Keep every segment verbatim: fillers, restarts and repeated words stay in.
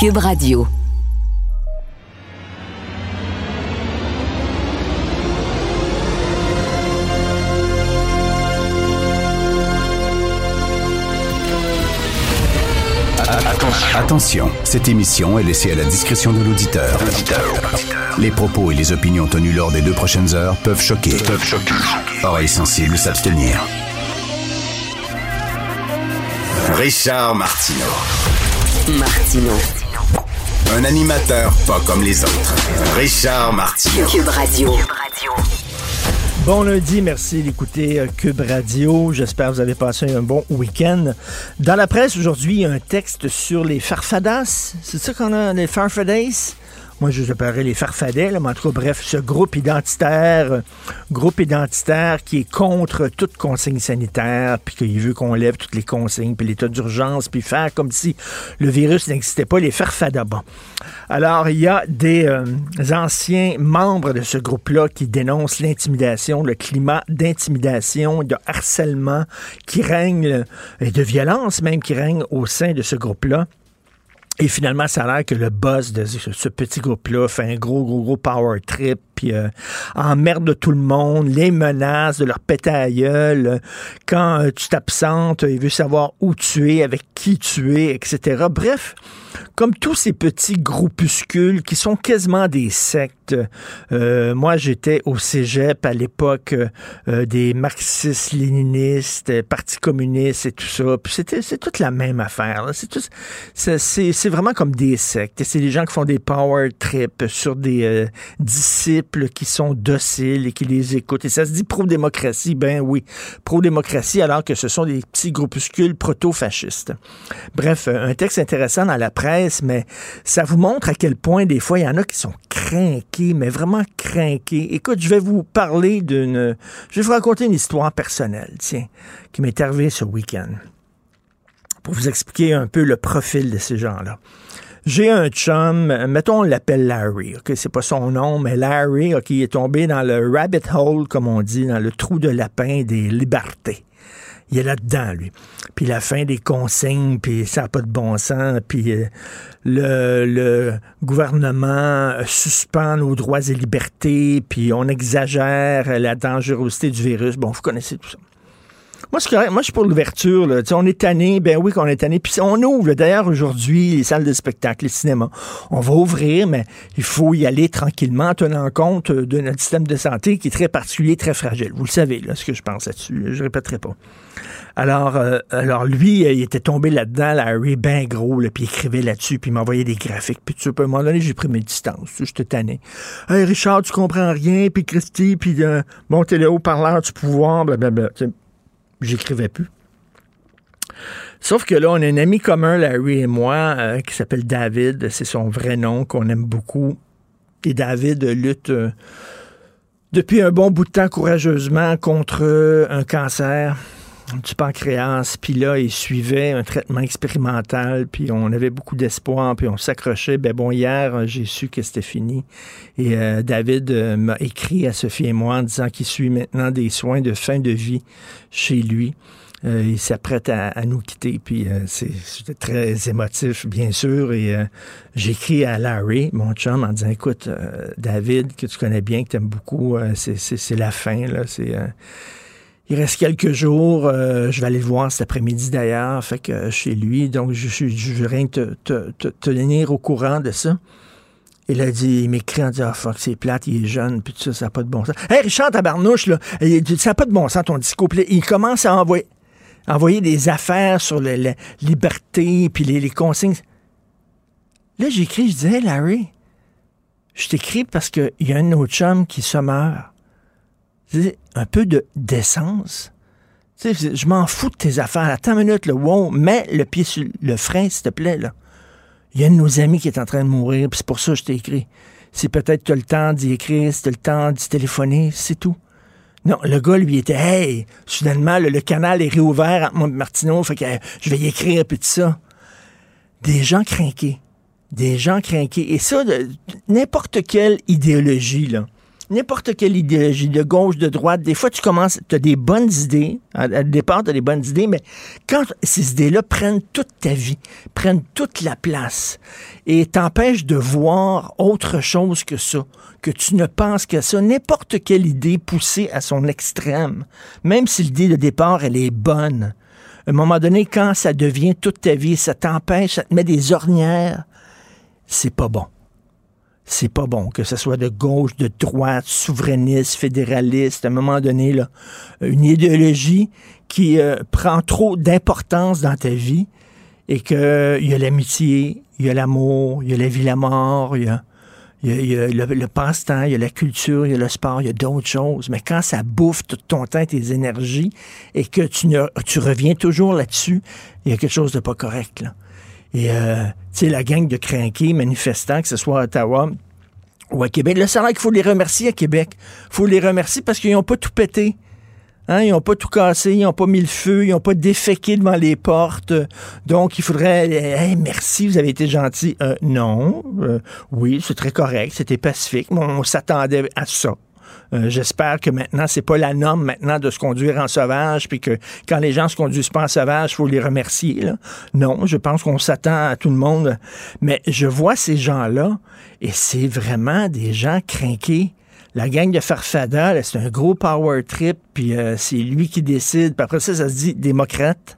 Cube Radio. Attention, cette émission est laissée à la discrétion de l'auditeur. Les propos et les opinions tenues lors des deux prochaines heures peuvent choquer. Peuvent choquer. Oreilles sensibles s'abstenir. Richard Martineau. Martineau. Un animateur pas comme les autres. Richard Martineau. Cube Radio. Bon lundi, merci d'écouter Cube Radio. J'espère que vous avez passé un bon week-end. Dans la presse aujourd'hui, il y a un texte sur les Farfadaas. C'est ça qu'on a, les Farfadaas? Moi, je les appellerais les Farfadets, là, mais en tout cas, bref, ce groupe identitaire, groupe identitaire qui est contre toute consigne sanitaire, puis qu'il veut qu'on lève toutes les consignes, puis l'état d'urgence, puis faire comme si le virus n'existait pas, les Farfadets. Bon. Alors, il y a des euh, anciens membres de ce groupe-là qui dénoncent l'intimidation, le climat d'intimidation, de harcèlement qui règne, et de violence même qui règne au sein de ce groupe-là. Et finalement, ça a l'air que le boss de ce petit groupe-là fait un gros, gros, gros power trip, puis euh, emmerde tout le monde, les menace de leur péter à la gueule. Quand euh, tu t'absentes, il veut savoir où tu es, avec qui tu es, et cetera. Bref, comme tous ces petits groupuscules qui sont quasiment des sectes. Euh, moi, j'étais au cégep à l'époque euh, des marxistes-léninistes, parti communiste et tout ça. Puis c'était, c'est toute la même affaire. Là. C'est tout, c'est, c'est, c'est vraiment comme des sectes. C'est des gens qui font des power trips sur des euh, disciples qui sont dociles et qui les écoutent. Et ça se dit pro-démocratie. Ben oui, pro-démocratie, alors que ce sont des petits groupuscules proto-fascistes. Bref, un texte intéressant dans la presse, mais ça vous montre à quel point, des fois, il y en a qui sont crinqués, mais vraiment crinqués. Écoute, je vais vous parler d'une... Je vais vous raconter une histoire personnelle, tiens, qui m'est arrivée ce week-end, pour vous expliquer un peu le profil de ces gens-là. J'ai un chum, mettons, on l'appelle Larry, ok, c'est pas son nom, mais Larry, ok, il est tombé dans le rabbit hole, comme on dit, dans le trou de lapin des libertés. Il est là-dedans, lui. Puis la fin des consignes, puis ça n'a pas de bon sens, puis euh, le, le gouvernement suspend nos droits et libertés, puis on exagère la dangerosité du virus. Bon, vous connaissez tout ça. Moi, c'est correct. Moi, je suis pour l'ouverture. Là. On est tanné. Ben oui qu'on est tanné. Puis on ouvre. D'ailleurs, aujourd'hui, les salles de spectacle, les cinémas, on va ouvrir, mais il faut y aller tranquillement en tenant compte de notre système de santé qui est très particulier, très fragile. Vous le savez, là, ce que je pense là-dessus. Je répéterai pas. Alors, euh, alors lui, il était tombé là-dedans, Larry, ben gros, là, puis il écrivait là-dessus, puis il m'envoyait des graphiques. Puis tu sais, à un moment donné, j'ai pris mes distances. J'étais tanné. « Hey, Richard, tu comprends rien, puis Christy, puis euh, bon, t'es le haut-parleur du pouvoir, blablabla. » J'écrivais plus. Sauf que là, on a un ami commun, Larry et moi, euh, qui s'appelle David. C'est son vrai nom qu'on aime beaucoup. Et David lutte euh, depuis un bon bout de temps courageusement contre un cancer du pancréas. Puis là, il suivait un traitement expérimental. Puis on avait beaucoup d'espoir. Puis on s'accrochait. Ben bon, hier, j'ai su que c'était fini. Et euh, David euh, m'a écrit à Sophie et moi en disant qu'il suit maintenant des soins de fin de vie chez lui. Euh, il s'apprête à, à nous quitter. Puis euh, c'est, c'était très émotif, bien sûr. Et euh, j'ai écrit à Larry, mon chum, en disant, écoute, euh, David, que tu connais bien, que tu aimes beaucoup, euh, c'est, c'est, c'est la fin, là. C'est... Euh, Il reste quelques jours, euh, je vais aller le voir cet après-midi d'ailleurs, fait que euh, chez lui, donc je, je, je veux rien te, te, te, te tenir au courant de ça. Il a dit, il m'écrit en disant, ah, fuck, c'est plate, il est jeune, puis tout ça, ça n'a pas de bon sens. Hey Richard Tabarnouche, là, ça n'a pas de bon sens ton discours, puis il commence à envoyer, envoyer des affaires sur la liberté, puis les, les consignes. Là, j'écris, je dis, hey Larry, je t'écris parce qu'il y a un autre chum qui se meurt. Un peu de décence. Tu sais, je m'en fous de tes affaires. Attends une minute, là. Wow, mets le pied sur le frein, s'il te plaît, là. Il y a un de nos amis qui est en train de mourir, puis c'est pour ça que je t'ai écrit. Si peut-être tu as le temps d'y écrire, si tu as le temps d'y téléphoner, c'est tout. Non, le gars, lui, était, hey, soudainement, le, le canal est réouvert entre moi et Martineau, fait que euh, je vais y écrire, puis tout ça. Des gens crinqués. Des gens crinqués. Et ça, de, de, n'importe quelle idéologie, là. n'importe quelle idéologie, de gauche, de droite, des fois, tu commences, tu as des bonnes idées. À, à départ, tu as des bonnes idées, mais quand ces idées-là prennent toute ta vie, prennent toute la place et t'empêchent de voir autre chose que ça, que tu ne penses qu'à ça, n'importe quelle idée poussée à son extrême, même si l'idée de départ, elle est bonne. À un moment donné, quand ça devient toute ta vie, ça t'empêche, ça te met des ornières, c'est pas bon. C'est pas bon, que ce soit de gauche, de droite, souverainiste, fédéraliste, à un moment donné, là, une idéologie qui euh, prend trop d'importance dans ta vie et que il y a l'amitié, il y a l'amour, il y a la vie, la mort, il y a, y a, y a le, le passe-temps, il y a la culture, il y a le sport, il y a d'autres choses. Mais quand ça bouffe tout ton temps et tes énergies et que tu, ne, tu reviens toujours là-dessus, il y a quelque chose de pas correct, là. Et, euh, tu sais, la gang de crinqués manifestants, que ce soit à Ottawa ou à Québec, là, c'est vrai qu'il faut les remercier à Québec. Il faut les remercier parce qu'ils n'ont pas tout pété. Hein? Ils n'ont pas tout cassé, ils n'ont pas mis le feu, ils n'ont pas déféqué devant les portes. Donc, il faudrait... Hey, merci, vous avez été gentils. Euh, non. Euh, oui, c'est très correct, c'était pacifique. Mais on s'attendait à ça. Euh, j'espère que maintenant, c'est pas la norme maintenant de se conduire en sauvage, puis que quand les gens se conduisent pas en sauvage, il faut les remercier, là. Non, je pense qu'on s'attend à tout le monde. Mais je vois ces gens-là, et c'est vraiment des gens crinqués. La gang de Farfadaas, c'est un gros power trip, puis euh, c'est lui qui décide. Puis après ça, ça se dit démocrate.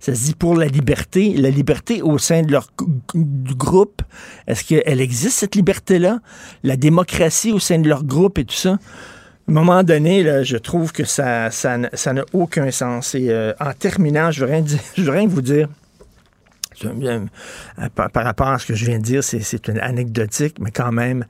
Ça se dit pour la liberté, la liberté au sein de leur groupe. Est-ce qu'elle existe, cette liberté-là? La démocratie au sein de leur groupe et tout ça? À un moment donné, là, je trouve que ça, ça, ça n'a aucun sens. Et euh, en terminant, je veux rien dire, je veux rien vous dire. Je, euh, par, par rapport à ce que je viens de dire, c'est, c'est une anecdotique, mais quand même...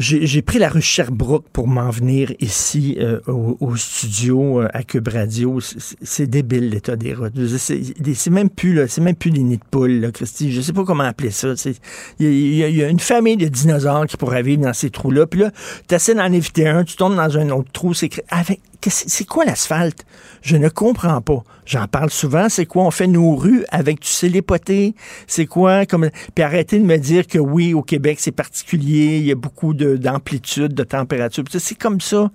J'ai, j'ai pris la rue Sherbrooke pour m'en venir ici euh, au, au studio euh, à Cube Radio. C'est, c'est débile l'état des routes. C'est, c'est même plus là, c'est même plus des nids de poules, là, Christy. Je sais pas comment appeler ça. Il y, y, y a une famille de dinosaures qui pourrait vivre dans ces trous-là. Puis là, t'essaies d'en éviter un, tu tombes dans un autre trou. C'est avec C'est, c'est quoi l'asphalte? Je ne comprends pas. J'en parle souvent. C'est quoi? On fait nos rues avec, tu sais, les potées. C'est quoi? Comme... Puis arrêtez de me dire que oui, au Québec, c'est particulier. Il y a beaucoup de, d'amplitude, de température. C'est comme ça.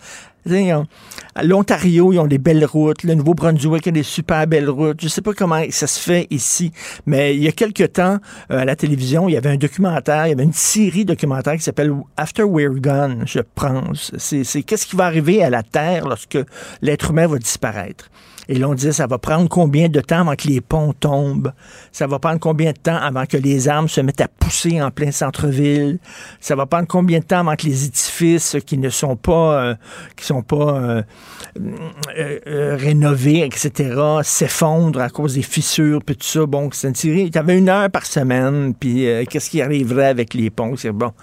À l'Ontario, ils ont des belles routes. Le Nouveau-Brunswick a des super belles routes. Je sais pas comment ça se fait ici, mais il y a quelque temps, euh, à la télévision, il y avait un documentaire, il y avait une série documentaire qui s'appelle After We're Gone, je pense. C'est, c'est qu'est-ce qui va arriver à la Terre lorsque l'être humain va disparaître. Et là, on disait, ça va prendre combien de temps avant que les ponts tombent? Ça va prendre combien de temps avant que les arbres se mettent à pousser en plein centre-ville? Ça va prendre combien de temps avant que les édifices qui ne sont pas, euh, qui sont pas euh, euh, euh, rénovés, et cetera, s'effondrent à cause des fissures, puis tout ça? Bon, c'est une série. Tu avais une heure par semaine, puis euh, qu'est-ce qui arriverait avec les ponts? C'est bon.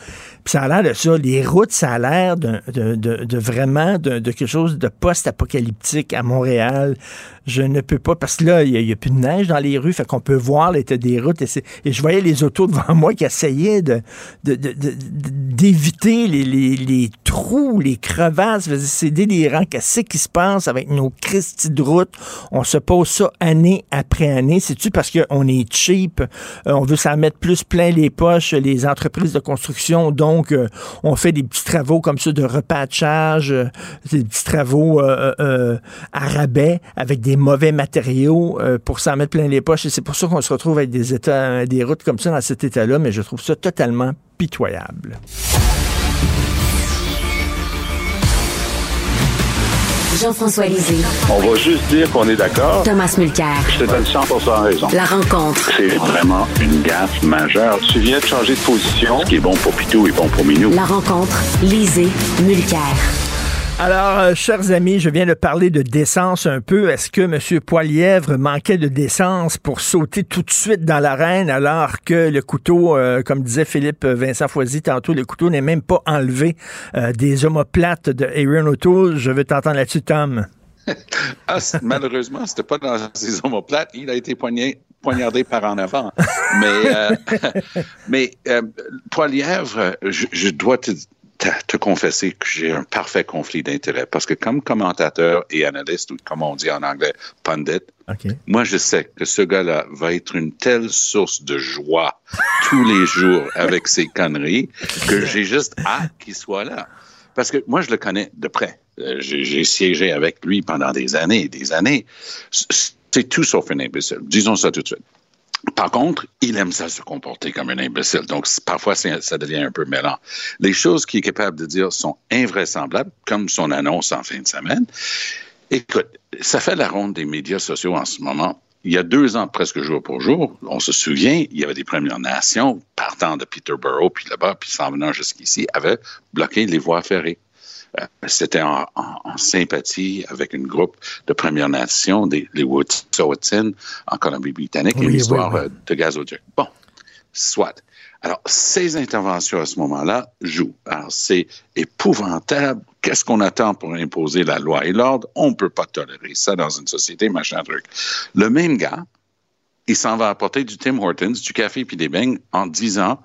Puis ça a l'air de ça. Les routes, ça a l'air de, de, de, de vraiment de, de quelque chose de post-apocalyptique à Montréal. Je ne peux pas, parce que là, il n'y a, a plus de neige dans les rues, fait qu'on peut voir l'état des routes. Et, c'est, et je voyais les autos devant moi qui essayaient de, de, de, de, d'éviter les, les, les trous, les crevasses. C'est délirant. Qu'est-ce qui se passe avec nos Christi de route? On se pose ça année après année. C'est-tu parce qu'on est cheap? On veut s'en mettre plus plein les poches, les entreprises de construction. Donc, on fait des petits travaux comme ça de repatchage, des petits travaux euh, euh, à rabais, avec des mauvais matériaux euh, pour s'en mettre plein les poches. Et c'est pour ça qu'on se retrouve avec des états, des routes comme ça, dans cet état-là. Mais je trouve ça totalement pitoyable. Jean-François Lisée. On va juste dire qu'on est d'accord. Thomas Mulcaire. Je te donne cent pour cent raison. La rencontre. C'est vraiment une gaffe majeure. Tu viens de changer de position. Ce qui est bon pour Pitou est bon pour Minou. La rencontre. Lisée. Mulcaire. Alors, euh, chers amis, je viens de parler de décence un peu. Est-ce que M. Poilievre manquait de décence pour sauter tout de suite dans l'arène alors que le couteau, euh, comme disait Philippe Vincent Foisy tantôt, le couteau n'est même pas enlevé euh, des omoplates de Erin O'Toole? Je veux t'entendre là-dessus, Tom. Ah, malheureusement, c'était pas dans ses omoplates. Il a été poigné, poignardé par en avant. Mais, euh, mais euh, Poilievre, je, je dois te dire, te confesser que j'ai un parfait conflit d'intérêts parce que comme commentateur et analyste, ou comme on dit en anglais, pundit, okay, moi je sais que ce gars-là va être une telle source de joie tous les jours avec ses conneries que j'ai juste hâte qu'il soit là. Parce que moi, je le connais de près. Euh, j'ai, j'ai siégé avec lui pendant des années et des années. C'est tout sauf un imbécile. Disons ça tout de suite. Par contre, il aime ça se comporter comme un imbécile. Donc, parfois, c'est, ça devient un peu mêlant. Les choses qu'il est capable de dire sont invraisemblables, comme son annonce en fin de semaine. Écoute, ça fait la ronde des médias sociaux en ce moment. Il y a deux ans, presque jour pour jour, on se souvient, il y avait des Premières Nations partant de Peterborough, puis là-bas, puis s'en venant jusqu'ici, avaient bloqué les voies ferrées. Euh, c'était en, en, en sympathie avec une groupe de Premières Nations, des, les Wet'suwet'en en Colombie-Britannique, oui, et l'histoire oui, oui. de gazoduc. Bon, soit. Alors, ces interventions à ce moment-là jouent. Alors, c'est épouvantable. Qu'est-ce qu'on attend pour imposer la loi et l'ordre? On ne peut pas tolérer ça dans une société, machin truc. Le même gars, il s'en va apporter du Tim Hortons, du café puis des beignes en disant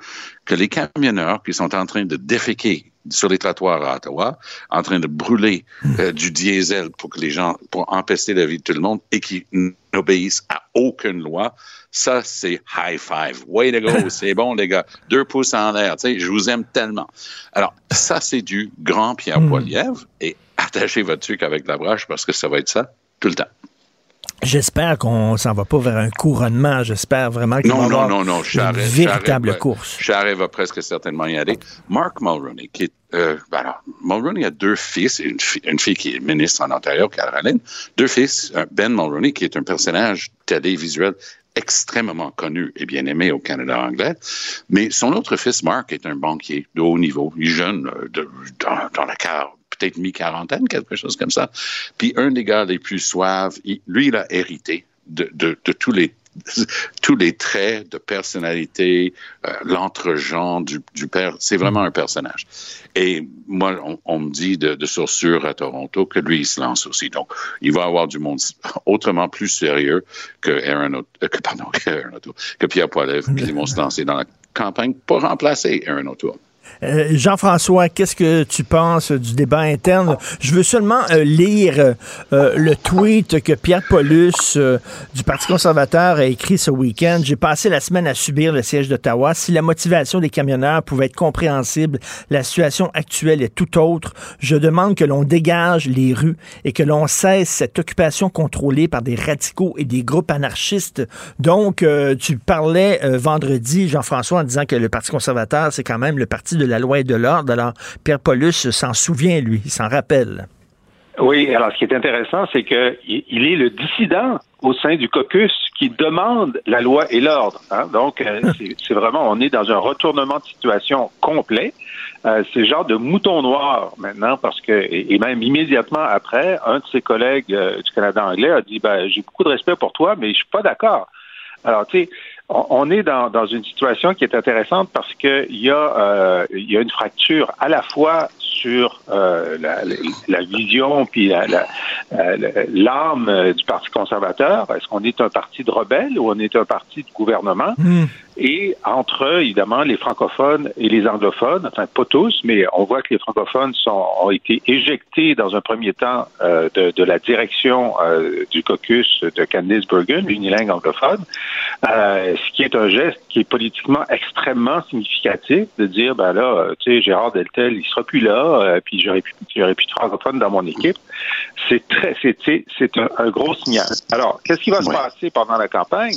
que les camionneurs qui sont en train de déféquer sur les trottoirs à Ottawa, en train de brûler euh, du diesel pour que les gens, pour empester la vie de tout le monde et qui n'obéissent à aucune loi, ça, c'est high five. Way to go, c'est bon, les gars. Deux pouces en l'air, tu sais, je vous aime tellement. Alors, ça, c'est du grand Pierre Poilievre et attachez votre truc avec la broche parce que ça va être ça tout le temps. J'espère qu'on s'en va pas vers un couronnement. J'espère vraiment qu'il non, va y avoir non, non, non. Charest, une véritable Charest, course. Charest va presque certainement y aller. Mark Mulroney, qui est, euh, ben alors, Mulroney a deux fils, une, fi- une fille qui est ministre en Ontario, Caroline, deux fils, Ben Mulroney, qui est un personnage télévisuel extrêmement connu et bien aimé au Canada anglais, mais son autre fils, Mark, est un banquier de haut niveau. Il est jeune, de, dans, dans la carte. Peut-être mi-quarantaine, quelque chose comme ça. Puis un des gars les plus suaves, il, lui, il a hérité de, de, de tous les tous les traits de personnalité, euh, l'entre-genre du, du père. C'est vraiment un personnage. Et moi, on, on me dit de, de sourcure à Toronto que lui, il se lance aussi. Donc, il va avoir du monde autrement plus sérieux que, Erin O'Toole, euh, que, pardon, que, Erin O'Toole, que Pierre Poilievre, qui vont se lancer dans la campagne pour remplacer Erin O'Toole. Euh, Jean-François, qu'est-ce que tu penses du débat interne? Je veux seulement euh, lire euh, le tweet que Pierre Paulus euh, du Parti conservateur a écrit ce week-end. « J'ai passé la semaine à subir le siège d'Ottawa. Si la motivation des camionneurs pouvait être compréhensible, la situation actuelle est tout autre. Je demande que l'on dégage les rues et que l'on cesse cette occupation contrôlée par des radicaux et des groupes anarchistes. » Donc, euh, tu parlais euh, vendredi, Jean-François, en disant que le Parti conservateur, c'est quand même le parti de la loi et de l'ordre. Alors, Pierre Paulus s'en souvient, lui, il s'en rappelle. Oui, alors ce qui est intéressant, c'est qu'il est le dissident au sein du caucus qui demande la loi et l'ordre. Hein? Donc, c'est, c'est vraiment, on est dans un retournement de situation complet. Euh, c'est genre de mouton noir maintenant, parce que, et, et même immédiatement après, un de ses collègues euh, du Canada anglais a dit, ben, j'ai beaucoup de respect pour toi, mais je suis pas d'accord. Alors, tu sais, on est dans, dans une situation qui est intéressante parce que il y a euh, il y a une fracture à la fois sur euh, la, la vision puis la, la, la, l'âme du Parti conservateur. Est-ce qu'on est un parti de rebelles ou on est un parti de gouvernement? Mmh. Et entre, évidemment, les francophones et les anglophones, enfin pas tous, mais on voit que les francophones sont, ont été éjectés dans un premier temps euh, de, de la direction euh, du caucus de Candice Bergen, l'unilingue anglophone, euh, ce qui est un geste qui est politiquement extrêmement significatif, de dire, ben là, tu sais, Gérard Deltell, il sera plus là, euh, puis j'aurais plus, j'aurais plus de francophones dans mon équipe. C'est très, c'est, c'est, c'est un, un gros signal. Alors, qu'est-ce qui va se passer pendant la campagne?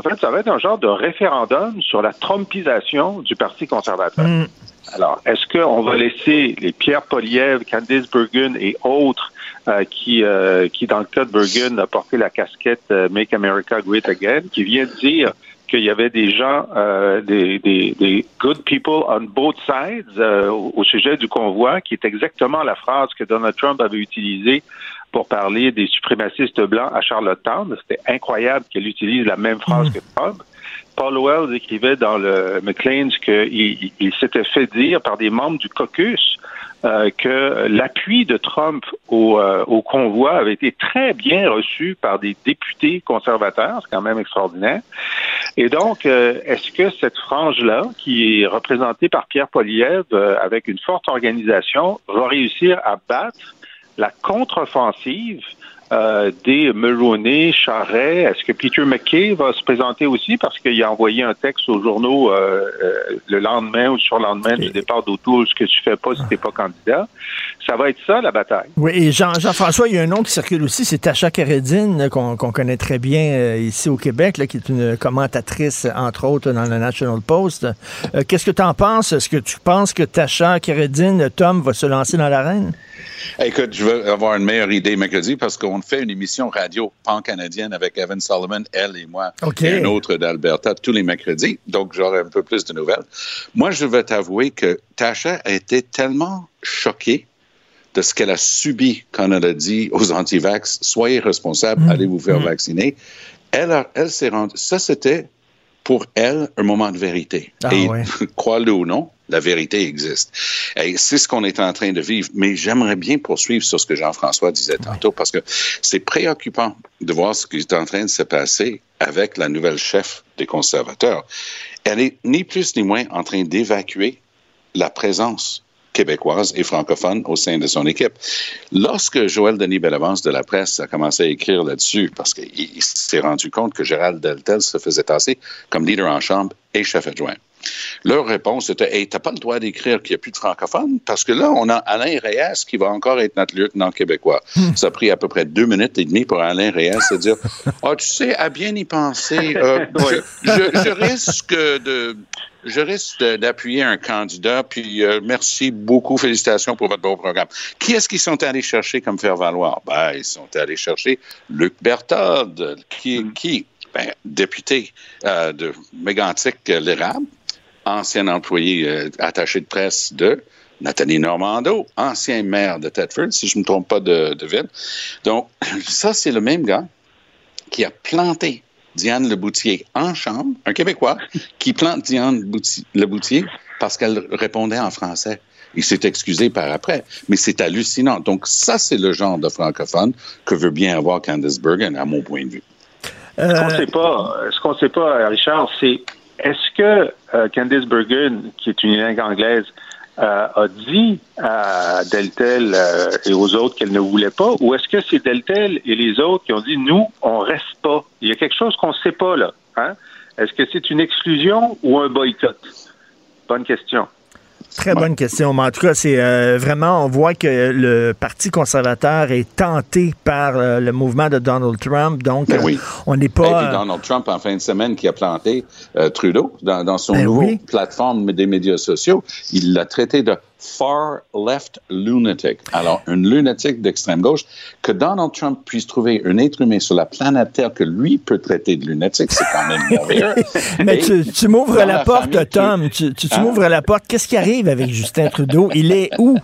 En fait, ça va être un genre de référendum sur la trumpisation du Parti conservateur. Mm. Alors, est-ce qu'on va laisser les Pierre Poilievre, Candice Bergen et autres euh, qui, euh, qui, dans le cas de Bergen, a porté la casquette euh, « Make America Great Again », qui vient de dire qu'il y avait des gens, euh, des, des, des « good people on both sides euh, » au sujet du convoi, qui est exactement la phrase que Donald Trump avait utilisée pour parler des suprémacistes blancs à Charlottetown. C'était incroyable qu'elle utilise la même phrase mmh. que Trump. Paul Wells écrivait dans le Maclean's qu'il il s'était fait dire par des membres du caucus euh, que l'appui de Trump au, euh, au convoi avait été très bien reçu par des députés conservateurs. C'est quand même extraordinaire. Et donc, euh, est-ce que cette frange-là, qui est représentée par Pierre Poilievre euh, avec une forte organisation, va réussir à battre la contre-offensive euh, des Mulroney, Charest. Est-ce que Peter McKay va se présenter aussi? Parce qu'il a envoyé un texte aux journaux euh, euh, le lendemain ou sur le lendemain okay. du départ d'Auto, ce que tu fais pas si tu n'es pas candidat. Ça va être ça, la bataille. Oui, et Jean, Jean-François, il y a un nom qui circule aussi, c'est Tasha Kheiriddin, qu'on, qu'on connaît très bien euh, ici au Québec, là, qui est une commentatrice, entre autres, dans le National Post. Euh, qu'est-ce que tu en penses? Est-ce que tu penses que Tasha Kheiriddin, Tom, va se lancer dans l'arène? Écoute, je vais avoir une meilleure idée mercredi parce qu'on fait une émission radio pan-canadienne avec Evan Solomon, elle et moi, okay. et un autre d'Alberta tous les mercredis. Donc, j'aurai un peu plus de nouvelles. Moi, je vais t'avouer que Tasha a été tellement choquée de ce qu'elle a subi quand elle a dit aux anti-vax, soyez responsables, mmh. allez vous faire mmh. vacciner. Elle, a, elle s'est rendue... Ça, c'était pour elle un moment de vérité. Ah, et ouais. crois-le ou non, la vérité existe. Et c'est ce qu'on est en train de vivre. Mais j'aimerais bien poursuivre sur ce que Jean-François disait oui. tantôt, parce que c'est préoccupant de voir ce qui est en train de se passer avec la nouvelle chef des conservateurs. Elle est ni plus ni moins en train d'évacuer la présence québécoise et francophone au sein de son équipe. Lorsque Joël Denis Bellavance de la presse a commencé à écrire là-dessus, parce qu'il s'est rendu compte que Gérard Deltell se faisait tasser comme leader en chambre et chef adjoint. Leur réponse était hey, « t'as pas le droit d'écrire qu'il n'y a plus de francophones, parce que là, on a Alain Rayes qui va encore être notre lieutenant québécois. » Ça a pris à peu près deux minutes et demie pour Alain Rayes se dire « ah, oh, tu sais, à bien y penser, euh, je, je, je risque de... » Je risque d'appuyer un candidat, puis euh, merci beaucoup, félicitations pour votre beau programme. Qui est-ce qu'ils sont allés chercher comme faire-valoir? Ben, ils sont allés chercher Luc Berthaud, qui, qui ben, député euh, de Mégantic-l'Érable, ancien employé euh, attaché de presse de Nathalie Normando, ancien maire de Thetford, si je ne me trompe pas de, de ville. Donc, ça, c'est le même gars qui a planté Diane Lebouthillier en chambre, un Québécois, qui plante Diane Lebouthillier parce qu'elle répondait en français. Il s'est excusé par après, mais c'est hallucinant. Donc ça, c'est le genre de francophone que veut bien avoir Candice Bergen, à mon point de vue. Euh... Ce qu'on sait pas, ce qu'on sait pas, Richard, c'est est-ce que euh, Candice Bergen, qui est une langue anglaise, Euh, a dit à Deltel euh, et aux autres qu'elle ne voulait pas, ou est-ce que c'est Deltel et les autres qui ont dit « nous, on reste pas ». Il y a quelque chose qu'on ne sait pas, là. Hein? Est-ce que c'est une exclusion ou un boycott? Bonne question. Très bonne question, mais en tout cas, c'est euh, vraiment, on voit que le Parti conservateur est tenté par euh, le mouvement de Donald Trump, donc ben oui. euh, on n'est pas... Et puis Donald Trump, en fin de semaine, qui a planté euh, Trudeau dans, dans son ben nouveau oui. plateforme des médias sociaux, il l'a traité de « far-left lunatic ». Alors, une lunatique d'extrême-gauche, que Donald Trump puisse trouver un être humain sur la planète Terre que lui peut traiter de lunatique, c'est quand même merveilleux. Mais tu, tu m'ouvres la, la porte, famille, Tom, tu, tu, tu hein? m'ouvres la porte. Qu'est-ce qui arrive avec Justin Trudeau? Il est où?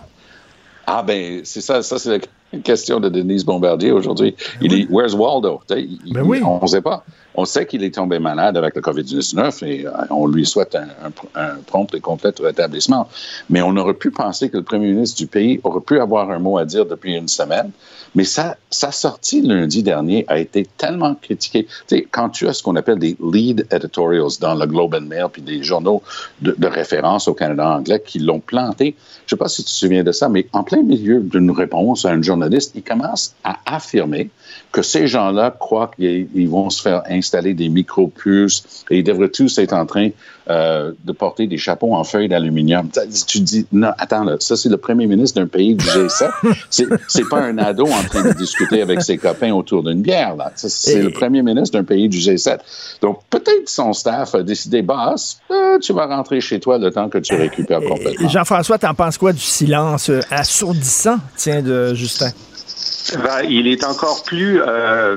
Ah ben, c'est ça, ça c'est la question de Denise Bombardier aujourd'hui. Il est « where's Waldo » il, ben oui. On ne sait pas. On sait qu'il est tombé malade avec le covid dix-neuf et on lui souhaite un, un, un prompt et complet rétablissement. Mais on aurait pu penser que le premier ministre du pays aurait pu avoir un mot à dire depuis une semaine. Mais sa, sa sortie lundi dernier a été tellement critiquée. Tu sais, quand tu as ce qu'on appelle des lead editorials dans le Globe and Mail puis des journaux de, de référence au Canada anglais qui l'ont planté, je ne sais pas si tu te souviens de ça, mais en plein milieu d'une réponse à un journaliste, il commence à affirmer que ces gens-là croient qu'ils vont se faire installer des micro-puces et ils devraient tous être en train euh, de porter des chapeaux en feuilles d'aluminium. Tu dis, non, attends, là, ça c'est le premier ministre d'un pays du G sept. C'est, c'est pas un ado en train de discuter avec ses copains autour d'une bière. Là. Ça, c'est et... le premier ministre d'un pays du G sept. Donc peut-être son staff a décidé, boss, euh, tu vas rentrer chez toi le temps que tu récupères complètement. Et Jean-François, t'en penses quoi du silence assourdissant, tiens, de Justin? Ben, il est encore plus euh,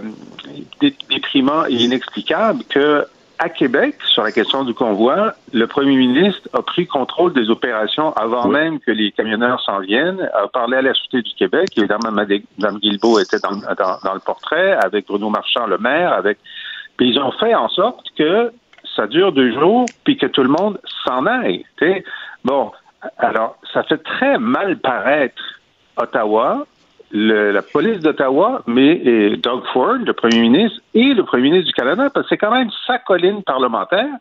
déprimant et inexplicable que à Québec, sur la question du convoi, le premier ministre a pris contrôle des opérations avant oui. même que les camionneurs s'en viennent, a parlé à la Sûreté du Québec, évidemment, Mme Guilbeault était dans, dans, dans le portrait, avec Bruno Marchand, le maire, avec... Puis ils ont fait en sorte que ça dure deux jours, puis que tout le monde s'en aille. T'sais? Bon, alors, ça fait très mal paraître Ottawa, Le, la police d'Ottawa, mais et Doug Ford, le premier ministre, et le premier ministre du Canada, parce que c'est quand même sa colline parlementaire.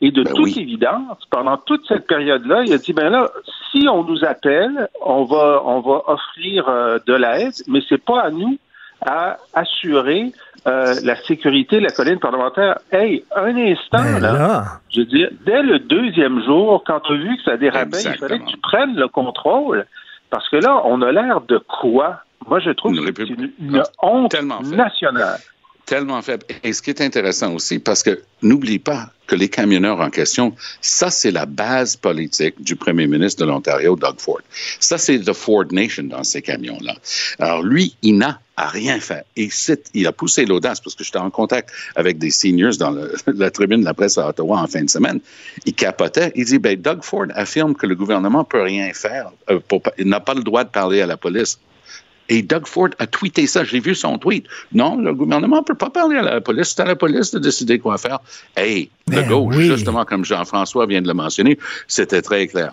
Et de ben toute oui. évidence, pendant toute cette période-là, il a dit, ben là, si on nous appelle, on va on va offrir euh, de l'aide, mais c'est pas à nous à assurer euh, la sécurité de la colline parlementaire. Hey, un instant, là, là, je veux dire, dès le deuxième jour, quand tu as vu que ça dérapait, il fallait que tu prennes le contrôle. Parce que là, on a l'air de quoi? Moi, je trouve une que c'est une, une honte nationale. Tellement faible. Et ce qui est intéressant aussi, parce que n'oublie pas que les camionneurs en question, ça, c'est la base politique du premier ministre de l'Ontario, Doug Ford. Ça, c'est the Ford Nation dans ces camions-là. Alors, lui, il n'a à rien fait. Et c'est, il a poussé l'audace, parce que j'étais en contact avec des seniors dans le, la tribune de la presse à Ottawa en fin de semaine. Il capotait. Il dit, ben, Doug Ford affirme que le gouvernement ne peut rien faire. Pour, il n'a pas le droit de parler à la police. Et Doug Ford a tweeté ça. J'ai vu son tweet. Non, le gouvernement ne peut pas parler à la police. C'est à la police de décider quoi faire. Hey, ben le gauche, oui. Justement, comme Jean-François vient de le mentionner, c'était très clair.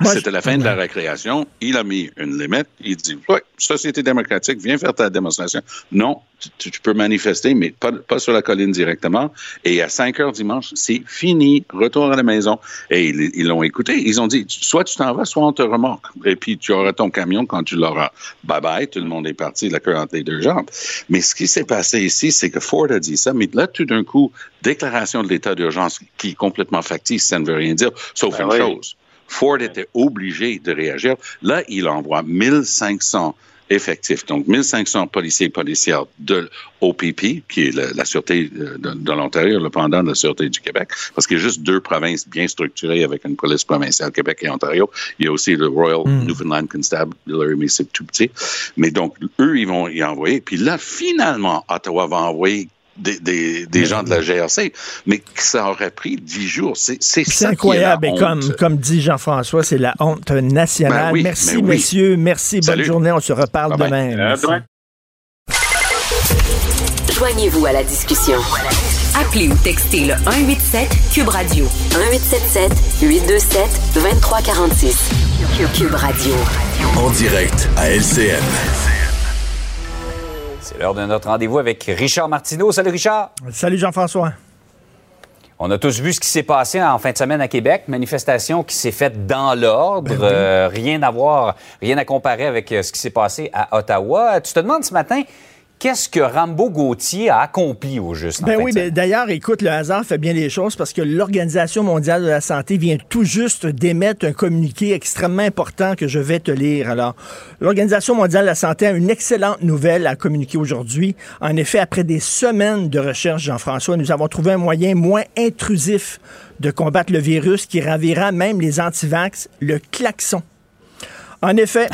Moi, c'était je... la fin de la récréation. Il a mis une limite. Il dit, oui, société démocratique, viens faire ta démonstration. Non, tu, tu peux manifester, mais pas, pas sur la colline directement. Et à cinq heures dimanche, c'est fini. Retour à la maison. Et ils, ils l'ont écouté. Ils ont dit, soit tu t'en vas, soit on te remorque. Et puis, tu auras ton camion quand tu l'auras. Bye-bye, tout le monde est parti, la queue entre les deux jambes. Mais ce qui s'est passé ici, c'est que Ford a dit ça, mais là, tout d'un coup, déclaration de l'état d'urgence qui est complètement factice, ça ne veut rien dire, sauf ben une oui. chose. Ford était obligé de réagir. Là, il envoie mille cinq cents effectifs, donc mille cinq cents policiers et policières de O P P, qui est la, la Sûreté de, de l'Ontario, le pendant de la Sûreté du Québec, parce qu'il y a juste deux provinces bien structurées avec une police provinciale, Québec et Ontario. Il y a aussi le Royal mm. Newfoundland Constabulary, mais c'est tout petit. Mais donc, eux, ils vont y envoyer. Puis là, finalement, Ottawa va envoyer Des, des, des gens de la G R C, mais ça aurait pris dix jours. C'est, c'est, c'est ça incroyable. Qui est la honte. Et comme, comme dit Jean-François, c'est la honte nationale. Ben oui, merci, ben oui. messieurs. Merci. Salut. Bonne journée. On se reparle ben demain. Ben. demain. Joignez-vous à la discussion. Appelez ou textez le un huit sept Cube Radio. un huit sept sept huit deux sept deux trois quatre six. Cube Radio. En direct à L C N. C'est l'heure de notre rendez-vous avec Richard Martineau. Salut Richard. Salut Jean-François. On a tous vu ce qui s'est passé en fin de semaine à Québec. Manifestation qui s'est faite dans l'ordre. Ben oui. euh, rien à voir, rien à comparer avec ce qui s'est passé à Ottawa. Tu te demandes ce matin... Qu'est-ce que Rambo Gauthier a accompli au juste? Ben oui, ben d'ailleurs, écoute, le hasard fait bien les choses parce que l'Organisation mondiale de la santé vient tout juste d'émettre un communiqué extrêmement important que je vais te lire. Alors, l'Organisation mondiale de la santé a une excellente nouvelle à communiquer aujourd'hui. En effet, après des semaines de recherche, Jean-François, nous avons trouvé un moyen moins intrusif de combattre le virus qui ravira même les antivax, le klaxon. En effet,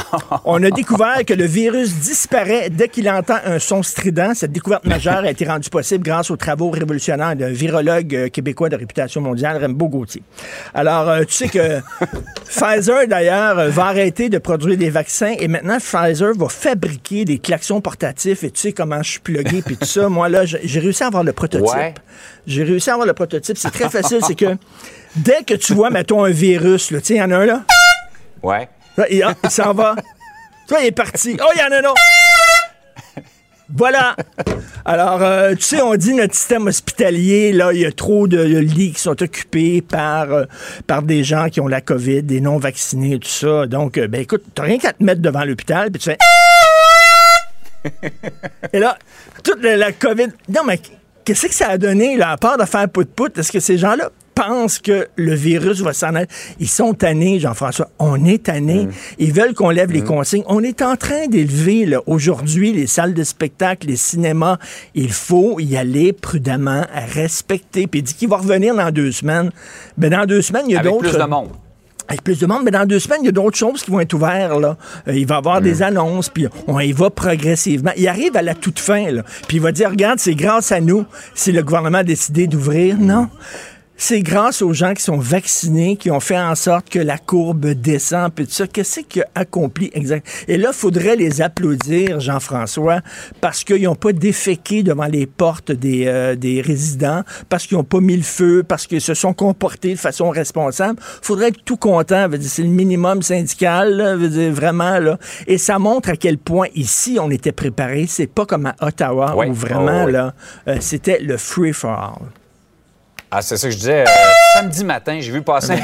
on a découvert que le virus disparaît dès qu'il entend un son strident. Cette découverte majeure a été rendue possible grâce aux travaux révolutionnaires d'un virologue québécois de réputation mondiale, Rambo Gauthier. Alors, tu sais que Pfizer, d'ailleurs, va arrêter de produire des vaccins et maintenant, Pfizer va fabriquer des klaxons portatifs et tu sais comment je suis plugué puis tout ça. Moi, là, j'ai réussi à avoir le prototype. Ouais. J'ai réussi à avoir le prototype. C'est très facile. C'est que dès que tu vois, mettons, un virus, tu sais, il y en a un là. Ouais. Là, il, il s'en va. Toi, il est parti. Oh, il y en a un autre. Voilà. Alors, euh, tu sais, on dit notre système hospitalier, là, il y a trop de lits qui sont occupés par, euh, par des gens qui ont la COVID, des non-vaccinés et tout ça. Donc, euh, ben écoute, t'as rien qu'à te mettre devant l'hôpital, puis tu fais... Et là, toute la, la COVID... Non, mais qu'est-ce que ça a donné, là, à part de faire pout-pout? Est-ce que ces gens-là... pensent que le virus va s'en aller. Ils sont tannés, Jean-François. On est tannés. Mmh. Ils veulent qu'on lève mmh. les consignes. On est en train d'élever, là, aujourd'hui, les salles de spectacle, les cinémas. Il faut y aller prudemment, à respecter. Puis il dit qu'il va revenir dans deux semaines. Mais dans deux semaines, il y a Avec d'autres... plus de monde. Avec plus de monde, mais dans deux semaines, il y a d'autres choses qui vont être ouvertes, là. Euh, il va y avoir mmh. des annonces, puis on y va progressivement. Il arrive à la toute fin, là. Puis il va dire, regarde, c'est grâce à nous si le gouvernement a décidé d'ouvrir. Mmh. Non. C'est grâce aux gens qui sont vaccinés, qui ont fait en sorte que la courbe descend, puis tout ça. Qu'est-ce qu'il a accompli exactement? Et là, il faudrait les applaudir, Jean-François, parce qu'ils n'ont pas déféqué devant les portes des, euh, des résidents, parce qu'ils n'ont pas mis le feu, parce qu'ils se sont comportés de façon responsable. Il faudrait être tout content. Veut dire, c'est le minimum syndical, là, veut dire, vraiment. Là. Et ça montre à quel point, ici, on était préparé. C'est pas comme à Ottawa, ouais. où vraiment, oh, ouais. là, euh, c'était le free-for-all. Ah, c'est ça que je disais. Euh, samedi matin, j'ai vu passer,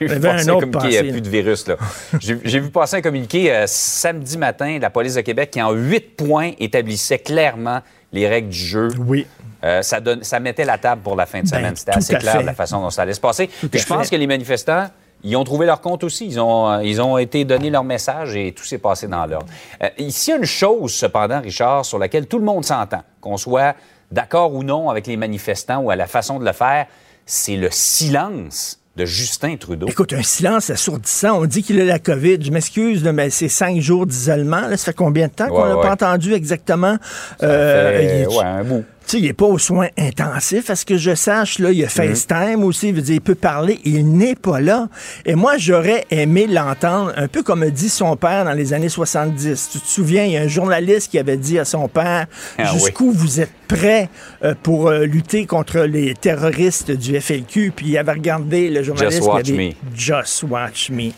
j'ai vu passer un communiqué. Il n'y a plus de virus, là. j'ai, j'ai vu passer un communiqué euh, samedi matin, la police de Québec, qui en huit points établissait clairement les règles du jeu. Oui. Euh, ça, donne, ça mettait la table pour la fin de ben, semaine. C'était assez clair de la façon dont ça allait se passer. Puis je pense fait. que les manifestants, ils ont trouvé leur compte aussi. Ils ont, ils ont été donnés leur message et tout s'est passé dans l'ordre. Euh, ici, il y a une chose, cependant, Richard, sur laquelle tout le monde s'entend, qu'on soit d'accord ou non avec les manifestants ou à la façon de le faire, c'est le silence de Justin Trudeau. Écoute, un silence assourdissant. On dit qu'il a la COVID. Je m'excuse, mais c'est cinq jours d'isolement. Là, ça fait combien de temps ouais, qu'on n'a ouais. pas entendu exactement? Ça euh, fait... il... ouais, un bout. Tu sais, il n'est pas aux soins intensifs. À ce que je sache, là, il y a FaceTime aussi. Il veut dire, il peut parler. Il n'est pas là. Et moi, j'aurais aimé l'entendre, un peu comme dit son père dans les années soixante-dix. Tu te souviens, il y a un journaliste qui avait dit à son père ah, jusqu'où oui. vous êtes prêt euh, pour euh, lutter contre les terroristes du F L Q. Puis il avait regardé le journaliste qui avait dit « Just watch me ».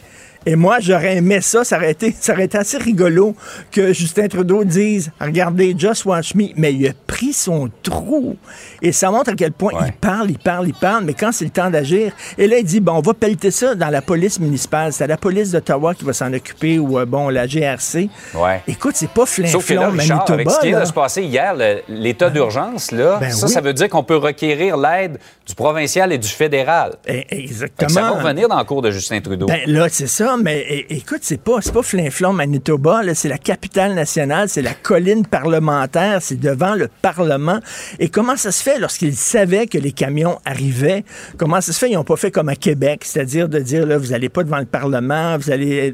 Et moi, j'aurais aimé ça, ça aurait été, ça aurait été assez rigolo que Justin Trudeau dise « Regardez, just watch me », mais il a pris son trou. Et ça montre à quel point ouais. il parle, il parle, il parle, mais quand c'est le temps d'agir, et là, il dit « Bon, on va pelleter ça dans la police municipale, c'est la police d'Ottawa qui va s'en occuper, ou, euh, bon, la G R C. Ouais. » Écoute, c'est pas flinflon, Manitoba. Richard, Manitoba, avec ce qui vient de se passer hier, le, l'état ben, d'urgence, là, ben ça, oui. ça veut dire qu'on peut requérir l'aide du provincial et du fédéral. Et, exactement. Ça va revenir dans le cours de Justin Trudeau. Ben là, c'est ça. Mais é- écoute, c'est pas, c'est pas flinflon Manitoba, là, c'est la capitale nationale, c'est la colline parlementaire, c'est devant le Parlement. Et comment ça se fait lorsqu'ils savaient que les camions arrivaient? Comment ça se fait? Ils n'ont pas fait comme à Québec, c'est-à-dire de dire, là, vous n'allez pas devant le Parlement, vous allez...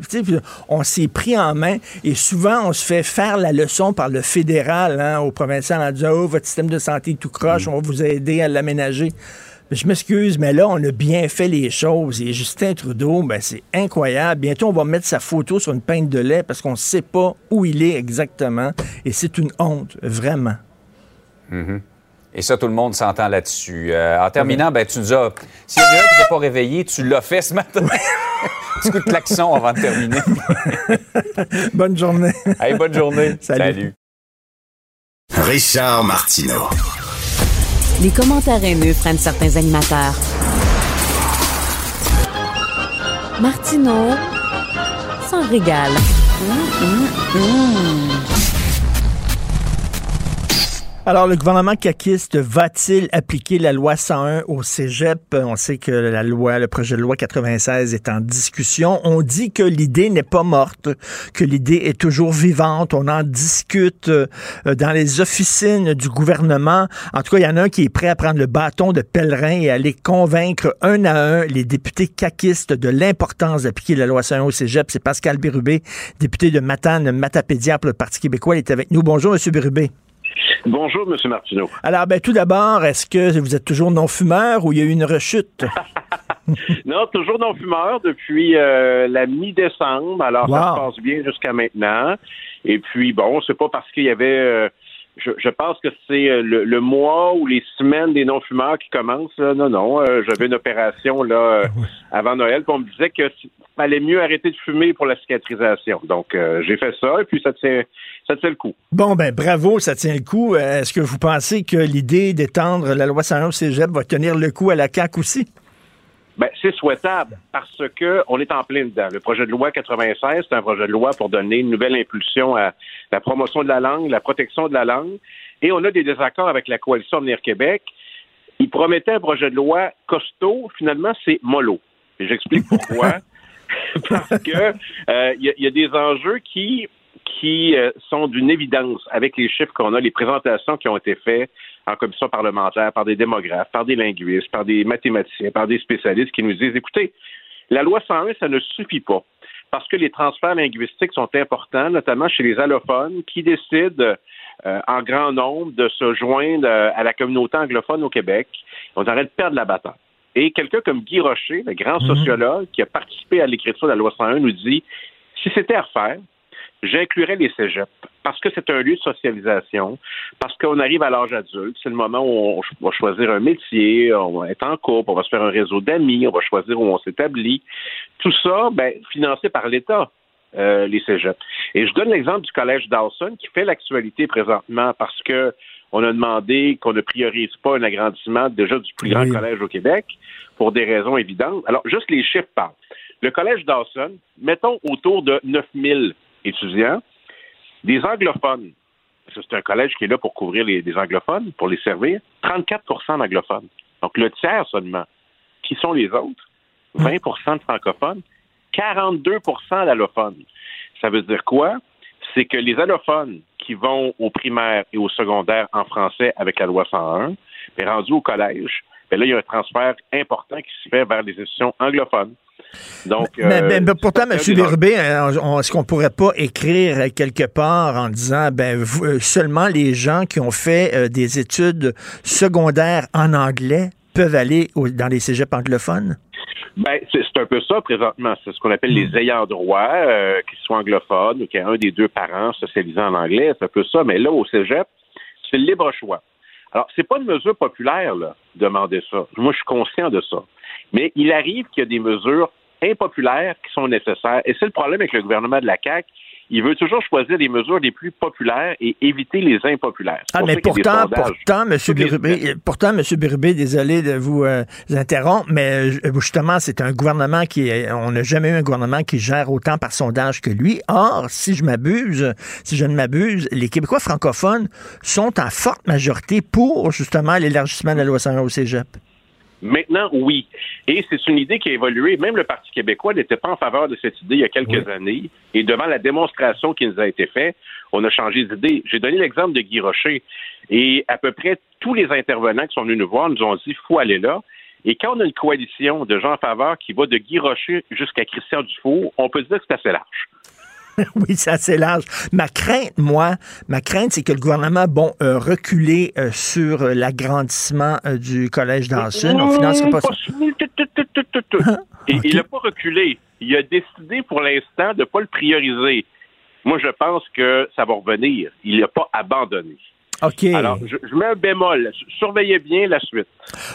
On s'est pris en main et souvent, on se fait faire la leçon par le fédéral, hein, au provincial, en disant, oh, votre système de santé est tout croche, mmh. on va vous aider à l'aménager. Je m'excuse, mais là, on a bien fait les choses. Et Justin Trudeau, ben, c'est incroyable. Bientôt, on va mettre sa photo sur une pinte de lait parce qu'on ne sait pas où il est exactement. Et c'est une honte, vraiment. Mm-hmm. Et ça, tout le monde s'entend là-dessus. Euh, en terminant, ben, tu nous as... S'il y en a un qui n'est pas réveillé, tu l'as fait ce matin. Petit coup de klaxon avant de terminer. Bonne journée. Allez, bonne journée. Salut. Salut. Richard Martineau. Les commentaires haineux prennent certains animateurs. Martineau s'en régale. Mmh, mmh, mmh. Alors, le gouvernement caquiste va-t-il appliquer la loi cent un au cégep? On sait que la loi, le projet de loi quatre-vingt-seize est en discussion. On dit que l'idée n'est pas morte, que l'idée est toujours vivante. On en discute dans les officines du gouvernement. En tout cas, il y en a un qui est prêt à prendre le bâton de pèlerin et aller convaincre un à un les députés caquistes de l'importance d'appliquer la loi cent un au cégep. C'est Pascal Bérubé, député de Matane-Matapédia pour le Parti québécois. Il est avec nous. Bonjour, M. Bérubé. Bonjour, M. Martineau. Alors, ben, tout d'abord, est-ce que vous êtes toujours non-fumeur ou il y a eu une rechute? Non, toujours non-fumeur depuis euh, la mi-décembre. Alors, wow. ça se passe bien jusqu'à maintenant. Et puis, bon, c'est pas parce qu'il y avait... Euh, je, je pense que c'est le, le mois ou les semaines des non-fumeurs qui commencent. Là. Non, non, euh, j'avais une opération là euh, avant Noël, puis on me disait que fallait mieux arrêter de fumer pour la cicatrisation. Donc, euh, j'ai fait ça, et puis ça tient... Ça tient le coup. Bon, ben bravo, ça tient le coup. Est-ce que vous pensez que l'idée d'étendre la loi cent un au cégep va tenir le coup à la C A Q aussi? Ben, c'est souhaitable parce que on est en plein dedans. Le projet de loi quatre-vingt-seize, c'est un projet de loi pour donner une nouvelle impulsion à la promotion de la langue, la protection de la langue. Et on a des désaccords avec la Coalition Avenir Québec. Ils promettaient un projet de loi costaud. Finalement, c'est mollo. Et j'explique pourquoi. Parce que euh, y, y a des enjeux qui... qui euh, sont d'une évidence avec les chiffres qu'on a, les présentations qui ont été faites en commission parlementaire par des démographes, par des linguistes, par des mathématiciens, par des spécialistes qui nous disent, écoutez, la loi cent un, ça ne suffit pas, parce que les transferts linguistiques sont importants, notamment chez les allophones qui décident euh, en grand nombre de se joindre euh, à la communauté anglophone au Québec. On arrête de perdre la bataille. Et quelqu'un comme Guy Rocher, le grand mm-hmm. sociologue qui a participé à l'écriture de la loi cent un, nous dit, si c'était à refaire, j'inclurais les cégeps, parce que c'est un lieu de socialisation, parce qu'on arrive à l'âge adulte, c'est le moment où on va choisir un métier, on va être en couple, on va se faire un réseau d'amis, on va choisir où on s'établit. Tout ça, ben, financé par l'État, euh, les cégeps. Et je donne l'exemple du collège Dawson qui fait l'actualité présentement parce que on a demandé qu'on ne priorise pas un agrandissement déjà du plus grand oui. collège au Québec pour des raisons évidentes. Alors, juste les chiffres parlent. Le collège Dawson, mettons autour de neuf mille étudiants, des anglophones, parce que c'est un collège qui est là pour couvrir les, les anglophones, pour les servir, trente-quatre pour cent d'anglophones, donc le tiers seulement. Qui sont les autres? vingt pour cent de francophones, quarante-deux pour cent d'allophones. Ça veut dire quoi? C'est que les allophones qui vont aux primaires et aux secondaires en français avec la loi cent un, bien, rendus au collège, bien, là, il y a un transfert important qui se fait vers les institutions anglophones. Donc, mais, euh, mais, mais pourtant, M. Bérubé, est-ce qu'on ne pourrait pas écrire quelque part en disant ben, vous, seulement les gens qui ont fait euh, des études secondaires en anglais peuvent aller au, dans les cégeps anglophones? Ben, c'est, c'est un peu ça, présentement. C'est ce qu'on appelle les ayants droit, euh, qu'ils soient anglophones ou qu'il y a un des deux parents socialisés en anglais, c'est un peu ça. Mais là, au cégep, c'est le libre choix. Alors, c'est pas une mesure populaire, là, demander ça. Moi, je suis conscient de ça. Mais il arrive qu'il y a des mesures impopulaires qui sont nécessaires. Et c'est le problème avec le gouvernement de la C A Q. Il veut toujours choisir les mesures les plus populaires et éviter les impopulaires. Ah, mais pourtant, pourtant, M. Bérubé, pourtant, M. Bérubé, désolé de vous, euh, vous interrompre, mais justement, c'est un gouvernement qui, est, on n'a jamais eu un gouvernement qui gère autant par sondage que lui. Or, si je m'abuse, si je ne m'abuse, les Québécois francophones sont en forte majorité pour, justement, l'élargissement de la loi cent un au cégep. Maintenant, oui. Et c'est une idée qui a évolué. Même le Parti québécois n'était pas en faveur de cette idée il y a quelques oui. années. Et devant la démonstration qui nous a été faite, on a changé d'idée. J'ai donné l'exemple de Guy Rocher. Et à peu près tous les intervenants qui sont venus nous voir nous ont dit « faut aller là ». Et quand on a une coalition de gens en faveur qui va de Guy Rocher jusqu'à Christian Dufour, on peut dire que c'est assez large. Oui, c'est assez large. Ma crainte, moi, ma crainte, c'est que le gouvernement, bon, euh, reculé euh, sur euh, l'agrandissement euh, du collège Dawson. On financera pas ça. Et il n'a pas reculé. Il a décidé pour l'instant de ne pas le prioriser. Moi, je pense que ça va revenir. Il n'a pas abandonné. OK. Alors, je, je mets un bémol. Surveillez bien la suite.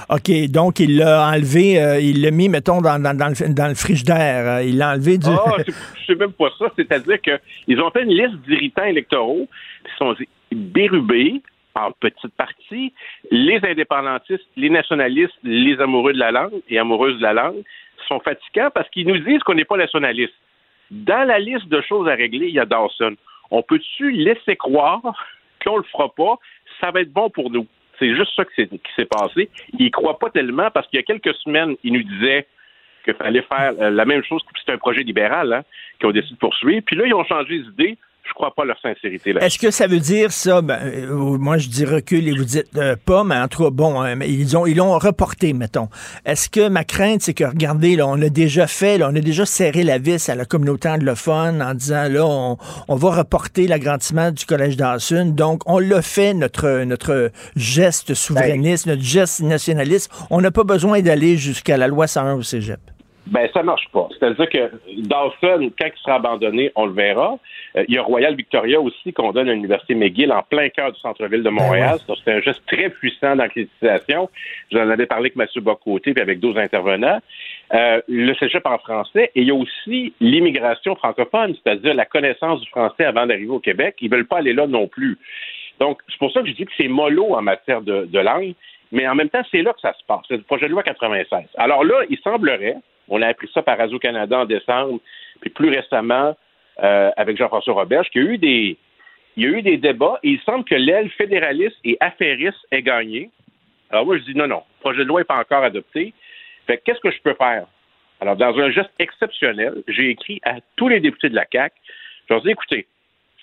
OK. Donc, il l'a enlevé, euh, il l'a mis, mettons, dans, dans, dans le, dans le frigidaire. Euh, il l'a enlevé du... Ah, oh, c'est même pas ça. C'est-à-dire qu'ils ont fait une liste d'irritants électoraux. Ils sont dérubés, en petite partie, les indépendantistes, les nationalistes, les amoureux de la langue et amoureuses de la langue sont fatigants parce qu'ils nous disent qu'on n'est pas nationalistes. Dans la liste de choses à régler, il y a Dawson. On peut-tu laisser croire... qu'on le fera pas, ça va être bon pour nous. C'est juste ça qui s'est, qui s'est passé. Ils ne croient pas tellement parce qu'il y a quelques semaines, ils nous disaient qu'il fallait faire la même chose, que c'était un projet libéral, hein, qu'ils ont décidé de poursuivre. Puis là, ils ont changé d'idée. Je crois pas leur sincérité là. Est-ce que ça veut dire ça? Ben, euh, moi, je dis recul et vous dites euh, pas, mais en tout cas, bon, euh, ils ont, ils l'ont reporté, mettons. Est-ce que ma crainte, c'est que, regardez, là, on l'a déjà fait, là, on a déjà serré la vis à la communauté anglophone en disant, là, on, on va reporter l'agrandissement du collège Dawson. Donc, on l'a fait, notre, notre geste souverainiste, ben, notre geste nationaliste. On n'a pas besoin d'aller jusqu'à la loi cent un au cégep. Ben ça marche pas. C'est-à-dire que Dawson, quand il sera abandonné, on le verra. Euh, il y a Royal Victoria aussi qu'on donne à l'Université McGill en plein cœur du centre-ville de Montréal. Ben ouais. C'est un geste très puissant d'anglicisation. J'en avais parlé avec Mathieu Bocoté puis avec d'autres intervenants. Euh, le cégep en français. Et il y a aussi l'immigration francophone, c'est-à-dire la connaissance du français avant d'arriver au Québec. Ils veulent pas aller là non plus. Donc, c'est pour ça que je dis que c'est mollo en matière de, de langue. Mais en même temps, c'est là que ça se passe. C'est le projet de loi quatre-vingt-seize. Alors là, il semblerait... On a appris ça par Radio-Canada en décembre, puis plus récemment euh, avec Jean-François Roberge, qu'il y a eu des, il y a eu des débats et il semble que l'aile fédéraliste et affairiste ait gagné. Alors moi, je dis non, non, le projet de loi n'est pas encore adopté. Fait que, qu'est-ce que je peux faire? Alors, dans un geste exceptionnel, j'ai écrit à tous les députés de la C A Q. Je leur ai dit, écoutez,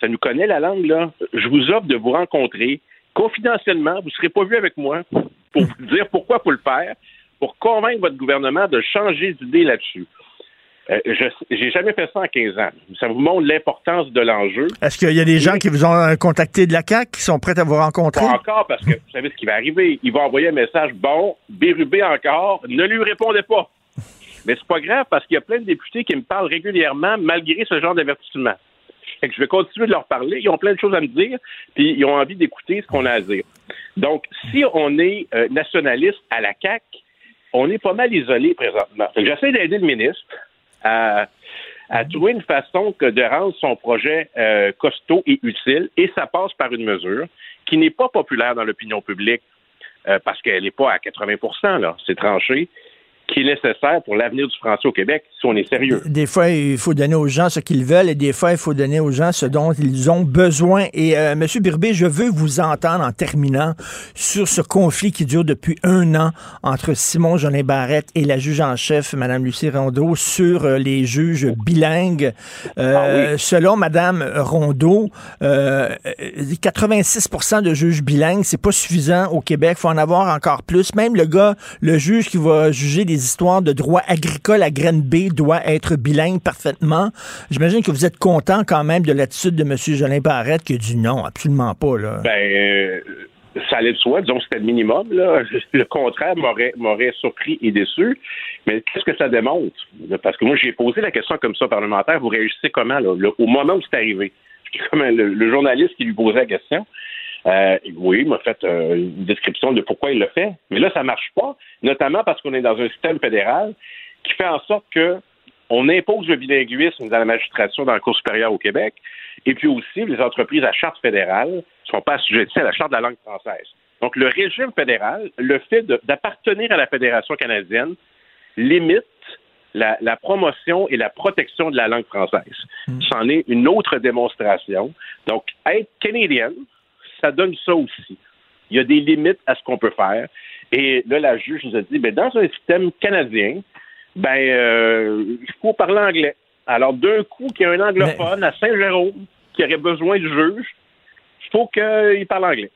ça nous connaît la langue, là. Je vous offre de vous rencontrer confidentiellement. Vous ne serez pas vus avec moi pour vous dire pourquoi il faut le faire, pour convaincre votre gouvernement de changer d'idée là-dessus. Euh, je n'ai jamais fait ça en quinze ans. Ça vous montre l'importance de l'enjeu. Est-ce qu'il y a des Et gens qui vous ont contacté de la C A Q qui sont prêts à vous rencontrer? Pas encore, parce que vous savez ce qui va arriver. Ils vont envoyer un message, bon, Bérubé encore, ne lui répondez pas. Mais c'est pas grave, parce qu'il y a plein de députés qui me parlent régulièrement malgré ce genre d'avertissement. Fait que je vais continuer de leur parler. Ils ont plein de choses à me dire, puis ils ont envie d'écouter ce qu'on a à dire. Donc, si on est euh, nationaliste à la C A Q, on est pas mal isolé présentement. J'essaie d'aider le ministre à, à trouver une façon que de rendre son projet euh, costaud et utile, et ça passe par une mesure qui n'est pas populaire dans l'opinion publique, euh, parce qu'elle n'est pas à quatre-vingts pour cent, là, c'est tranché, qui est nécessaire pour l'avenir du français au Québec, si on est sérieux. Des fois, il faut donner aux gens ce qu'ils veulent et des fois, il faut donner aux gens ce dont ils ont besoin. Et euh, M. Bérubé, je veux vous entendre en terminant sur ce conflit qui dure depuis un an entre Simon-Jolin Barrette et la juge en chef, Mme Lucie Rondeau, sur euh, les juges bilingues. Euh, ah oui. Selon Mme Rondeau, euh, quatre-vingt-six pour cent de juges bilingues, c'est pas suffisant au Québec. Il faut en avoir encore plus. Même le gars, le juge qui va juger des histoires de droit agricole à Granby doit être bilingue parfaitement. J'imagine que vous êtes content quand même de l'attitude de M. Jolin Barrette qui a dit non, absolument pas. Là. Ben, euh, ça allait de soi, disons que c'était le minimum. Là. Le contraire m'aurait, m'aurait surpris et déçu. Mais qu'est-ce que ça démontre? Parce que moi, j'ai posé la question comme ça, parlementaire, vous réagissez comment là, là, au moment où c'est arrivé? Comme le, le journaliste qui lui posait la question. Euh, oui, il m'a fait euh, une description de pourquoi il le fait, mais là, ça marche pas, notamment parce qu'on est dans un système fédéral qui fait en sorte qu'on impose le bilinguisme dans la magistrature dans la Cour supérieure au Québec, et puis aussi, les entreprises à charte fédérale ne sont pas assujetties à la charte de la langue française. Donc, le régime fédéral, le fait de, d'appartenir à la Fédération canadienne, limite la, la promotion et la protection de la langue française. Mmh. C'en est une autre démonstration. Donc, être canadienne, ça donne ça aussi. Il y a des limites à ce qu'on peut faire. Et là, la juge nous a dit, ben, dans un système canadien, ben, euh, il faut parler anglais. Alors, d'un coup, qu'il y a un anglophone Mais... à Saint-Jérôme qui aurait besoin du juge, il faut qu'il parle anglais.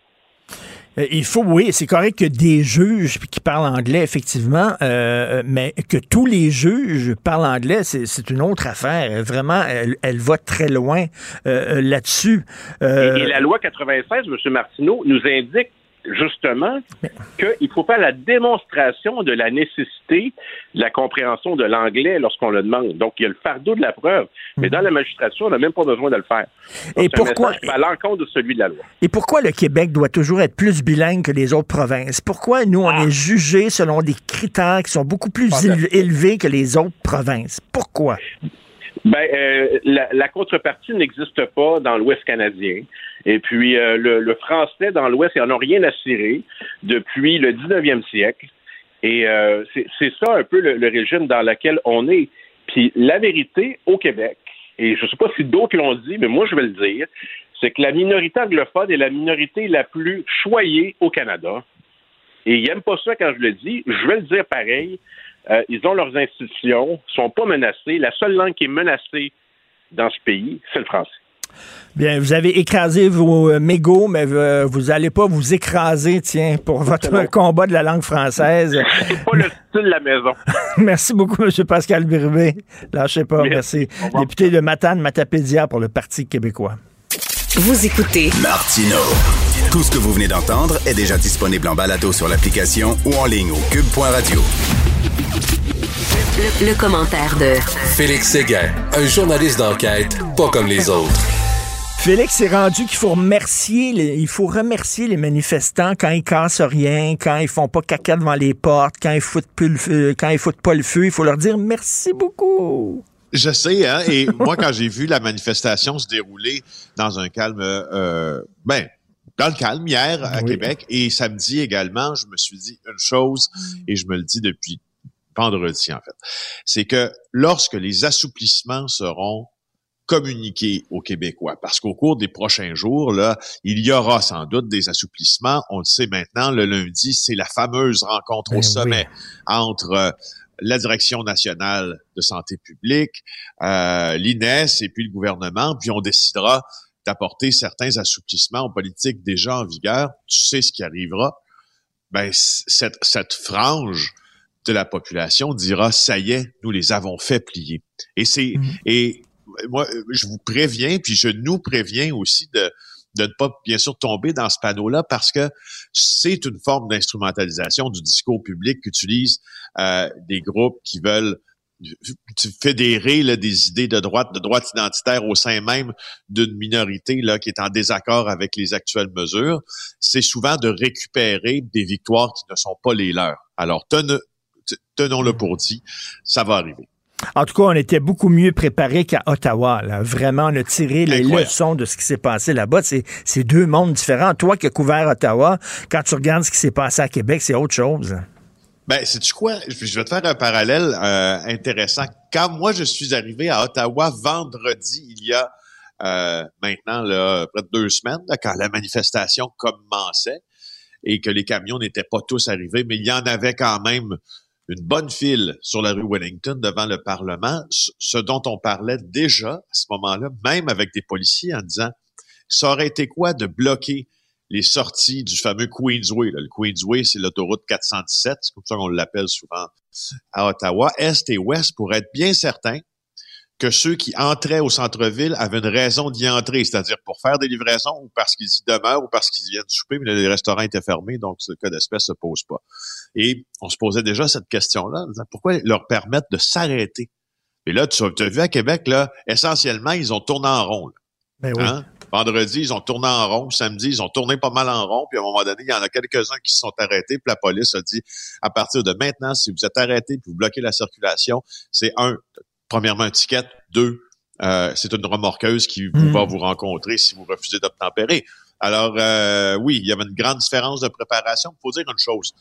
Il faut, oui, c'est correct que des juges qui parlent anglais, effectivement, euh, mais que tous les juges parlent anglais, c'est, c'est une autre affaire. Vraiment, elle, elle va très loin euh, là-dessus. Euh... Et, et la loi quatre-vingt-seize, M. Martineau, nous indique justement qu'il faut faire la démonstration de la nécessité de la compréhension de l'anglais lorsqu'on le demande. Donc, il y a le fardeau de la preuve. Mais dans la magistrature, on n'a même pas besoin de le faire. Donc, et c'est pourquoi, un message à l'encontre de celui de la loi. Et pourquoi le Québec doit toujours être plus bilingue que les autres provinces? Pourquoi nous, on ah. est jugés selon des critères qui sont beaucoup plus éle- élevés que les autres provinces? Pourquoi? Ben, euh, la, la contrepartie n'existe pas dans l'Ouest canadien. Et puis, euh, le, le français dans l'Ouest, ils n'en ont rien à cirer depuis le dix-neuvième siècle. Et euh, c'est, c'est ça un peu le, le régime dans lequel on est. Puis, la vérité au Québec, et je ne sais pas si d'autres l'ont dit, mais moi, je vais le dire, c'est que la minorité anglophone est la minorité la plus choyée au Canada. Et ils n'aiment pas ça quand je le dis. Je vais le dire pareil. Euh, ils ont leurs institutions, ne sont pas menacés. La seule langue qui est menacée dans ce pays, c'est le français. Bien, vous avez écrasé vos mégots, mais vous n'allez pas vous écraser, tiens, pour votre Exactement. combat de la langue française. C'est pas le style de la maison. Merci beaucoup, M. Pascal Bérubé. Lâchez pas, merci. merci. Député de Matane-Matapédia pour le Parti québécois. Vous écoutez Martineau. Tout ce que vous venez d'entendre est déjà disponible en balado sur l'application ou en ligne au cube point radio. Le, le commentaire de Félix Séguin, un journaliste d'enquête pas comme les autres. Félix, c'est rendu qu'il faut remercier, les, il faut remercier les manifestants quand ils cassent rien, quand ils font pas caca devant les portes, quand ils foutent plus le feu, quand ils foutent pas le feu, il faut leur dire merci beaucoup. Je sais, hein, et moi quand j'ai vu la manifestation se dérouler dans un calme, euh, ben dans le calme hier à oui. Québec et samedi également, je me suis dit une chose et je me le dis depuis vendredi en fait, c'est que lorsque les assouplissements seront communiquer aux Québécois, parce qu'au cours des prochains jours, là, il y aura sans doute des assouplissements. On le sait maintenant, le lundi, c'est la fameuse rencontre au ben sommet oui. entre euh, la Direction nationale de santé publique, euh, l'I N E S et puis le gouvernement, puis on décidera d'apporter certains assouplissements aux politiques déjà en vigueur. Tu sais ce qui arrivera. Ben, c- cette, cette frange de la population dira, ça y est, nous les avons fait plier. Et c'est, mmh. et, moi, je vous préviens, puis je nous préviens aussi de, de ne pas, bien sûr, tomber dans ce panneau-là parce que c'est une forme d'instrumentalisation du discours public qu'utilisent euh, des groupes qui veulent fédérer là, des idées de droite, de droite identitaire au sein même d'une minorité là qui est en désaccord avec les actuelles mesures. C'est souvent de récupérer des victoires qui ne sont pas les leurs. Alors, tenons, tenons-le pour dit, ça va arriver. En tout cas, on était beaucoup mieux préparés qu'à Ottawa. Là. Vraiment, on a tiré les Incroyable. leçons de ce qui s'est passé là-bas. C'est, c'est deux mondes différents. Toi qui as couvert Ottawa, quand tu regardes ce qui s'est passé à Québec, c'est autre chose. Ben, sais-tu quoi? Je vais te faire un parallèle euh, intéressant. Quand moi, je suis arrivé à Ottawa vendredi, il y a euh, maintenant là, près de deux semaines, là, quand la manifestation commençait et que les camions n'étaient pas tous arrivés, mais il y en avait quand même une bonne file sur la rue Wellington devant le Parlement, ce dont on parlait déjà à ce moment-là, même avec des policiers en disant « ça aurait été quoi de bloquer les sorties du fameux Queensway ». Le Queensway, c'est l'autoroute quatre cent dix-sept, c'est comme ça qu'on l'appelle souvent à Ottawa, Est et Ouest, pour être bien certain que ceux qui entraient au centre-ville avaient une raison d'y entrer, c'est-à-dire pour faire des livraisons ou parce qu'ils y demeurent ou parce qu'ils viennent souper, mais les restaurants étaient fermés, donc le cas d'espèce se pose pas. Et on se posait déjà cette question-là, en disant pourquoi leur permettre de s'arrêter? Et là, tu as vu à Québec, là, essentiellement, ils ont tourné en rond. Ben oui. Hein? Vendredi, ils ont tourné en rond. Samedi, ils ont tourné pas mal en rond. Puis à un moment donné, il y en a quelques-uns qui se sont arrêtés. Puis la police a dit, à partir de maintenant, si vous êtes arrêtés et que vous bloquez la circulation, c'est un... premièrement, un ticket. Deux, euh, c'est une remorqueuse qui mmh. va vous rencontrer si vous refusez d'obtempérer. Alors, euh, oui, il y avait une grande différence de préparation. Il faut dire une chose.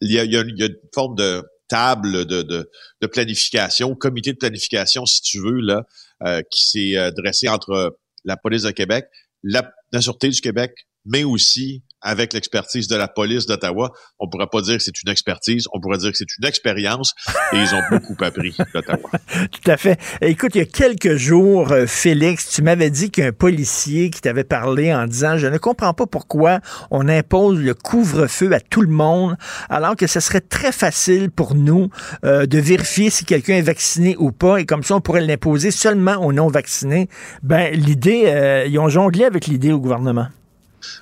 Il y a, il y a, il y a une forme de table de, de, de planification, comité de planification, si tu veux, là, euh, qui s'est euh, dressé entre la police de Québec, la, la Sûreté du Québec, mais aussi avec l'expertise de la police d'Ottawa. On ne pourrait pas dire que c'est une expertise, on pourrait dire que c'est une expérience, et ils ont beaucoup appris d'Ottawa. Tout à fait. Écoute, il y a quelques jours, Félix, tu m'avais dit qu'un policier qui t'avait parlé en disant « je ne comprends pas pourquoi on impose le couvre-feu à tout le monde, alors que ce serait très facile pour nous euh, de vérifier si quelqu'un est vacciné ou pas, et comme ça, on pourrait l'imposer seulement aux non-vaccinés. » Ben, l'idée, euh, ils ont jonglé avec l'idée au gouvernement.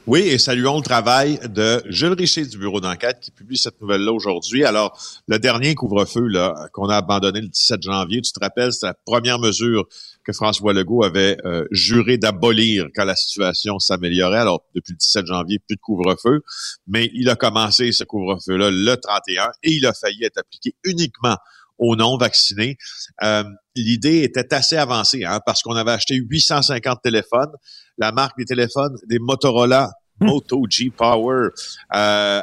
Oui, et saluons le travail de Jules Richer du bureau d'enquête qui publie cette nouvelle-là aujourd'hui. Alors, le dernier couvre-feu là, qu'on a abandonné le dix-sept janvier, tu te rappelles, c'est la première mesure que François Legault avait euh, juré d'abolir quand la situation s'améliorait. Alors, depuis le dix-sept janvier, plus de couvre-feu, mais il a commencé ce couvre-feu-là le trente et un et il a failli être appliqué uniquement aux non-vaccinés. Euh, l'idée était assez avancée, hein, parce qu'on avait acheté huit cent cinquante téléphones. La marque des téléphones, des Motorola mmh. Moto G Power euh,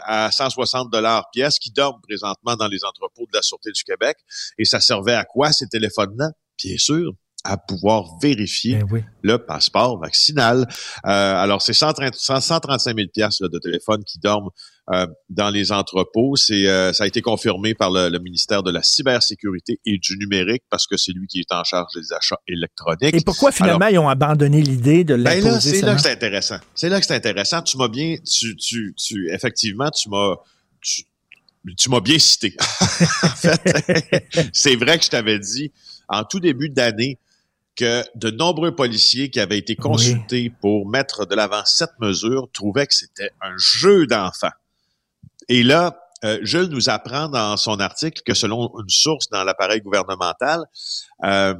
à cent soixante dollars pièce, qui dorment présentement dans les entrepôts de la Sûreté du Québec. Et ça servait à quoi, ces téléphones-là? Bien sûr, à pouvoir vérifier ben oui. le passeport vaccinal. Euh, alors, c'est cent trente, cent trente-cinq mille piastres là, de téléphones qui dorment euh, dans les entrepôts. C'est, euh, ça a été confirmé par le, le ministère de la Cybersécurité et du Numérique, parce que c'est lui qui est en charge des achats électroniques. Et pourquoi, finalement, alors, ils ont abandonné l'idée de l'imposer? Ben là, c'est là que c'est intéressant. C'est là que c'est intéressant. Tu m'as bien... tu, tu, tu Effectivement, tu m'as... Tu, tu m'as bien cité. En fait, c'est vrai que je t'avais dit, en tout début d'année, que de nombreux policiers qui avaient été consultés oui. pour mettre de l'avant cette mesure trouvaient que c'était un jeu d'enfant. Et là, euh, Jules nous apprend dans son article que selon une source dans l'appareil gouvernemental, euh,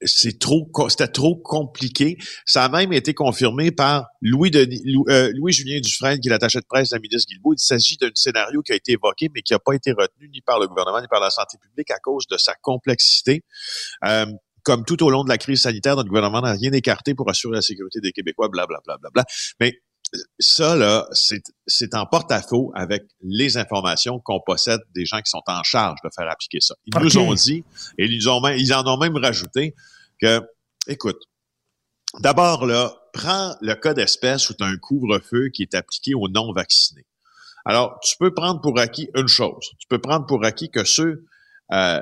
c'est trop, c'était trop compliqué. Ça a même été confirmé par Louis Denis, euh, Louis-Julien Dufresne, qui est l'attaché de presse de la ministre Guilbeault. Il s'agit d'un scénario qui a été évoqué, mais qui n'a pas été retenu ni par le gouvernement ni par la santé publique à cause de sa complexité. Euh, Comme tout au long de la crise sanitaire, notre gouvernement n'a rien écarté pour assurer la sécurité des Québécois, blablabla. Bla, bla, bla. Mais ça, là, c'est, c'est en porte-à-faux avec les informations qu'on possède des gens qui sont en charge de faire appliquer ça. Ils okay. nous ont dit, et ils, ont même, ils en ont même rajouté, que, écoute, d'abord, là, prends le cas d'espèce où tu as un couvre-feu qui est appliqué aux non-vaccinés. Alors, tu peux prendre pour acquis une chose. Tu peux prendre pour acquis que ceux... Euh,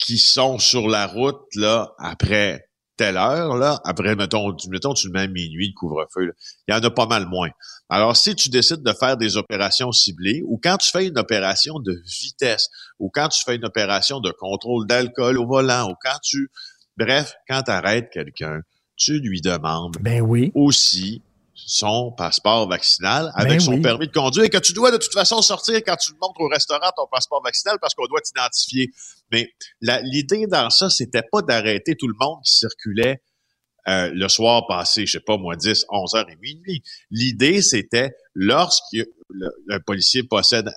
qui sont sur la route, là, après telle heure, là, après, mettons, mettons tu le mets à minuit, le couvre-feu, là, il y en a pas mal moins. Alors, si tu décides de faire des opérations ciblées, ou quand tu fais une opération de vitesse, ou quand tu fais une opération de contrôle d'alcool au volant, ou quand tu... Bref, quand tu arrêtes quelqu'un, tu lui demandes ben oui. aussi son passeport vaccinal avec ben son oui. permis de conduire, et que tu dois de toute façon sortir quand tu le montres au restaurant ton passeport vaccinal parce qu'on doit t'identifier. Mais la, l'idée dans ça, c'était pas d'arrêter tout le monde qui circulait euh, le soir passé, je sais pas, moi, dix, onze heures et minuit. L'idée, c'était, lorsque le, le policier possède,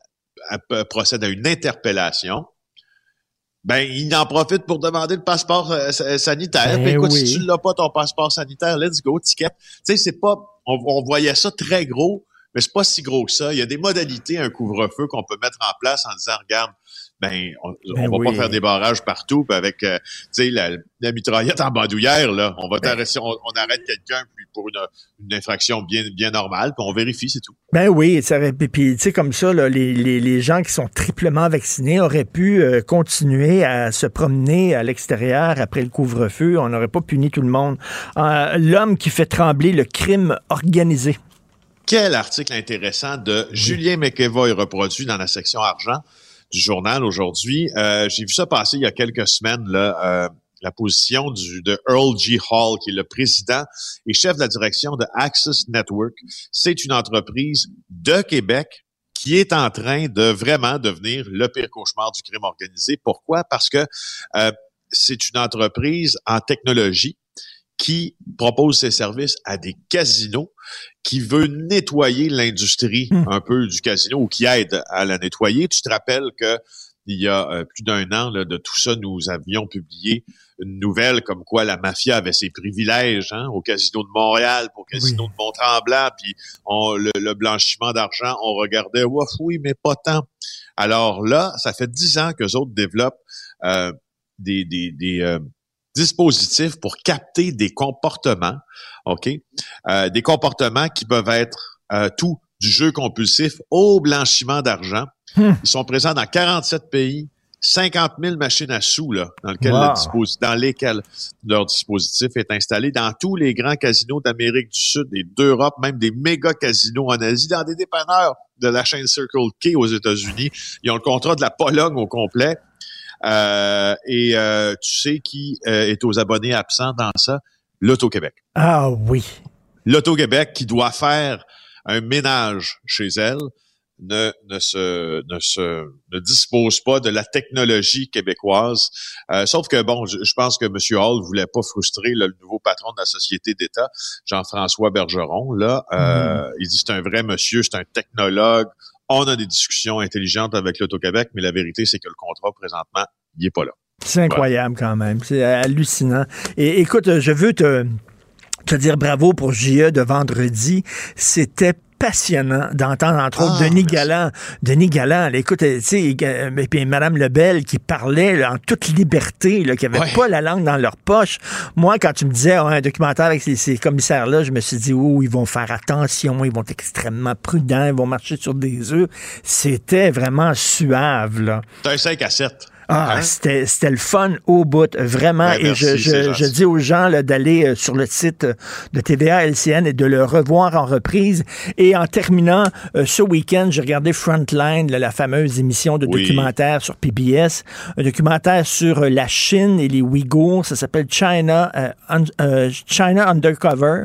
procède à une interpellation, Ben, il en profite pour demander le passeport euh, sanitaire. Ben, puis, écoute, oui. Si tu l'as pas, ton passeport sanitaire, let's go, ticket. Tu sais, c'est pas... On, on voyait ça très gros, mais c'est pas si gros que ça. Il y a des modalités, un couvre-feu qu'on peut mettre en place en disant, regarde, ben, on, ben on va oui. pas faire des barrages partout, puis avec, euh, tu sais, la, la mitraillette en bandoulière, là. On va ben. t'arrêter, on, on arrête quelqu'un puis pour une, une infraction bien, bien normale, puis on vérifie, c'est tout. Ben oui, ça, puis, puis tu sais, comme ça, là, les, les, les gens qui sont triplement vaccinés auraient pu euh, continuer à se promener à l'extérieur après le couvre-feu. On n'aurait pas puni tout le monde. Euh, l'homme qui fait trembler le crime organisé. Quel article intéressant de oui. Julien McEvoy reproduit dans la section argent du journal aujourd'hui. Euh, j'ai vu ça passer il y a quelques semaines, là, euh, la position du, de Earl G. Hall, qui est le président et chef de la direction de Access Network. C'est une entreprise de Québec qui est en train de vraiment devenir le pire cauchemar du crime organisé. Pourquoi? Parce que euh, c'est une entreprise en technologie qui propose ses services à des casinos, qui veut nettoyer l'industrie un peu du casino ou qui aide à la nettoyer. Tu te rappelles que il y a euh, plus d'un an là, de tout ça, nous avions publié une nouvelle comme quoi la mafia avait ses privilèges hein, au casino de Montréal, au casino oui. de Mont-Tremblant, puis on, le, le blanchiment d'argent, on regardait, ouf, oui, mais pas tant. Alors là, ça fait dix ans qu'eux autres développent euh, des... des, des euh, dispositifs pour capter des comportements, ok, euh, des comportements qui peuvent être euh, tout du jeu compulsif au blanchiment d'argent. Hmm. Ils sont présents dans quarante-sept pays, cinquante mille machines à sous là, dans, lequel wow. le dispos- dans lesquelles leur dispositif est installé, dans tous les grands casinos d'Amérique du Sud et d'Europe, même des méga casinos en Asie, dans des dépanneurs de la chaîne Circle K aux États-Unis. Ils ont le contrat de la Pologne au complet. Euh, et euh, tu sais qui euh, est aux abonnés absents dans ça? L'Auto-Québec. Ah oui. L'Auto-Québec qui doit faire un ménage chez elle ne, ne, se, ne, se, ne dispose pas de la technologie québécoise. Euh, sauf que, bon, je, je pense que M. Hall ne voulait pas frustrer là, le nouveau patron de la Société d'État, Jean-François Bergeron. Là, euh, mm. Il dit c'est un vrai monsieur, c'est un technologue. On a des discussions intelligentes avec l'Auto-Québec, mais la vérité, c'est que le contrat, présentement, il n'est pas là. C'est incroyable voilà. quand même. C'est hallucinant. Et écoute, je veux te, te dire bravo pour J E de vendredi. C'était passionnant d'entendre, entre ah, autres, Denis merci. Galland. Denis Galland, là, écoute, tu sais, et puis Mme Lebel qui parlait là, en toute liberté, là, qui n'avait ouais. pas la langue dans leur poche. Moi, quand tu me disais oh, un documentaire avec ces, ces commissaires-là, je me suis dit, oh, ils vont faire attention, ils vont être extrêmement prudents, ils vont marcher sur des œufs. C'était vraiment suave, là. C'est un cinq à sept. Ah, hein? c'était, c'était le fun au bout, vraiment. Ouais, merci, et je, je, je dis aux gens là, d'aller sur le site de T V A L C N et de le revoir en reprise. Et en terminant, euh, ce week-end, j'ai regardé Frontline, là, la fameuse émission de oui. documentaire sur P B S, un documentaire sur euh, la Chine et les Ouïghours. Ça s'appelle China, euh, un, euh, China Undercover.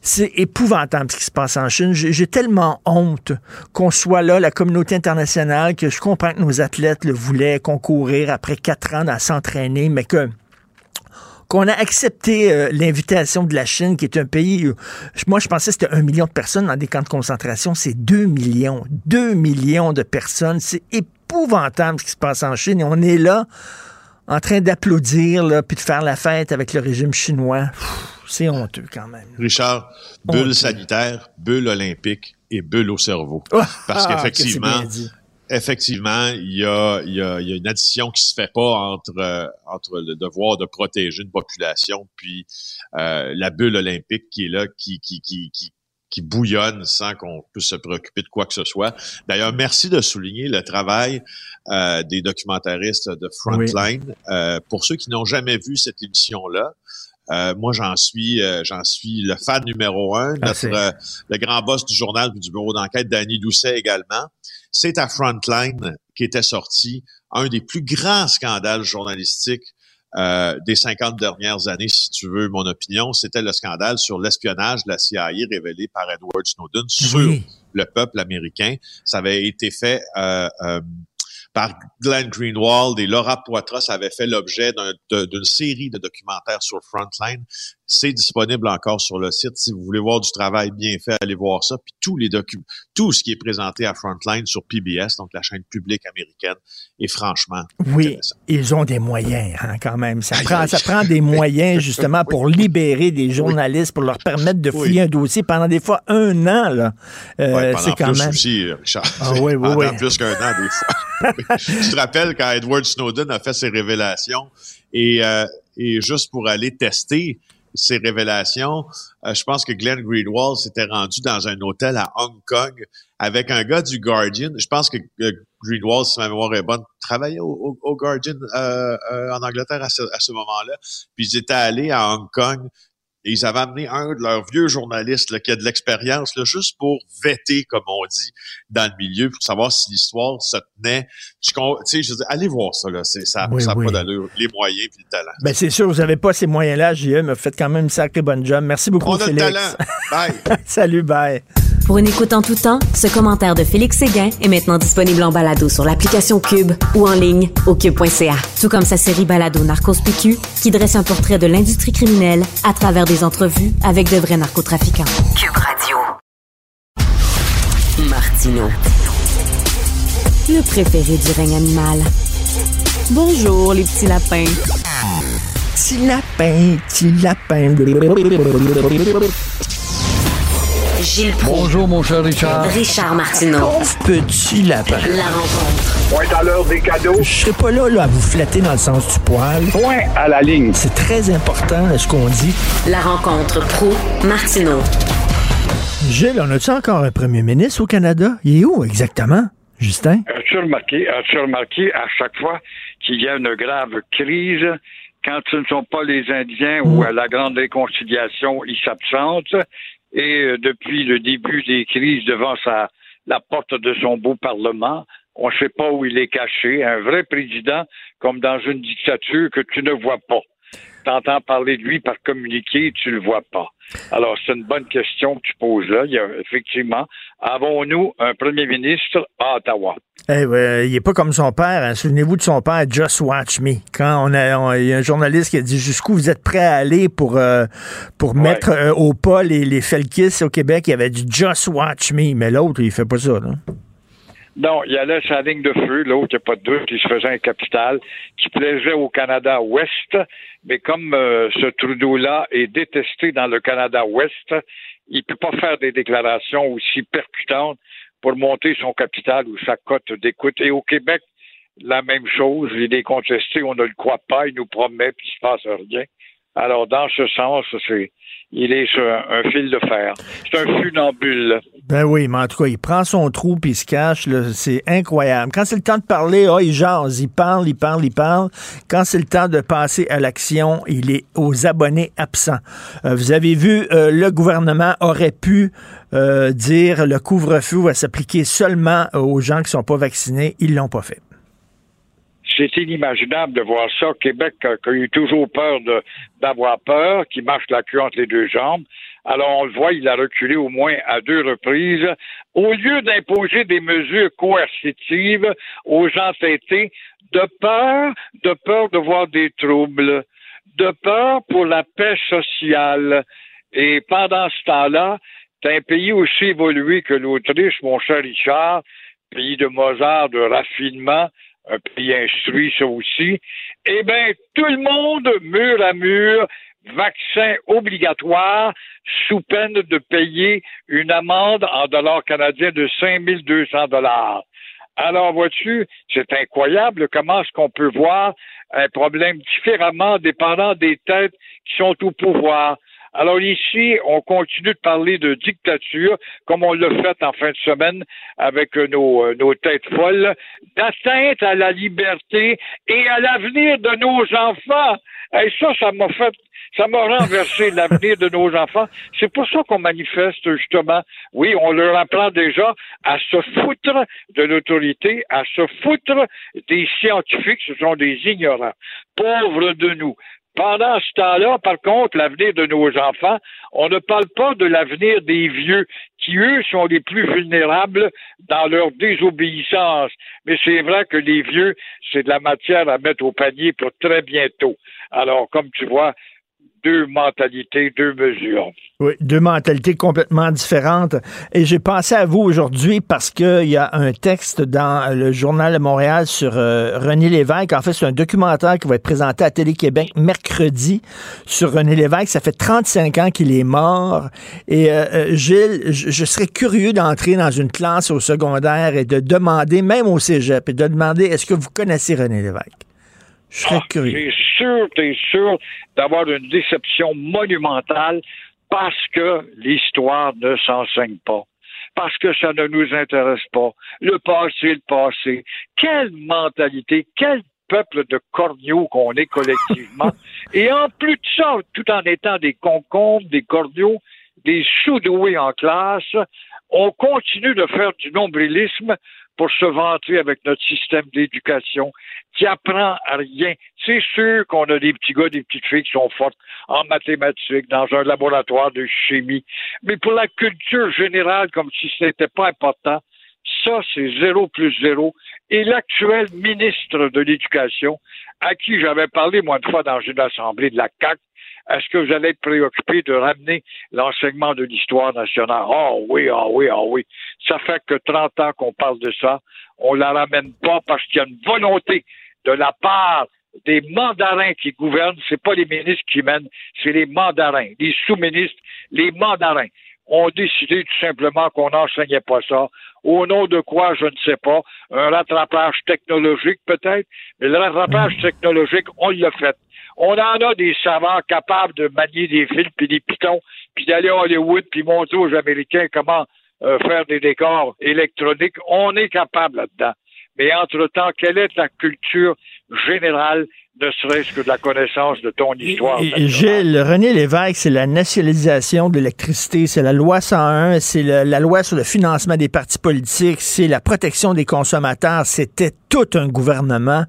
C'est épouvantable ce qui se passe en Chine. J'ai, j'ai tellement honte qu'on soit là, la communauté internationale, que je comprends que nos athlètes le voulaient concourir après quatre ans à s'entraîner, mais que... qu'on a accepté euh, l'invitation de la Chine, qui est un pays où, moi, je pensais que c'était un million de personnes dans des camps de concentration. C'est deux millions. Deux millions de personnes. C'est épouvantable ce qui se passe en Chine. Et on est là, en train d'applaudir, là, puis de faire la fête avec le régime chinois. Pff, c'est honteux, quand même. Richard, bulle honteux. Sanitaire, bulle olympique et bulle au cerveau. Oh, parce ah, qu'effectivement... Effectivement, il y a, il y a, il y a une addition qui se fait pas entre euh, entre le devoir de protéger une population puis euh, la bulle olympique qui est là, qui qui qui qui qui bouillonne sans qu'on puisse se préoccuper de quoi que ce soit. D'ailleurs, merci de souligner le travail euh, des documentaristes de Frontline. Oui. Euh, pour ceux qui n'ont jamais vu cette émission-là, Euh, moi, j'en suis, euh, j'en suis le fan numéro un. Notre, euh, le grand boss du journal et du bureau d'enquête, Danny Doucet également. C'est à Frontline qu'était sorti un des plus grands scandales journalistiques euh, des cinquante dernières années, si tu veux mon opinion. C'était le scandale sur l'espionnage de la C I A révélé par Edward Snowden sur oui. le peuple américain. Ça avait été fait... Euh, euh, par Glenn Greenwald et Laura Poitras, ça avait fait l'objet d'un, de, d'une série de documentaires sur Frontline. C'est disponible encore sur le site. Si vous voulez voir du travail bien fait, allez voir ça. Puis tous les documents, tout ce qui est présenté à Frontline sur P B S, donc la chaîne publique américaine, est franchement oui, ils ont des moyens hein, quand même. Ça, aïe, prend, aïe. ça prend des moyens justement pour oui. libérer des journalistes, oui. pour leur permettre de fouiller oui. un dossier pendant des fois un an. Là. Euh, oui, c'est quand plus même... aussi, Richard. Ah, oui, oui, pendant oui. plus qu'un an des fois. Je te rappelle quand Edward Snowden a fait ses révélations et, euh, et juste pour aller tester ces révélations, euh, je pense que Glenn Greenwald s'était rendu dans un hôtel à Hong Kong avec un gars du Guardian. Je pense que euh, Greenwald, si ma mémoire est bonne, travaillait au, au, au Guardian euh, euh, en Angleterre à ce, à ce moment-là. Puis ils étaient allés à Hong Kong et ils avaient amené un de leurs vieux journalistes là, qui a de l'expérience, là, juste pour vêter, comme on dit, dans le milieu, pour savoir si l'histoire se tenait. Je, tu sais, je dis, allez voir ça, là. C'est, ça n'a oui, oui. pas d'allure, les moyens puis le talent. Ben c'est sûr, vous n'avez pas ces moyens-là, J E, mais vous faites quand même une sacrée bonne job. Merci beaucoup, on Félix. On a le talent. Bye. Salut, bye. Pour une écoute en tout temps, ce commentaire de Félix Séguin est maintenant disponible en balado sur l'application Cube ou en ligne au cube point c a. Tout comme sa série balado Narcos P Q, qui dresse un portrait de l'industrie criminelle à travers des entrevues avec de vrais narcotrafiquants. Cube Radio. Martineau. Le préféré du règne animal. Bonjour, les petits lapins. Petit lapin, petit lapin. Gilles Proulx. Bonjour, mon cher Richard. Richard Martineau. Pauvre petit lapin. La rencontre. Point à l'heure des cadeaux. Je serai pas là, là à vous flatter dans le sens du poil. Point à la ligne. C'est très important, ce qu'on dit. La rencontre Proulx-Martineau. Gilles, on a-tu encore un premier ministre au Canada? Il est où exactement, Justin? As-tu remarqué, as-tu remarqué à chaque fois qu'il y a une grave crise, quand ce ne sont pas les Indiens mmh. ou à la grande réconciliation, ils s'absentent? Et depuis le début des crises devant sa, la porte de son beau Parlement, on ne sait pas où il est caché. Un vrai président, comme dans une dictature que tu ne vois pas. Tu entends parler de lui par communiqué, tu ne le vois pas. Alors, c'est une bonne question que tu poses là. Il y a, effectivement, avons-nous un premier ministre à Ottawa? Eh ben, il n'est pas comme son père. Hein. Souvenez-vous de son père, Just Watch Me. Quand on a, on, y a un journaliste qui a dit jusqu'où vous êtes prêt à aller pour, euh, pour ouais. mettre euh, au pas les, les Felkis au Québec, il avait dit Just Watch Me. Mais l'autre, il fait pas ça. Là. Non, il allait sa ligne de feu, l'autre, il n'y a pas de doute, qui se faisait un capital, qui plaisait au Canada-Ouest, mais comme euh, ce Trudeau-là est détesté dans le Canada-Ouest, il ne peut pas faire des déclarations aussi percutantes pour monter son capital ou sa cote d'écoute. Et au Québec, la même chose, il est contesté, on ne le croit pas, il nous promet, puis il se passe rien. Alors, dans ce sens, c'est... il est sur un, un fil de fer. C'est un funambule. Ben oui, mais en tout cas, il prend son trou puis il se cache. Là, c'est incroyable. Quand c'est le temps de parler, oh, il jase, il parle, il parle, il parle. Quand c'est le temps de passer à l'action, il est aux abonnés absents. Euh, vous avez vu, euh, le gouvernement aurait pu euh, dire le couvre-feu va s'appliquer seulement aux gens qui ne sont pas vaccinés. Ils ne l'ont pas fait. C'est inimaginable de voir ça. Québec qui a eu toujours peur de, d'avoir peur, qui marche la queue entre les deux jambes. Alors, on le voit, il a reculé au moins à deux reprises. Au lieu d'imposer des mesures coercitives aux entêtés, de peur, de peur de voir des troubles, de peur pour la paix sociale. Et pendant ce temps-là, c'est un pays aussi évolué que l'Autriche, mon cher Richard, pays de Mozart, de raffinement, un pays instruit, ça aussi, eh bien, tout le monde, mur à mur, vaccin obligatoire, sous peine de payer une amende en dollars canadiens de cinq mille deux cents dollars. Alors, vois-tu, c'est incroyable comment est-ce qu'on peut voir un problème différemment dépendant des têtes qui sont au pouvoir. Alors ici, on continue de parler de dictature, comme on l'a fait en fin de semaine avec nos, nos têtes folles, d'atteinte à la liberté et à l'avenir de nos enfants. Et ça, ça m'a fait, ça m'a renversé l'avenir de nos enfants. C'est pour ça qu'on manifeste, justement. Oui, on leur apprend déjà à se foutre de l'autorité, à se foutre des scientifiques, ce sont des ignorants. Pauvres de nous. Pendant ce temps-là, par contre, l'avenir de nos enfants, on ne parle pas de l'avenir des vieux qui, eux, sont les plus vulnérables dans leur désobéissance. Mais c'est vrai que les vieux, c'est de la matière à mettre au panier pour très bientôt. Alors, comme tu vois, deux mentalités, deux mesures. Oui, deux mentalités complètement différentes. Et j'ai pensé à vous aujourd'hui parce qu'il y a un texte dans le Journal de Montréal sur euh, René Lévesque. En fait, c'est un documentaire qui va être présenté à Télé-Québec mercredi sur René Lévesque. Ça fait trente-cinq ans qu'il est mort. Et euh, Gilles, je, je serais curieux d'entrer dans une classe au secondaire et de demander, même au cégep, et de demander, est-ce que vous connaissez René Lévesque? Je serais ah, curieux. T'es sûr, t'es sûr d'avoir une déception monumentale parce que l'histoire ne s'enseigne pas. Parce que ça ne nous intéresse pas. Le passé, le passé. Quelle mentalité, quel peuple de corneaux qu'on est collectivement. Et en plus de ça, tout en étant des concombres, des corneaux, des sous-doués en classe, on continue de faire du nombrilisme pour se vanter avec notre système d'éducation qui apprend à rien. C'est sûr qu'on a des petits gars, des petites filles qui sont fortes en mathématiques, dans un laboratoire de chimie. Mais pour la culture générale, comme si ce n'était pas important, ça, c'est zéro plus zéro. Et l'actuel ministre de l'Éducation, à qui j'avais parlé, moi, une fois, dans une assemblée de la C A Q, est-ce que vous allez être préoccupé de ramener l'enseignement de l'histoire nationale? Ah oh, oui, ah oh, oui, ah oh, oui. Ça fait que trente ans qu'on parle de ça. On la ramène pas parce qu'il y a une volonté de la part des mandarins qui gouvernent. C'est pas les ministres qui mènent, c'est les mandarins, les sous-ministres, les mandarins. Ont décidé tout simplement qu'on n'enseignait pas ça. Au nom de quoi, je ne sais pas. Un rattrapage technologique, peut-être. Mais le rattrapage technologique, on l'a fait. On en a des savants capables de manier des fils puis des pitons, puis d'aller à Hollywood, puis montrer aux Américains comment euh, faire des décors électroniques. On est capable là-dedans. Mais entre-temps, quelle est la culture générale, ne serait-ce que de la connaissance de ton histoire? Et, et Gilles, René Lévesque, c'est la nationalisation de l'électricité, c'est la loi cent un, c'est la, la loi sur le financement des partis politiques, c'est la protection des consommateurs, c'était tout un gouvernement.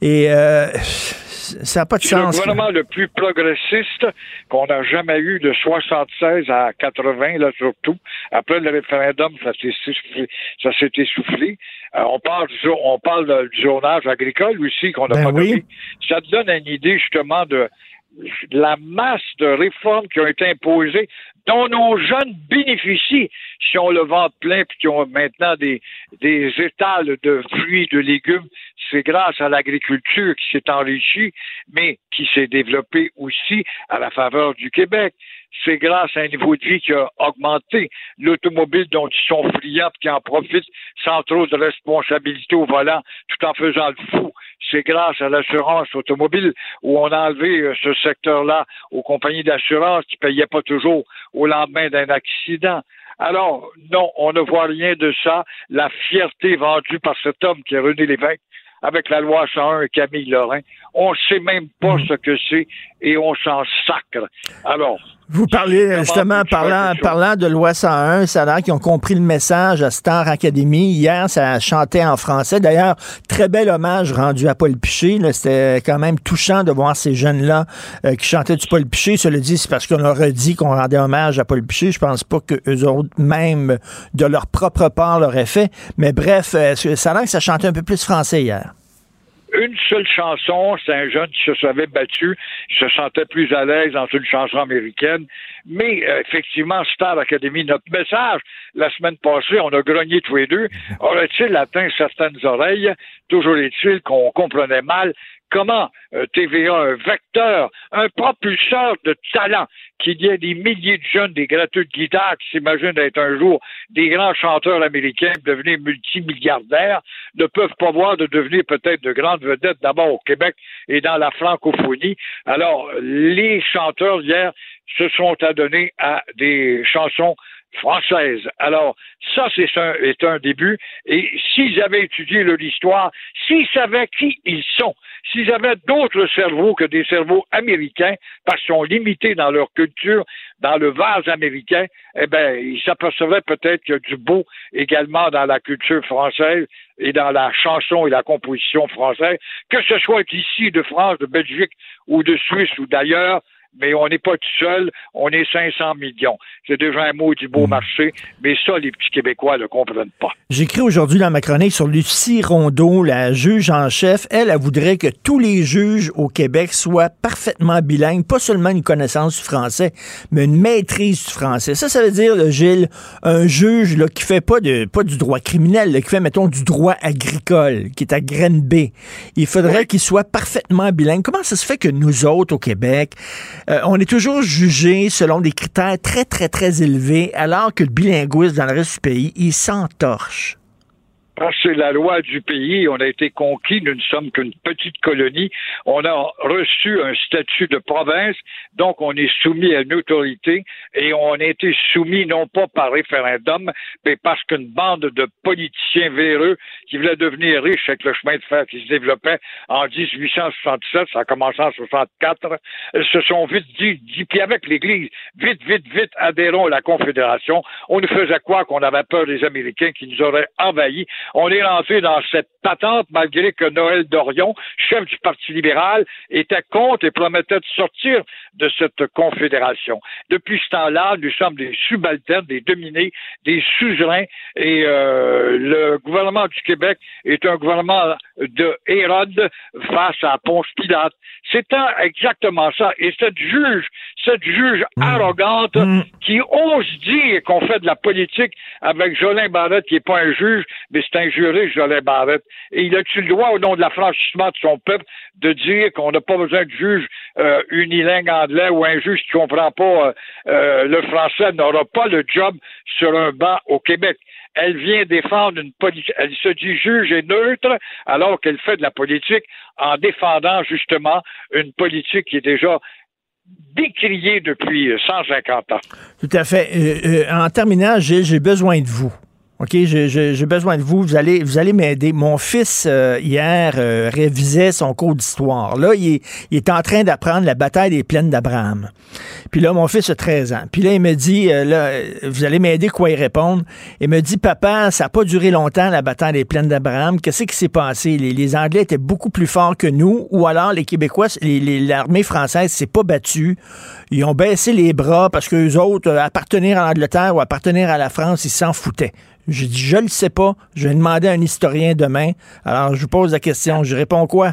Et euh, ça n'a pas de c'est sens. C'est le gouvernement là. Le plus progressiste qu'on n'a jamais eu de soixante-seize à quatre-vingt, là surtout. Après le référendum, ça s'est essoufflé. Ça s'est essoufflé. Euh, on parle du, on parle du zonage agricole aussi qu'on n'a ben pas oui. donné. Ça te donne une idée justement de la masse de réformes qui ont été imposées, dont nos jeunes bénéficient si on le ventre plein puis qui ont maintenant des, des étals de fruits, de légumes. C'est grâce à l'agriculture qui s'est enrichie, mais qui s'est développée aussi à la faveur du Québec. C'est grâce à un niveau de vie qui a augmenté. L'automobile dont ils sont friands et qui en profitent sans trop de responsabilité au volant tout en faisant le fou. C'est grâce à l'assurance automobile où on a enlevé ce secteur-là aux compagnies d'assurance qui ne payaient pas toujours au lendemain d'un accident. Alors, non, on ne voit rien de ça. La fierté vendue par cet homme qui est René Lévesque, avec la loi cent un et Camille Lorrain, on ne sait même pas ce que c'est et on s'en sacre. Alors, vous parlez justement, parlant, parlant de loi cent un, ça a l'air qu'ils ont compris le message à Star Academy. Hier, ça chantait en français. D'ailleurs, très bel hommage rendu à Paul Piché. Là, c'était quand même touchant de voir ces jeunes-là euh, qui chantaient du Paul Piché. Cela dit, c'est parce qu'on leur a dit qu'on rendait hommage à Paul Piché. Je pense pas qu'eux autres, même de leur propre part, l'auraient fait. Mais bref, euh, ça a l'air que ça chantait un peu plus français hier. Une seule chanson, c'est un jeune qui se savait battu, il se sentait plus à l'aise dans une chanson américaine, mais euh, effectivement, Star Academy, notre message, la semaine passée, on a grogné tous les deux, aurait-il atteint certaines oreilles, toujours est-il qu'on comprenait mal comment euh, T V A, un vecteur, un propulseur de talent, qu'il y ait des milliers de jeunes, des gratteux de guitare qui s'imaginent être un jour des grands chanteurs américains, devenir multimilliardaires, ne peuvent pas voir de devenir peut-être de grandes vedettes d'abord au Québec et dans la francophonie. Alors, les chanteurs hier se sont adonnés à des chansons française. Alors, ça, c'est un, est un début. Et s'ils avaient étudié leur histoire, s'ils savaient qui ils sont, s'ils avaient d'autres cerveaux que des cerveaux américains, parce qu'ils sont limités dans leur culture, dans le vase américain, eh bien, ils s'apercevraient peut-être qu'il y a du beau également dans la culture française et dans la chanson et la composition française, que ce soit d'ici, de France, de Belgique ou de Suisse ou d'ailleurs. mais on n'est pas tout seul, on est cinq cents millions. C'est déjà un mot du beau marché, mais ça, les petits Québécois ne comprennent pas. J'écris aujourd'hui dans ma chronique sur Lucie Rondeau, la juge en chef. Elle, elle voudrait que tous les juges au Québec soient parfaitement bilingues, pas seulement une connaissance du français, mais une maîtrise du français. Ça, ça veut dire, là, Gilles, un juge là, qui ne fait pas, de, pas du droit criminel, là, qui fait, mettons, du droit agricole, qui est à Granby. Il faudrait oui. qu'il soit parfaitement bilingue. Comment ça se fait que nous autres, au Québec, Euh, on est toujours jugé selon des critères très, très, très élevés, alors que le bilinguisme dans le reste du pays, il s'entorche. Parce que c'est la loi du pays, on a été conquis, nous ne sommes qu'une petite colonie, on a reçu un statut de province, donc on est soumis à une autorité et on a été soumis non pas par référendum, mais parce qu'une bande de politiciens véreux qui voulaient devenir riches avec le chemin de fer qui se développait en dix-huit cent soixante-sept, ça a commencé en soixante-quatre, se sont vite dit, dit puis avec l'Église, vite, vite, vite, adhérons à la Confédération, on nous faisait croire qu'on avait peur des Américains qui nous auraient envahis. On est lancé dans cette patente malgré que Noël Dorion, chef du Parti libéral, était contre et promettait de sortir de cette confédération. Depuis ce temps-là, nous sommes des subalternes, des dominés, des suzerains et euh, le gouvernement du Québec est un gouvernement de Hérode face à Ponce Pilate. C'était exactement ça. Et cette juge, cette juge mmh. arrogante mmh. qui ose dire qu'on fait de la politique avec Jolin Barrette qui n'est pas un juge, mais c'est un juriste, Jolin Barrette. Et il a-t-il le droit, au nom de l'affranchissement de son peuple, de dire qu'on n'a pas besoin de juge euh, unilingue anglais ou un juge qui ne comprend pas euh, euh, le français n'aura pas le job sur un banc au Québec. Elle vient défendre une politique, elle se dit juge et neutre, alors qu'elle fait de la politique en défendant justement une politique qui est déjà décriée depuis cent cinquante ans. Tout à fait. Euh, euh, en terminant, j'ai, j'ai besoin de vous. OK, j'ai, j'ai besoin de vous, vous allez, vous allez m'aider. Mon fils, euh, hier, euh, révisait son cours d'histoire. Là, il est, il est en train d'apprendre la bataille des plaines d'Abraham. Puis là, mon fils a treize ans. Puis là, il me dit, euh, là, vous allez m'aider quoi y répondre. Il me dit, papa, ça n'a pas duré longtemps, la bataille des plaines d'Abraham. Qu'est-ce qui s'est passé? Les, les Anglais étaient beaucoup plus forts que nous, ou alors les Québécois, les, les, l'armée française s'est pas battue. Ils ont baissé les bras parce qu'eux autres, euh, appartenir à l'Angleterre ou appartenir à la France, ils s'en foutaient. J'ai dit, je le sais pas. Je vais demander à un historien demain. Alors, je vous pose la question. Je réponds quoi?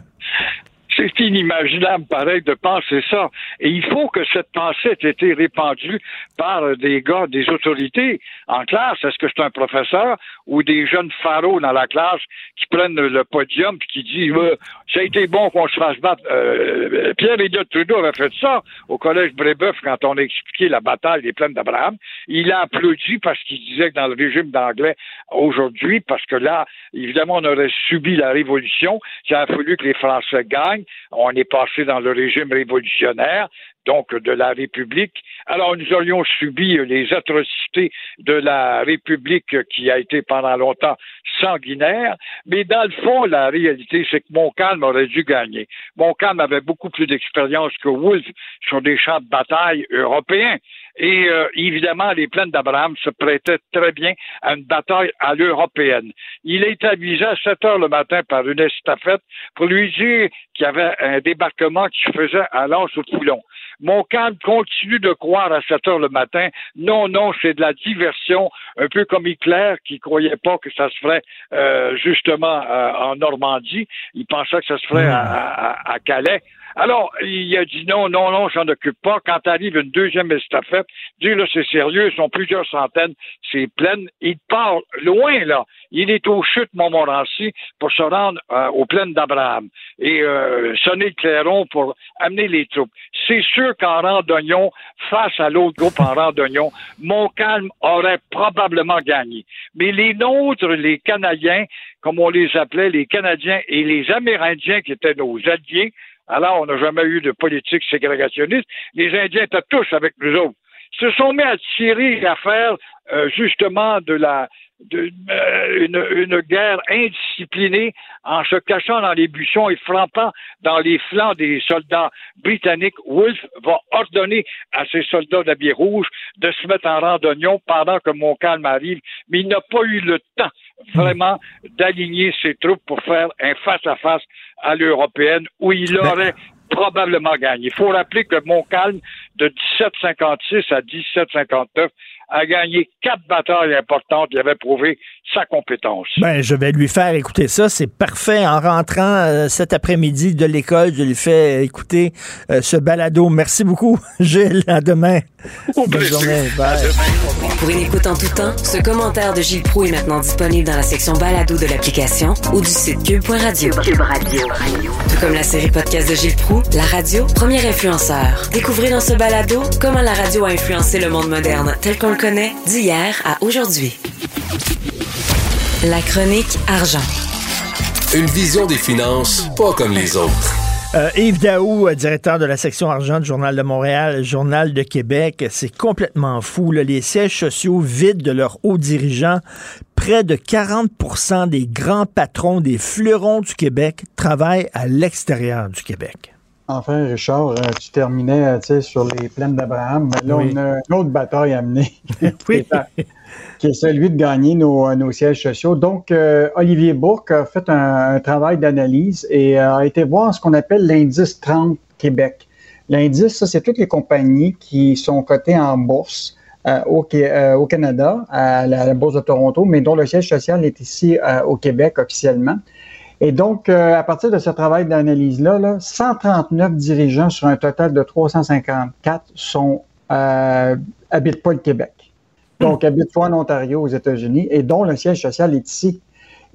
C'est inimaginable, pareil, de penser ça. Et il faut que cette pensée ait été répandue par des gars, des autorités en classe. Est-ce que c'est un professeur ou des jeunes pharaons dans la classe qui prennent le podium et qui disent euh, « ça a été bon qu'on se fasse battre euh, ». Pierre Elliott Trudeau avait fait ça au Collège Brébeuf quand on a expliqué la bataille des plaines d'Abraham. Il a applaudi parce qu'il disait que dans le régime d'anglais aujourd'hui, parce que là, évidemment, on aurait subi la révolution, il a fallu que les Français gagnent. On est passé dans le régime révolutionnaire, donc de la République. Alors, nous aurions subi les atrocités de la République qui a été pendant longtemps sanguinaire, mais dans le fond, la réalité, c'est que Montcalm aurait dû gagner. Montcalm avait beaucoup plus d'expérience que Wolfe sur des champs de bataille européens. Et euh, évidemment, les plaines d'Abraham se prêtaient très bien à une bataille à l'européenne. Il est avisé à sept heures le matin par une estafette pour lui dire qu'il y avait un débarquement qui se faisait à l'Anse au Poulon. Montcalm continue de croire à sept heures le matin. Non, non, c'est de la diversion, un peu comme Hitler qui croyait pas que ça se ferait euh, justement euh, en Normandie. Il pensait que ça se ferait à, à, à Calais. Alors, il a dit non, non, non, j'en occupe pas. Quand arrive une deuxième estafette, il dit là, c'est sérieux, ils sont plusieurs centaines, c'est pleine. Il part loin, là. Il est aux chutes Montmorency pour se rendre euh, aux plaines d'Abraham et euh, sonner le clairon pour amener les troupes. C'est sûr qu'en randonnion, face à l'autre groupe en randonnion, Montcalm aurait probablement gagné. Mais les nôtres, les Canadiens, comme on les appelait, les Canadiens et les Amérindiens qui étaient nos alliés, alors, on n'a jamais eu de politique ségrégationniste. Les Indiens étaient tous avec nous autres. Ils se sont mis à tirer à faire euh, justement de la de, euh, une, une guerre indisciplinée en se cachant dans les buissons et frappant dans les flancs des soldats britanniques. Wolfe va ordonner à ses soldats d'habits rouges de se mettre en randonnion pendant que Montcalm arrive, mais il n'a pas eu le temps vraiment d'aligner ses troupes pour faire un face-à-face à l'européenne où il aurait probablement gagné. Il faut rappeler que Montcalm, de dix-sept cinquante-six à dix-sept cinquante-neuf, a gagné quatre batailles importantes. Il avait prouvé sa compétence. Ben, je vais lui faire écouter ça. C'est parfait. En rentrant euh, cet après-midi de l'école, je lui fais écouter euh, ce balado. Merci beaucoup, Gilles. À demain. Au Bonne plaisir. Journée. Bye. À demain. Pour une écoute en tout temps, ce commentaire de Gilles Proulx est maintenant disponible dans la section balado de l'application ou du site cube point radio. Cube Radio. Tout comme la série podcast de Gilles Proulx, la radio, premier influenceur. Découvrez dans ce balado comment la radio a influencé le monde moderne, tel qu'on le connaît d'hier à aujourd'hui. La chronique Argent. Une vision des finances pas comme les autres. Euh, Yves Daou, directeur de la section Argent du Journal de Montréal, Journal de Québec, c'est complètement fou, là. Les sièges sociaux vides de leurs hauts dirigeants. Près de quarante pour cent des grands patrons des fleurons du Québec travaillent à l'extérieur du Québec. Enfin, Richard, tu terminais sur les plaines d'Abraham, mais là, oui. On a une autre bataille à mener, oui. qui est celui de gagner nos, nos sièges sociaux. Donc, euh, Olivier Bourque a fait un, un travail d'analyse et euh, a été voir ce qu'on appelle l'indice trente Québec. L'indice, ça, c'est toutes les compagnies qui sont cotées en bourse euh, au, euh, au Canada, à la, à la Bourse de Toronto, mais dont le siège social est ici euh, au Québec officiellement. Et donc, euh, à partir de ce travail d'analyse-là, là, cent trente-neuf dirigeants sur un total de trois cent cinquante-quatre sont, euh, habitent pas le Québec. Donc, mmh. habitent soit en Ontario, aux États-Unis, et dont le siège social est ici.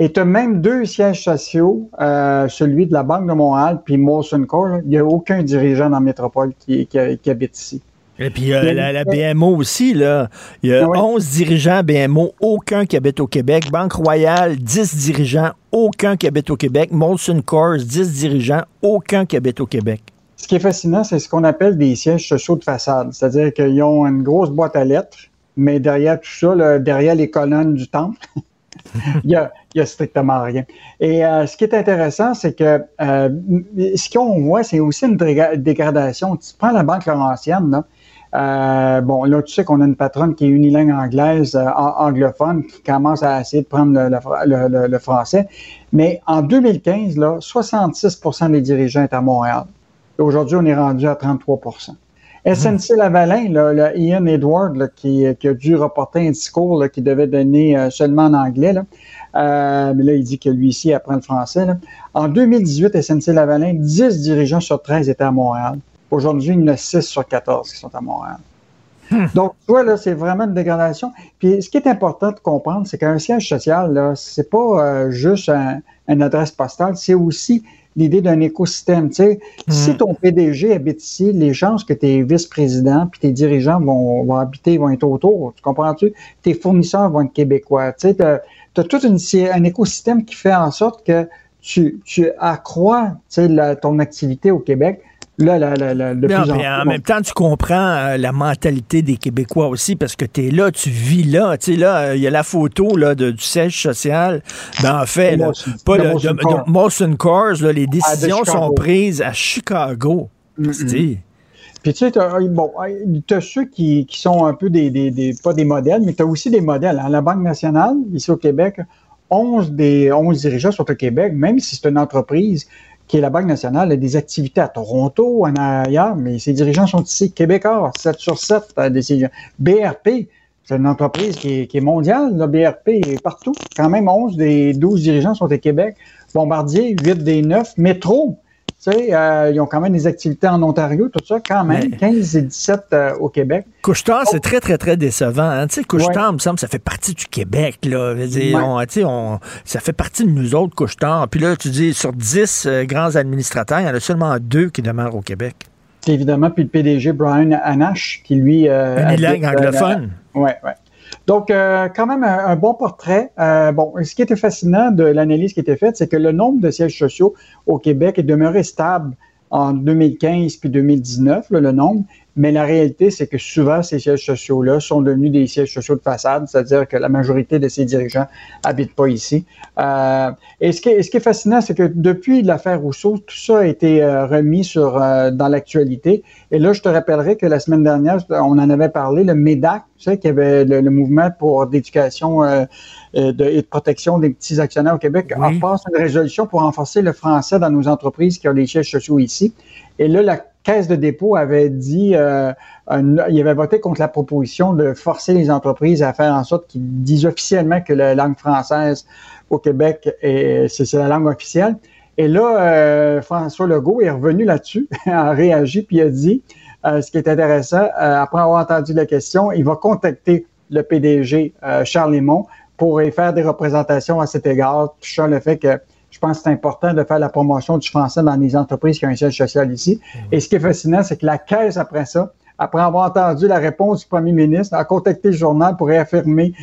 Et tu as même deux sièges sociaux, euh, celui de la Banque de Montréal puis Molson Coors. Il n'y a aucun dirigeant dans la métropole qui, qui, qui habite ici. Et puis, euh, la, la B M O aussi, là. Il y a oui. onze dirigeants B M O, aucun qui habite au Québec. Banque Royale, dix dirigeants, aucun qui habite au Québec. Molson Coors, dix dirigeants, aucun qui habite au Québec. Ce qui est fascinant, c'est ce qu'on appelle des sièges sociaux de façade. C'est-à-dire qu'ils ont une grosse boîte à lettres, mais derrière tout ça, là, derrière les colonnes du temple, il y a, il y a strictement rien. Et euh, ce qui est intéressant, c'est que euh, ce qu'on voit, c'est aussi une dégradation. Tu prends la Banque Laurentienne, là. Euh, bon, là, tu sais qu'on a une patronne qui est unilingue anglaise, euh, anglophone, qui commence à essayer de prendre le, le, le, le français. Mais en deux mille quinze, là, soixante-six pour cent des dirigeants étaient à Montréal. Et aujourd'hui, on est rendu à trente-trois pour cent. Mmh. S N C-Lavalin, là, là, Ian Edward, là, qui, qui a dû reporter un discours là, qui devait donner euh, seulement en anglais, là. Euh, mais là, il dit que lui ici apprend le français, là. En deux mille dix-huit, S N C-Lavalin, dix dirigeants sur treize étaient à Montréal. Aujourd'hui, il y en a six sur quatorze qui sont à Montréal. Hmm. Donc, tu vois, là, c'est vraiment une dégradation. Puis, ce qui est important de comprendre, c'est qu'un siège social, là, c'est pas euh, juste un, une adresse postale, c'est aussi l'idée d'un écosystème. Tu sais, hmm. si ton P D G habite ici, les chances que tes vice-présidents puis tes dirigeants vont, vont habiter, vont être autour, tu comprends-tu? Tes fournisseurs vont être québécois. Tu sais, t'as, t'as tout une, un écosystème qui fait en sorte que tu, tu accrois, tu sais, la, ton activité au Québec. Là, là, là, là, de non, plus en, en même temps, tu comprends euh, la mentalité des Québécois aussi, parce que tu es là, tu vis là. Tu sais, là, il euh, y a la photo là, de, du siège social. Ben, en fait, là, pas le, Molson, de, Coors. De, Molson Coors, là, les décisions sont prises à Chicago. Mm-hmm. Puis tu sais, tu as bon, ceux qui, qui sont un peu des, des, des pas des modèles, mais tu as aussi des modèles. Hein. La Banque nationale, ici au Québec, onze des onze dirigeants sont au Québec, même si c'est une entreprise qui est la Banque nationale, a des activités à Toronto, en ailleurs, mais ses dirigeants sont ici, Québécois, sept sur sept euh, décisions. B R P, c'est une entreprise qui est, qui est mondiale, là, B R P est partout. Quand même, onze des douze dirigeants sont au Québec. Bombardier, huit des neuf. Métro, tu sais, euh, ils ont quand même des activités en Ontario, tout ça, quand même, mais quinze et dix-sept euh, au Québec. Couche-Tard, oh. c'est très, très, très décevant. Hein? Tu sais, Couche-Tard, ouais. me semble, ça fait partie du Québec, là. Je veux dire, ouais. on, tu sais, on, ça fait partie de nous autres, Couche-Tard. Puis là, tu dis, sur dix euh, grands administrateurs, il y en a seulement deux qui demeurent au Québec. Évidemment, puis le P D G, Brian Anash, qui lui... Euh, un élingue anglophone. Euh, oui, oui. Donc, euh, quand même un, un bon portrait. Euh, bon, ce qui était fascinant de l'analyse qui était faite, c'est que le nombre de sièges sociaux au Québec est demeuré stable en deux mille quinze puis deux mille dix-neuf, là, le nombre, Mais la réalité, c'est que souvent, ces sièges sociaux-là sont devenus des sièges sociaux de façade, c'est-à-dire que la majorité de ces dirigeants n'habitent pas ici. Euh, et ce qui est, ce qui est fascinant, c'est que depuis l'affaire Rousseau, tout ça a été euh, remis sur, euh, dans l'actualité. Et là, je te rappellerai que la semaine dernière, on en avait parlé, le MEDAC, tu sais, qui avait le, le mouvement pour d'éducation euh, et, de, et de protection des petits actionnaires au Québec, oui. en passe une résolution pour renforcer le français dans nos entreprises qui ont des sièges sociaux ici. Et là, la Caisse de dépôt avait dit, euh, un, il avait voté contre la proposition de forcer les entreprises à faire en sorte qu'ils disent officiellement que la langue française au Québec, est, c'est, c'est la langue officielle. Et là, euh, François Legault est revenu là-dessus, a réagi, puis a dit, euh, ce qui est intéressant, euh, après avoir entendu la question, il va contacter le P D G euh, Charles Limon pour y faire des représentations à cet égard, touchant le fait que je pense que c'est important de faire la promotion du français dans les entreprises qui ont un siège social ici. Mmh. Et ce qui est fascinant, c'est que la Caisse, après ça, après avoir entendu la réponse du premier ministre, a contacté le journal pour réaffirmer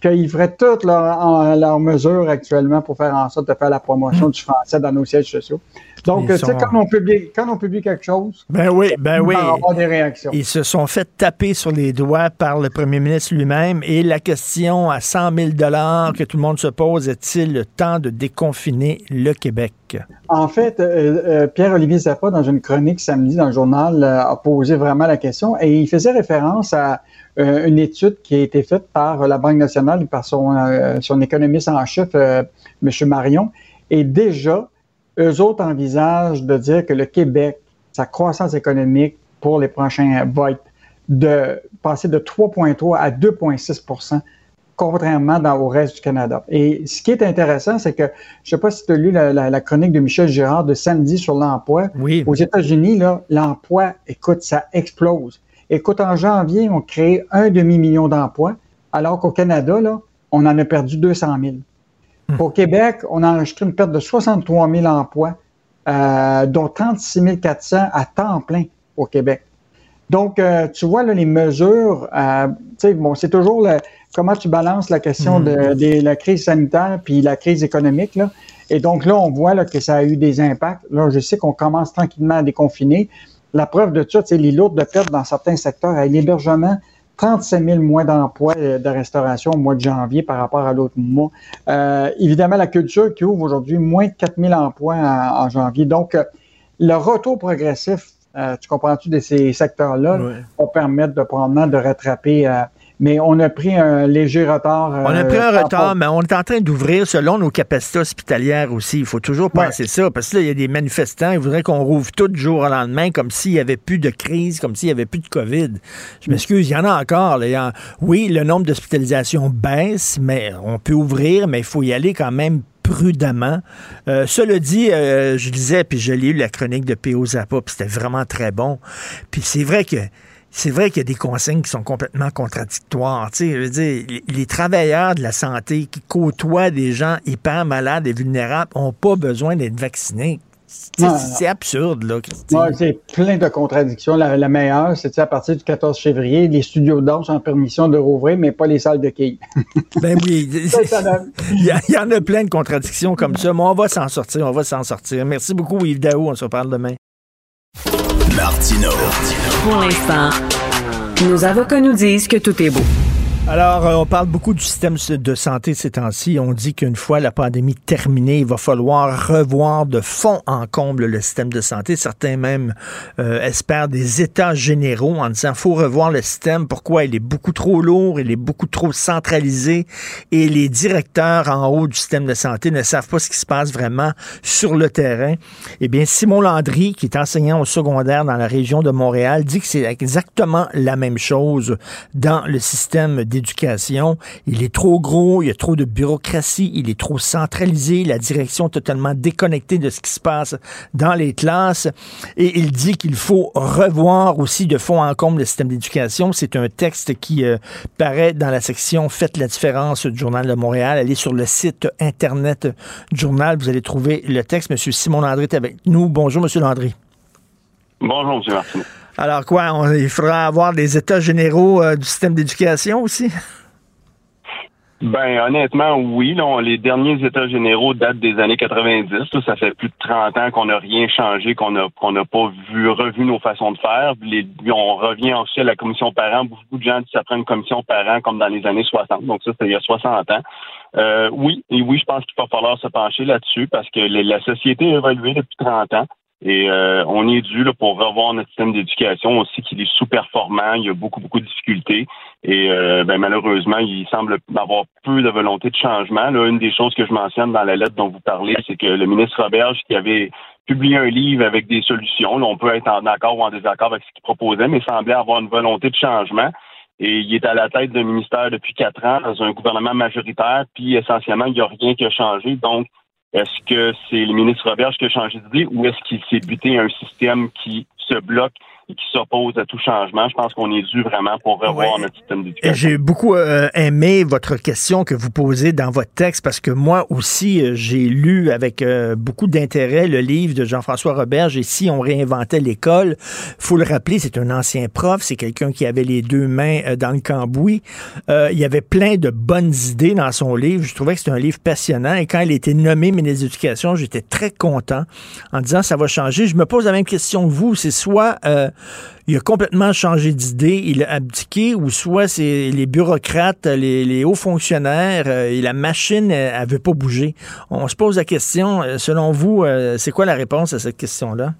qu'ils feraient toutes leurs leur mesures actuellement pour faire en sorte de faire la promotion mmh. du français dans nos sièges sociaux. Donc, tu sais, sont... quand on publie, quand on publie quelque chose, ben oui, ben on oui. va avoir des réactions. Ils se sont fait taper sur les doigts par le premier ministre lui-même, et la question à cent mille dollars que tout le monde se pose, est-il le temps de déconfiner le Québec? En fait, euh, euh, Pierre-Olivier Zappa, dans une chronique samedi dans le journal, euh, a posé vraiment la question, et il faisait référence à euh, une étude qui a été faite par la Banque nationale, par son, euh, son économiste en chef, euh, M. Marion, et déjà, eux autres envisagent de dire que le Québec, sa croissance économique pour les prochains va être de passer de trois virgule trois à deux virgule six pour cent, contrairement dans, au reste du Canada. Et ce qui est intéressant, c'est que, je ne sais pas si tu as lu la, la, la chronique de Michel Girard de samedi sur l'emploi. Oui. Aux États-Unis, là, l'emploi, écoute, ça explose. Écoute, en janvier, on crée un demi-million d'emplois, alors qu'au Canada, là, on en a perdu deux cent mille. Au Québec, on a enregistré une perte de soixante-trois mille emplois, euh, dont trente-six mille quatre cents à temps plein au Québec. Donc, euh, tu vois, là, les mesures, euh, tu sais, bon, c'est toujours le, comment tu balances la question de, de la crise sanitaire puis la crise économique, là. Et donc, là, on voit là, que ça a eu des impacts. Là, je sais qu'on commence tranquillement à déconfiner. La preuve de ça, c'est les lourdes de pertes dans certains secteurs, à l'hébergement, trente-cinq mille moins d'emplois de restauration au mois de janvier par rapport à l'autre mois. Euh, évidemment, la culture qui ouvre aujourd'hui moins de quatre mille emplois en, en janvier. Donc, euh, le retour progressif, euh, tu comprends-tu, de ces secteurs-là, oui. va permettre de probablement de rattraper... Euh, mais on a pris un léger retard. Euh, on a pris un retard, pas. mais on est en train d'ouvrir selon nos capacités hospitalières aussi. Il faut toujours penser ouais. ça, parce que là, il y a des manifestants, ils voudraient qu'on rouvre tout du jour au lendemain, comme s'il n'y avait plus de crise, comme s'il n'y avait plus de COVID. Je m'excuse, il y en a encore. Là, il y en... Oui, le nombre d'hospitalisations baisse, mais on peut ouvrir, mais il faut y aller quand même prudemment. Euh, cela dit, euh, je lisais, puis je l'ai eu, la chronique de P O. Zappa, puis c'était vraiment très bon. Puis c'est vrai que C'est vrai qu'il y a des consignes qui sont complètement contradictoires. Tu sais, je veux dire, les, les travailleurs de la santé qui côtoient des gens hyper malades et vulnérables n'ont pas besoin d'être vaccinés. C'est, non, c'est non. absurde, là, Christy. Ouais, c'est plein de contradictions. La, la meilleure, c'est à partir du quatorze février, les studios d'or sont en permission de rouvrir, mais pas les salles de quilles. Ben oui. Il y, y en a plein de contradictions comme ça, mais on va s'en sortir, on va s'en sortir. Merci beaucoup, Yves Daou. On se reparle demain. Martineau. Pour l'instant, nos avocats nous disent que tout est beau. Alors, on parle beaucoup du système de santé ces temps-ci. On dit qu'une fois la pandémie terminée, il va falloir revoir de fond en comble le système de santé. Certains même euh, espèrent des états généraux en disant faut revoir le système. Pourquoi? Il est beaucoup trop lourd, il est beaucoup trop centralisé et les directeurs en haut du système de santé ne savent pas ce qui se passe vraiment sur le terrain. Eh bien, Simon Landry, qui est enseignant au secondaire dans la région de Montréal, dit que c'est exactement la même chose dans le système d'éducation. Il est trop gros, il y a trop de bureaucratie, il est trop centralisé, la direction totalement déconnectée de ce qui se passe dans les classes. Et il dit qu'il faut revoir aussi de fond en comble le système d'éducation. C'est un texte qui euh, paraît dans la section « Faites la différence » du Journal de Montréal. Allez sur le site Internet du Journal, vous allez trouver le texte. Monsieur Simon Landry est avec nous. Bonjour, Monsieur Landry. Bonjour, Monsieur Martineau. Alors quoi, on, il faudra avoir des états généraux euh, du système d'éducation aussi? Ben honnêtement, oui. Là, on, les derniers états généraux datent des années quatre-vingt-dix. Là, ça fait plus de trente ans qu'on n'a rien changé, qu'on n'a qu'on n'a pas vu revu nos façons de faire. Les, on revient aussi à la commission parent. Beaucoup de gens disent ça prend une commission parent comme dans les années soixante. Donc ça, c'est il y a soixante ans. Euh, oui, et oui, je pense qu'il va falloir se pencher là-dessus parce que les, la société a évolué depuis trente ans. Et euh, on est dû là, pour revoir notre système d'éducation aussi, qu'il est sous-performant, il y a beaucoup, beaucoup de difficultés. Et euh, ben, malheureusement, il semble avoir peu de volonté de changement. Là, une des choses que je mentionne dans la lettre dont vous parlez, c'est que le ministre Roberge, qui avait publié un livre avec des solutions, là, on peut être en accord ou en désaccord avec ce qu'il proposait, mais semblait avoir une volonté de changement. Et il est à la tête d'un ministère depuis quatre ans, dans un gouvernement majoritaire, puis essentiellement, il n'y a rien qui a changé, donc est-ce que c'est le ministre Roberge qui a changé d'idée ou est-ce qu'il s'est buté à un système qui se bloque et qui s'oppose à tout changement? Je pense qu'on est dû vraiment pour revoir ouais. notre système d'éducation. J'ai beaucoup euh, aimé votre question que vous posez dans votre texte parce que moi aussi, euh, j'ai lu avec euh, beaucoup d'intérêt le livre de Jean-François Roberge et si on réinventait l'école, faut le rappeler, c'est un ancien prof, c'est quelqu'un qui avait les deux mains euh, dans le cambouis. Euh, il y avait plein de bonnes idées dans son livre. Je trouvais que c'était un livre passionnant et quand il a été nommé ministre de l'Éducation, j'étais très content en disant ça va changer. Je me pose la même question que vous, c'est soit euh, il a complètement changé d'idée, il a abdiqué, ou soit c'est les bureaucrates, les, les hauts fonctionnaires euh, et la machine, elle ne veut pas bouger. On se pose la question, selon vous, euh, c'est quoi la réponse à cette question-là?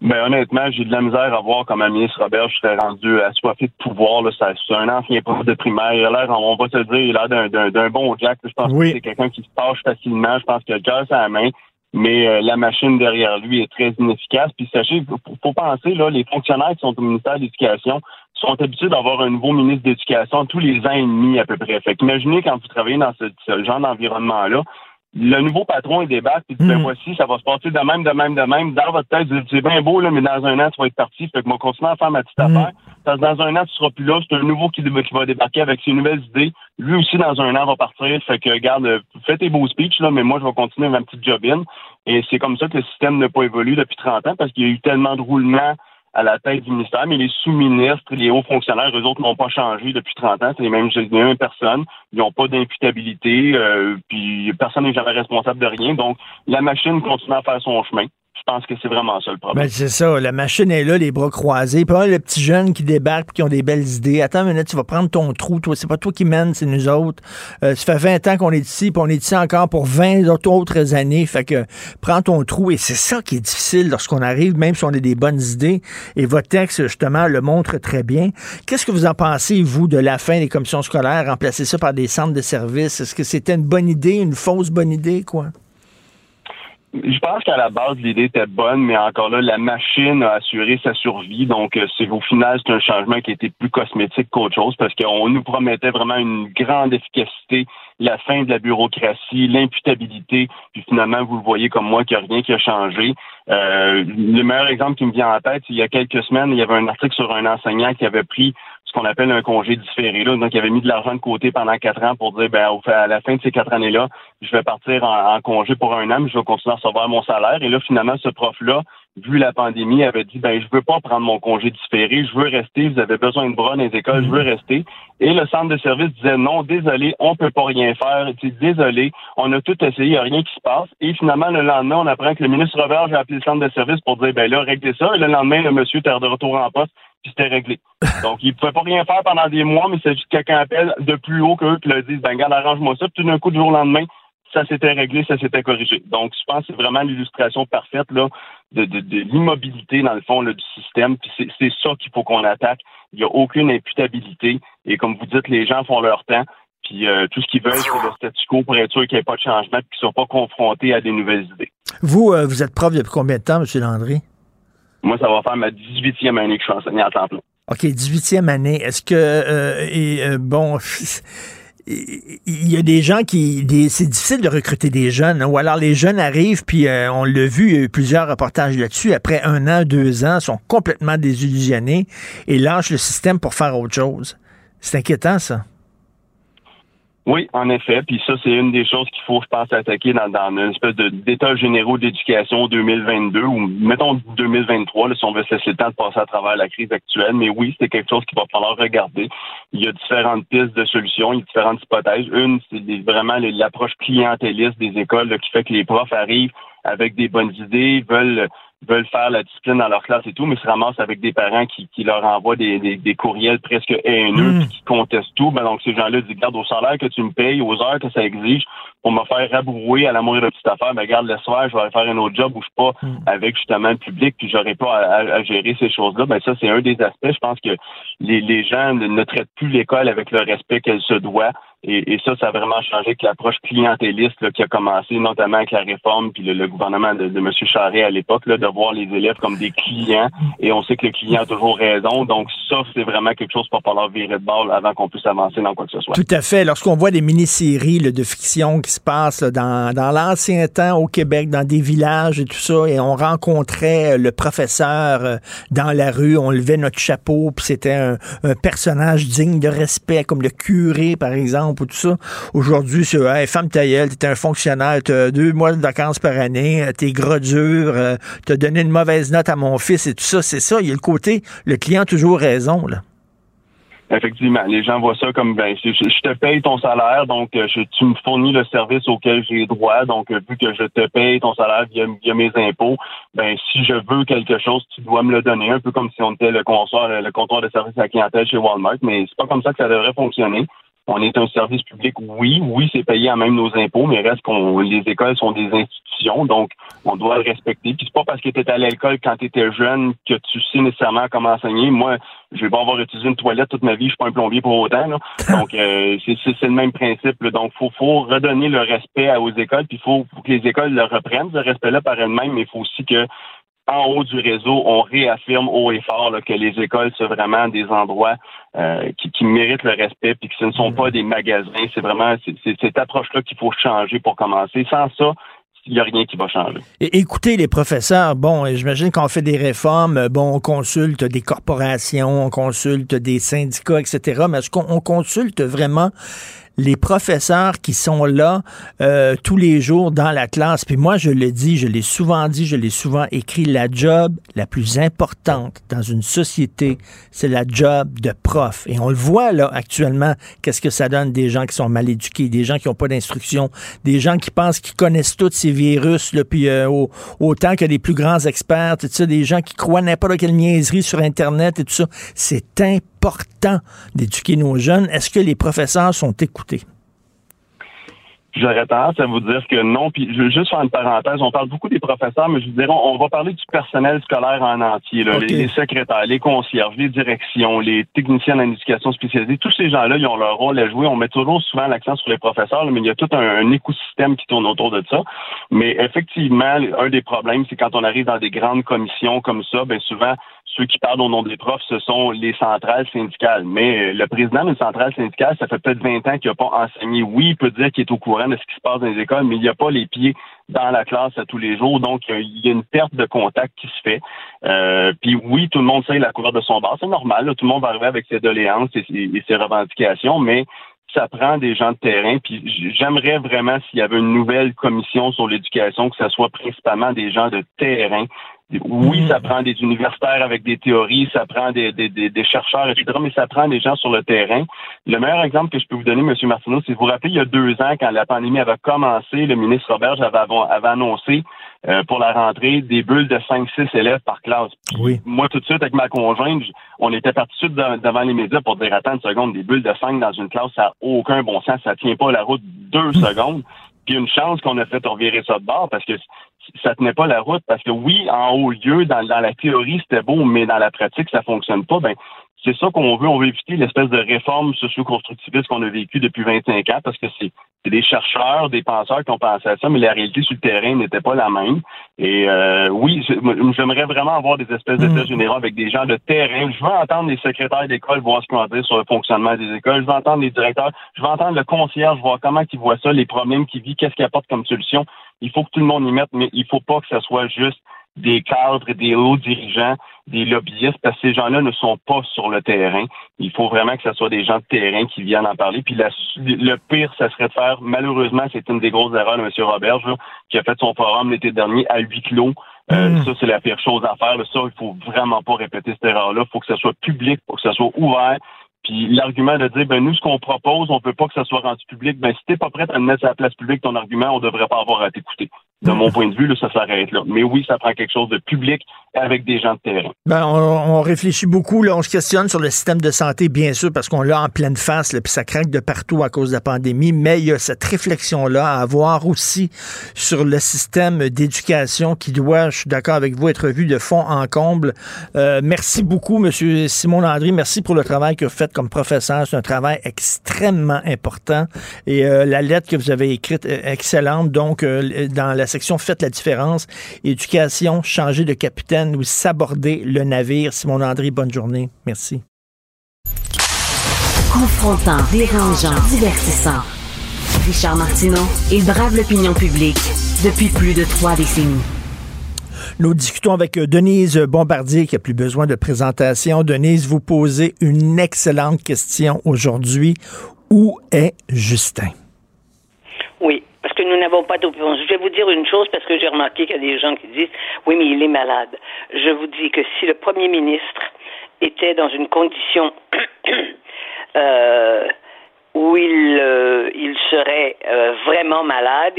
Ben honnêtement, j'ai de la misère à voir comment le ministre Roberge serait rendu assoiffé de pouvoir. Là, c'est un ancien prof de primaire. Il a l'air, on va se le dire, il a l'air d'un, d'un, d'un bon Jack. Je pense oui. que c'est quelqu'un qui se tâche facilement. Je pense qu'il a le cœur sur la main. Mais euh, la machine derrière lui est très inefficace. Puis sachez, il faut penser, là, les fonctionnaires qui sont au ministère de l'Éducation sont habitués d'avoir un nouveau ministre d'éducation tous les ans et demi à peu près. Fait qu'imaginez quand vous travaillez dans ce, ce genre d'environnement-là, le nouveau patron, il débarque et dit, ben voici, ça va se passer de même, de même, de même. Dans votre tête, vous dites, c'est bien beau, là, mais dans un an, tu vas être parti. Fait que moi, continue à faire ma petite affaire. Parce que dans un an, tu seras plus là. C'est un nouveau qui, qui va débarquer avec ses nouvelles idées. Lui aussi, dans un an, va partir. Fait que, regarde, fais tes beaux speeches, là, mais moi, je vais continuer ma petite job-in. Et c'est comme ça que le système n'a pas évolué depuis trente ans parce qu'il y a eu tellement de roulements à la tête du ministère, mais les sous-ministres, les hauts fonctionnaires, eux autres n'ont pas changé depuis trente ans. C'est les mêmes, les mêmes personnes. Ils n'ont pas d'imputabilité, euh, puis personne n'est jamais responsable de rien. Donc, la machine continue à faire son chemin. Je pense que c'est vraiment ça le problème. Ben, c'est ça, la machine est là, les bras croisés. Puis, hein, le petit jeune qui débarque et qui ont des belles idées. Attends une minute, tu vas prendre ton trou. Toi, c'est pas toi qui mène, c'est nous autres. Euh, ça fait vingt ans qu'on est ici, puis on est ici encore pour vingt autres années. Fait que, prends ton trou. Et c'est ça qui est difficile lorsqu'on arrive, même si on a des bonnes idées. Et votre texte, justement, le montre très bien. Qu'est-ce que vous en pensez, vous, de la fin des commissions scolaires, remplacer ça par des centres de services? Est-ce que c'était une bonne idée, une fausse bonne idée, quoi? Je pense qu'à la base, l'idée était bonne, mais encore là, la machine a assuré sa survie. Donc, c'est au final, c'est un changement qui était plus cosmétique qu'autre chose parce qu'on nous promettait vraiment une grande efficacité, la fin de la bureaucratie, l'imputabilité. Puis finalement, vous le voyez comme moi qu'il n'y a rien qui a changé. Euh, le meilleur exemple qui me vient en tête, il y a quelques semaines, il y avait un article sur un enseignant qui avait pris qu'on appelle un congé différé. Là. Donc, il avait mis de l'argent de côté pendant quatre ans pour dire, ben, à la fin de ces quatre années-là, je vais partir en, en congé pour un an, mais je vais continuer à recevoir mon salaire. Et là, finalement, ce prof-là, vu la pandémie, avait dit, ben, je veux pas prendre mon congé différé, je veux rester, vous avez besoin de bras dans les écoles, je veux rester. Et le centre de service disait, non, désolé, on peut pas rien faire. Il dit, désolé, on a tout essayé, il n'y a rien qui se passe. Et finalement, le lendemain, on apprend que le ministre Roberge a appelé le centre de service pour dire, ben là, réglez ça. Et le lendemain, le monsieur était de retour en poste. Puis c'était réglé. Donc, ils ne pouvaient pas rien faire pendant des mois, mais c'est juste que quelqu'un appelle de plus haut qu'eux qui leur disent, ben, regarde, arrange-moi ça. Puis tout d'un coup, du jour au lendemain, ça s'était réglé, ça s'était corrigé. Donc, je pense que c'est vraiment l'illustration parfaite, là, de, de, de l'immobilité, dans le fond, là, du système. Puis c'est, c'est ça qu'il faut qu'on attaque. Il n'y a aucune imputabilité. Et comme vous dites, les gens font leur temps. Puis euh, tout ce qu'ils veulent, c'est le statu quo pour être sûr qu'il n'y ait pas de changement et qu'ils ne soient pas confrontés à des nouvelles idées. Vous, euh, vous êtes prof depuis combien de temps, M. Landry? Moi, ça va faire ma dix-huitième année que je suis enseigné à temps plein. OK, dix-huitième année. Est-ce que, euh, et, euh, bon, il y a des gens qui... Des, c'est difficile de recruter des jeunes, hein, ou alors les jeunes arrivent, puis euh, on l'a vu, il y a eu plusieurs reportages là-dessus, après un an, deux ans, sont complètement désillusionnés et lâchent le système pour faire autre chose. C'est inquiétant, ça. Oui, en effet. Puis ça, c'est une des choses qu'il faut, je pense, attaquer dans, dans une espèce de, d'état généraux d'éducation deux mille vingt-deux ou, mettons, deux mille vingt-trois, là, si on veut se laisser le temps de passer à travers la crise actuelle. Mais oui, c'est quelque chose qu'il va falloir regarder. Il y a différentes pistes de solutions, il y a différentes hypothèses. Une, c'est des, vraiment l'approche clientéliste des écoles là, qui fait que les profs arrivent avec des bonnes idées, veulent veulent faire la discipline dans leur classe et tout, mais se ramassent avec des parents qui, qui leur envoient des, des, des courriels presque haineux, mmh. qui contestent tout. Ben donc, ces gens-là disent, garde au salaire que tu me payes, aux heures que ça exige, pour me faire rabrouer à la moindre petite affaire, ben garde le soir, je vais aller faire un autre job où je suis pas mmh. avec justement le public, puis j'aurai pas à, à, à gérer ces choses-là. Ben ça, c'est un des aspects. Je pense que les, les gens ne, ne traitent plus l'école avec le respect qu'elle se doit. Et, et ça, ça a vraiment changé avec l'approche clientéliste là, qui a commencé, notamment avec la réforme, puis le, le gouvernement de, de M. Charest à l'époque, là, de voir les élèves comme des clients. Et on sait que le client a toujours raison. Donc ça, c'est vraiment quelque chose pour pouvoir virer de bord là, avant qu'on puisse avancer dans quoi que ce soit. Tout à fait. Lorsqu'on voit des mini-séries là, de fiction qui se passent là, dans, dans l'ancien temps au Québec, dans des villages et tout ça, et on rencontrait le professeur euh, dans la rue, on levait notre chapeau, puis c'était un, un personnage digne de respect, comme le curé, par exemple, ou tout ça. Aujourd'hui, c'est hey, « Femme ta gueule, t'es un fonctionnaire, t'as deux mois de vacances par année, t'es gros dur, euh, t'as donné une mauvaise note à mon fils et tout ça. » C'est ça, il y a le côté « Le client a toujours raison ». Là. Effectivement, les gens voient ça comme ben, je, je te paye ton salaire, donc je, tu me fournis le service auquel j'ai droit, donc vu que je te paye ton salaire via, via mes impôts, ben si je veux quelque chose, tu dois me le donner, un peu comme si on était le comptoir, le comptoir de service à la clientèle chez Walmart, mais c'est pas comme ça que ça devrait fonctionner. On est un service public, oui, oui, c'est payé à même nos impôts, mais reste qu'on les écoles sont des institutions, donc on doit le respecter. Puis c'est pas parce que tu étais à l'école quand tu étais jeune que tu sais nécessairement comment enseigner. Moi, je vais pas avoir utilisé une toilette toute ma vie, je suis pas un plombier pour autant. Là. Donc euh, c'est, c'est, c'est le même principe. Là. Donc faut faut redonner le respect aux écoles, puis faut, faut que les écoles le reprennent ce respect-là par elles-mêmes, mais il faut aussi que en haut du réseau, on réaffirme haut et fort là, que les écoles, c'est vraiment des endroits euh, qui, qui méritent le respect puis que ce ne sont mmh. pas des magasins. C'est vraiment c'est, c'est cette approche-là qu'il faut changer pour commencer. Sans ça, il n'y a rien qui va changer. Et, écoutez, les professeurs, bon, j'imagine qu'on fait des réformes, bon, on consulte des corporations, on consulte des syndicats, et cetera, mais est-ce qu'on on consulte vraiment les professeurs qui sont là euh, tous les jours dans la classe? Puis moi, je le dis, je l'ai souvent dit, je l'ai souvent écrit, la job la plus importante dans une société, c'est la job de prof. Et on le voit là actuellement, qu'est-ce que ça donne des gens qui sont mal éduqués, des gens qui n'ont pas d'instruction, des gens qui pensent qu'ils connaissent tous ces virus, là, puis euh, au, autant que les plus grands experts, tout ça, des gens qui croient n'importe quelle niaiserie sur Internet et tout ça. C'est important. important d'éduquer nos jeunes. Est-ce que les professeurs sont écoutés? J'aurais tendance à vous dire que non. Puis je veux juste faire une parenthèse. On parle beaucoup des professeurs, mais je vous dirais, on va parler du personnel scolaire en entier. Là. Okay. Les, les secrétaires, les concierges, les directions, les techniciens en éducation spécialisée, tous ces gens-là, ils ont leur rôle à jouer. On met toujours souvent l'accent sur les professeurs, là, mais il y a tout un, un écosystème qui tourne autour de ça. Mais effectivement, un des problèmes, c'est quand on arrive dans des grandes commissions comme ça, bien souvent, ceux qui parlent au nom des profs, ce sont les centrales syndicales. Mais le président d'une centrale syndicale, ça fait peut-être vingt ans qu'il n'a pas enseigné. Oui, il peut dire qu'il est au courant de ce qui se passe dans les écoles, mais il n'y a pas les pieds dans la classe à tous les jours. Donc, il y a une perte de contact qui se fait. Euh, puis oui, tout le monde sait la couleur de son bord. C'est normal, là, tout le monde va arriver avec ses doléances et ses, et ses revendications, mais ça prend des gens de terrain, puis j'aimerais vraiment s'il y avait une nouvelle commission sur l'éducation, que ce soit principalement des gens de terrain. Oui, ça prend des universitaires avec des théories, ça prend des, des, des, des chercheurs, et cetera, mais ça prend des gens sur le terrain. Le meilleur exemple que je peux vous donner, M. Martineau, c'est, vous vous rappelez, il y a deux ans, quand la pandémie avait commencé, le ministre Roberge avait, avait annoncé Euh, pour la rentrée, des bulles de cinq six élèves par classe. Puis, oui. Moi, tout de suite, avec ma conjointe, on était parti tout de suite devant les médias pour dire, attends une seconde, des bulles de cinq dans une classe, ça n'a aucun bon sens, ça tient pas la route deux mmh. secondes. Puis une chance qu'on a fait revirer ça de bord, parce que ça tenait pas la route, parce que oui, en haut lieu, dans, dans la théorie, c'était beau, mais dans la pratique, ça fonctionne pas. Ben, c'est ça qu'on veut. On veut éviter l'espèce de réforme socio-constructiviste qu'on a vécue depuis vingt-cinq ans, parce que c'est, c'est des chercheurs, des penseurs qui ont pensé à ça, mais la réalité sur le terrain n'était pas la même. Et euh, oui, j'aimerais vraiment avoir des espèces mmh. d'états généraux avec des gens de terrain. Je veux entendre les secrétaires d'école voir ce qu'ils ont à dire sur le fonctionnement des écoles. Je veux entendre les directeurs. Je veux entendre le concierge voir comment ils voient ça, les problèmes qu'ils vivent, qu'est-ce qu'ils apportent comme solution. Il faut que tout le monde y mette, mais il faut pas que ça soit juste des cadres, des hauts dirigeants, des lobbyistes, parce que ces gens-là ne sont pas sur le terrain. Il faut vraiment que ce soit des gens de terrain qui viennent en parler. Puis la, le pire, ça serait de faire, malheureusement, c'est une des grosses erreurs de M. Roberge, là, qui a fait son forum l'été dernier à huis clos. Euh, mmh. Ça, c'est la pire chose à faire. Là. Ça, il faut vraiment pas répéter cette erreur-là. Il faut que ça soit public, il faut que ça soit ouvert. Puis l'argument de dire, ben nous, ce qu'on propose, on peut pas que ça soit rendu public. Ben si t'es pas prêt à le mettre à la place publique, ton argument, on devrait pas avoir à t'écouter. De mon point de vue, là, ça s'arrête là. Mais oui, ça prend quelque chose de public avec des gens de terrain. Ben, on, on réfléchit beaucoup, là, on se questionne sur le système de santé, bien sûr, parce qu'on l'a en pleine face, là, puis ça craque de partout à cause de la pandémie, mais il y a cette réflexion-là à avoir aussi sur le système d'éducation qui doit, je suis d'accord avec vous, être vu de fond en comble. Euh, merci beaucoup, M. Simon Landry, merci pour le travail que vous faites comme professeur, c'est un travail extrêmement important, et euh, la lettre que vous avez écrite est excellente, donc euh, dans la section Faites la différence. Éducation, changer de capitaine ou saborder le navire. Simon Landry, bonne journée. Merci. Confrontant, dérangeant, divertissant. Richard Martineau, il brave l'opinion publique depuis plus de trois décennies. Nous discutons avec Denise Bombardier qui n'a plus besoin de présentation. Denise, vous posez une excellente question aujourd'hui. Où est Justin? Oui. Parce que nous n'avons pas d'opinion. Je vais vous dire une chose, parce que j'ai remarqué qu'il y a des gens qui disent « Oui, mais il est malade ». Je vous dis que si le premier ministre était dans une condition euh, où il, euh, il serait euh, vraiment malade,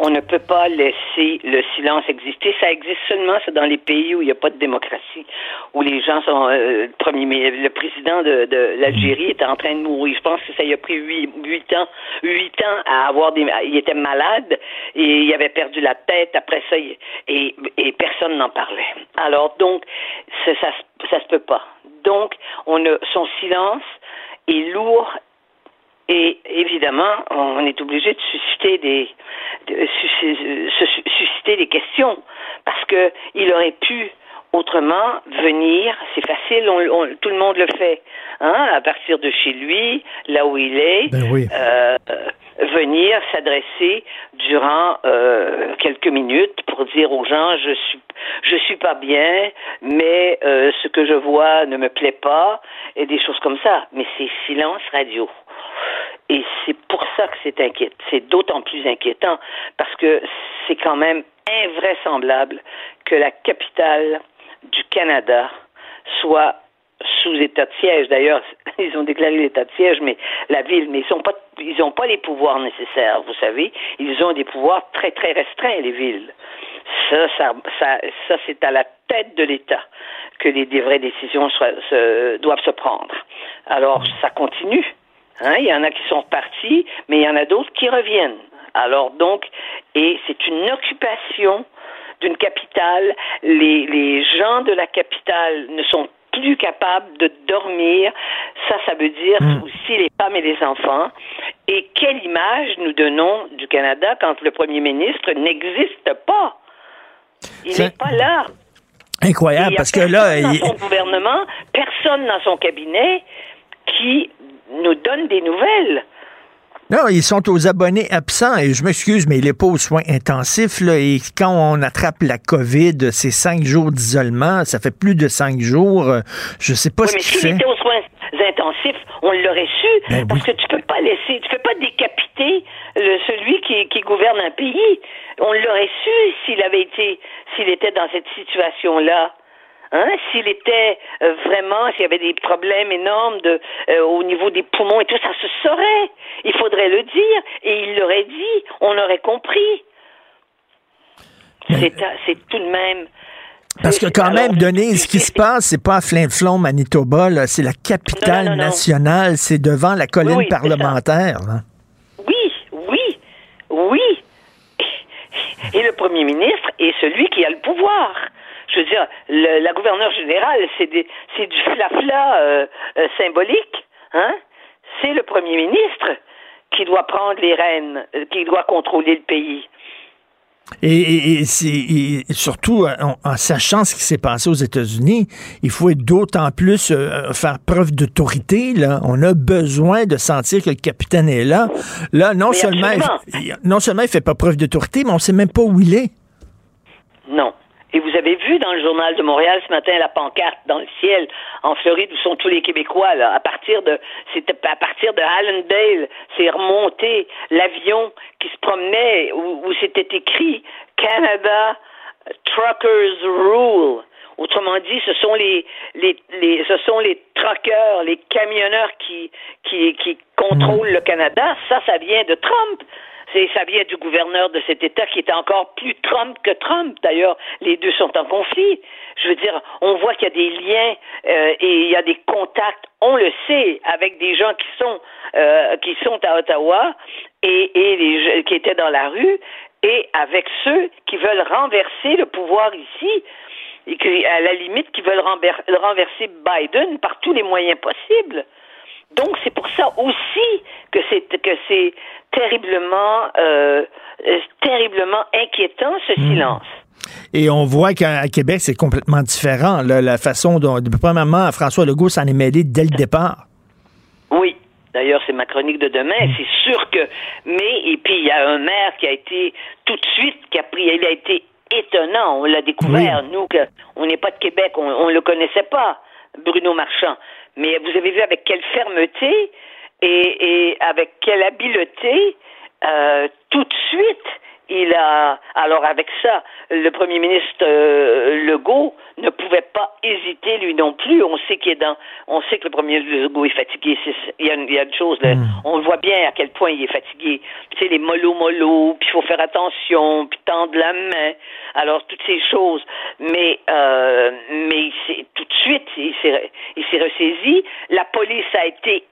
on ne peut pas laisser le silence exister. Ça existe seulement c'est dans les pays où il n'y a pas de démocratie, où les gens sont... Euh, premier, le président de, de l'Algérie était en train de mourir. Je pense que ça lui a pris huit, huit ans huit ans à avoir des... Il était malade et il avait perdu la tête. Après ça, il, et, et personne n'en parlait. Alors, donc, ça, ça, ça se peut pas. Donc, on a, son silence est lourd. Et évidemment, on est obligé de susciter des de susciter des questions parce que il aurait pu autrement venir. C'est facile, on, on, tout le monde le fait, hein, à partir de chez lui, là où il est, ben oui. euh, venir s'adresser durant euh, quelques minutes pour dire aux gens je suis je suis pas bien, mais euh, ce que je vois ne me plaît pas et des choses comme ça. Mais c'est silence radio. Et c'est pour ça que c'est inquiétant. C'est d'autant plus inquiétant parce que c'est quand même invraisemblable que la capitale du Canada soit sous état de siège. D'ailleurs, ils ont déclaré l'état de siège, mais la ville, mais ils sont pas, ils ont pas les pouvoirs nécessaires, vous savez. Ils ont des pouvoirs très très restreints, les villes. Ça, ça, ça, ça c'est à la tête de l'État que les des vraies décisions soient, se, doivent se prendre. Alors, ça continue. Hein, il y en a qui sont partis, mais il y en a d'autres qui reviennent. Alors donc, et c'est une occupation d'une capitale. Les, les gens de la capitale ne sont plus capables de dormir. Ça, ça veut dire mmh. aussi les femmes et les enfants. Et quelle image nous donnons du Canada quand le premier ministre n'existe pas? Il n'est pas là. Incroyable, parce que là... Personne il... dans son gouvernement, personne dans son cabinet qui... nous donne des nouvelles. Non, ils sont aux abonnés absents, et je m'excuse, mais il n'est pas aux soins intensifs, là, et quand on attrape la COVID, c'est cinq jours d'isolement, ça fait plus de cinq jours, je sais pas oui, ce mais qu'il fait. Était aux soins intensifs, on l'aurait su, ben parce oui. que tu peux pas laisser, tu peux pas décapiter le, celui qui, qui gouverne un pays. On l'aurait su s'il avait été, s'il était dans cette situation-là. Hein, s'il était euh, vraiment, s'il y avait des problèmes énormes de, euh, au niveau des poumons et tout, ça se saurait. Il faudrait le dire. Et il l'aurait dit. On aurait compris. C'est, c'est tout de même... Parce que quand même, Denise, ce qui se passe, c'est pas à Flin-Flon, Manitoba, là, c'est la capitale non, non, non, nationale. Non. C'est devant la colline oui, oui, parlementaire. Là. Oui, oui, oui. Et le premier ministre est celui qui a le pouvoir. Je veux dire, le, la gouverneure générale, c'est, des, c'est du flafla euh, euh, symbolique, hein? C'est le premier ministre qui doit prendre les rênes, euh, qui doit contrôler le pays. Et, et, et, et, et surtout, en, en sachant ce qui s'est passé aux États-Unis, il faut d'autant plus euh, faire preuve d'autorité. Là. On a besoin de sentir que le capitaine est là. Là, non seulement il, non seulement il ne fait pas preuve d'autorité, mais on ne sait même pas où il est. Non. Et vous avez vu dans le Journal de Montréal ce matin la pancarte dans le ciel en Floride où sont tous les Québécois, là. À partir de, c'était à partir de Allendale, c'est remonté l'avion qui se promenait où, où c'était écrit Canada Truckers Rule. Autrement dit, ce sont les, les, les, ce sont les truckers, les camionneurs qui, qui, qui contrôlent le Canada. Ça, ça vient de Trump. C'est, ça vient du gouverneur de cet État qui était encore plus Trump que Trump. D'ailleurs, les deux sont en conflit. Je veux dire, on voit qu'il y a des liens euh, et il y a des contacts, on le sait, avec des gens qui sont euh, qui sont à Ottawa et, et les, qui étaient dans la rue et avec ceux qui veulent renverser le pouvoir ici et qui, à la limite, qui veulent renverser Biden par tous les moyens possibles. Donc, c'est pour ça aussi que c'est que c'est terriblement, euh, terriblement inquiétant, ce mmh. silence. Et on voit qu'à Québec, c'est complètement différent, là, la façon dont, premièrement, François Legault s'en est mêlé dès le départ. Oui. D'ailleurs, c'est ma chronique de demain, c'est sûr que... Mais, et puis, il y a un maire qui a été, tout de suite, qui a pris... Il a été étonnant, on l'a découvert, oui. nous, que on n'est pas de Québec, on ne le connaissait pas, Bruno Marchand. Mais vous avez vu avec quelle fermeté et, et avec quelle habileté, euh, tout de suite, il a... Alors, avec ça, le premier ministre euh, Legault ne pouvait pas hésiter, lui non plus. On sait qu'il est dans... On sait que le premier ministre Legault est fatigué. C'est... Il, y a une... il y a une chose, là. Mm. On voit bien à quel point il est fatigué. Tu sais, les mollo-mollo, puis il faut faire attention, puis tendre la main. Alors, toutes ces choses. Mais, euh, mais c'est... tout de suite, il s'est... il s'est ressaisi. La police a été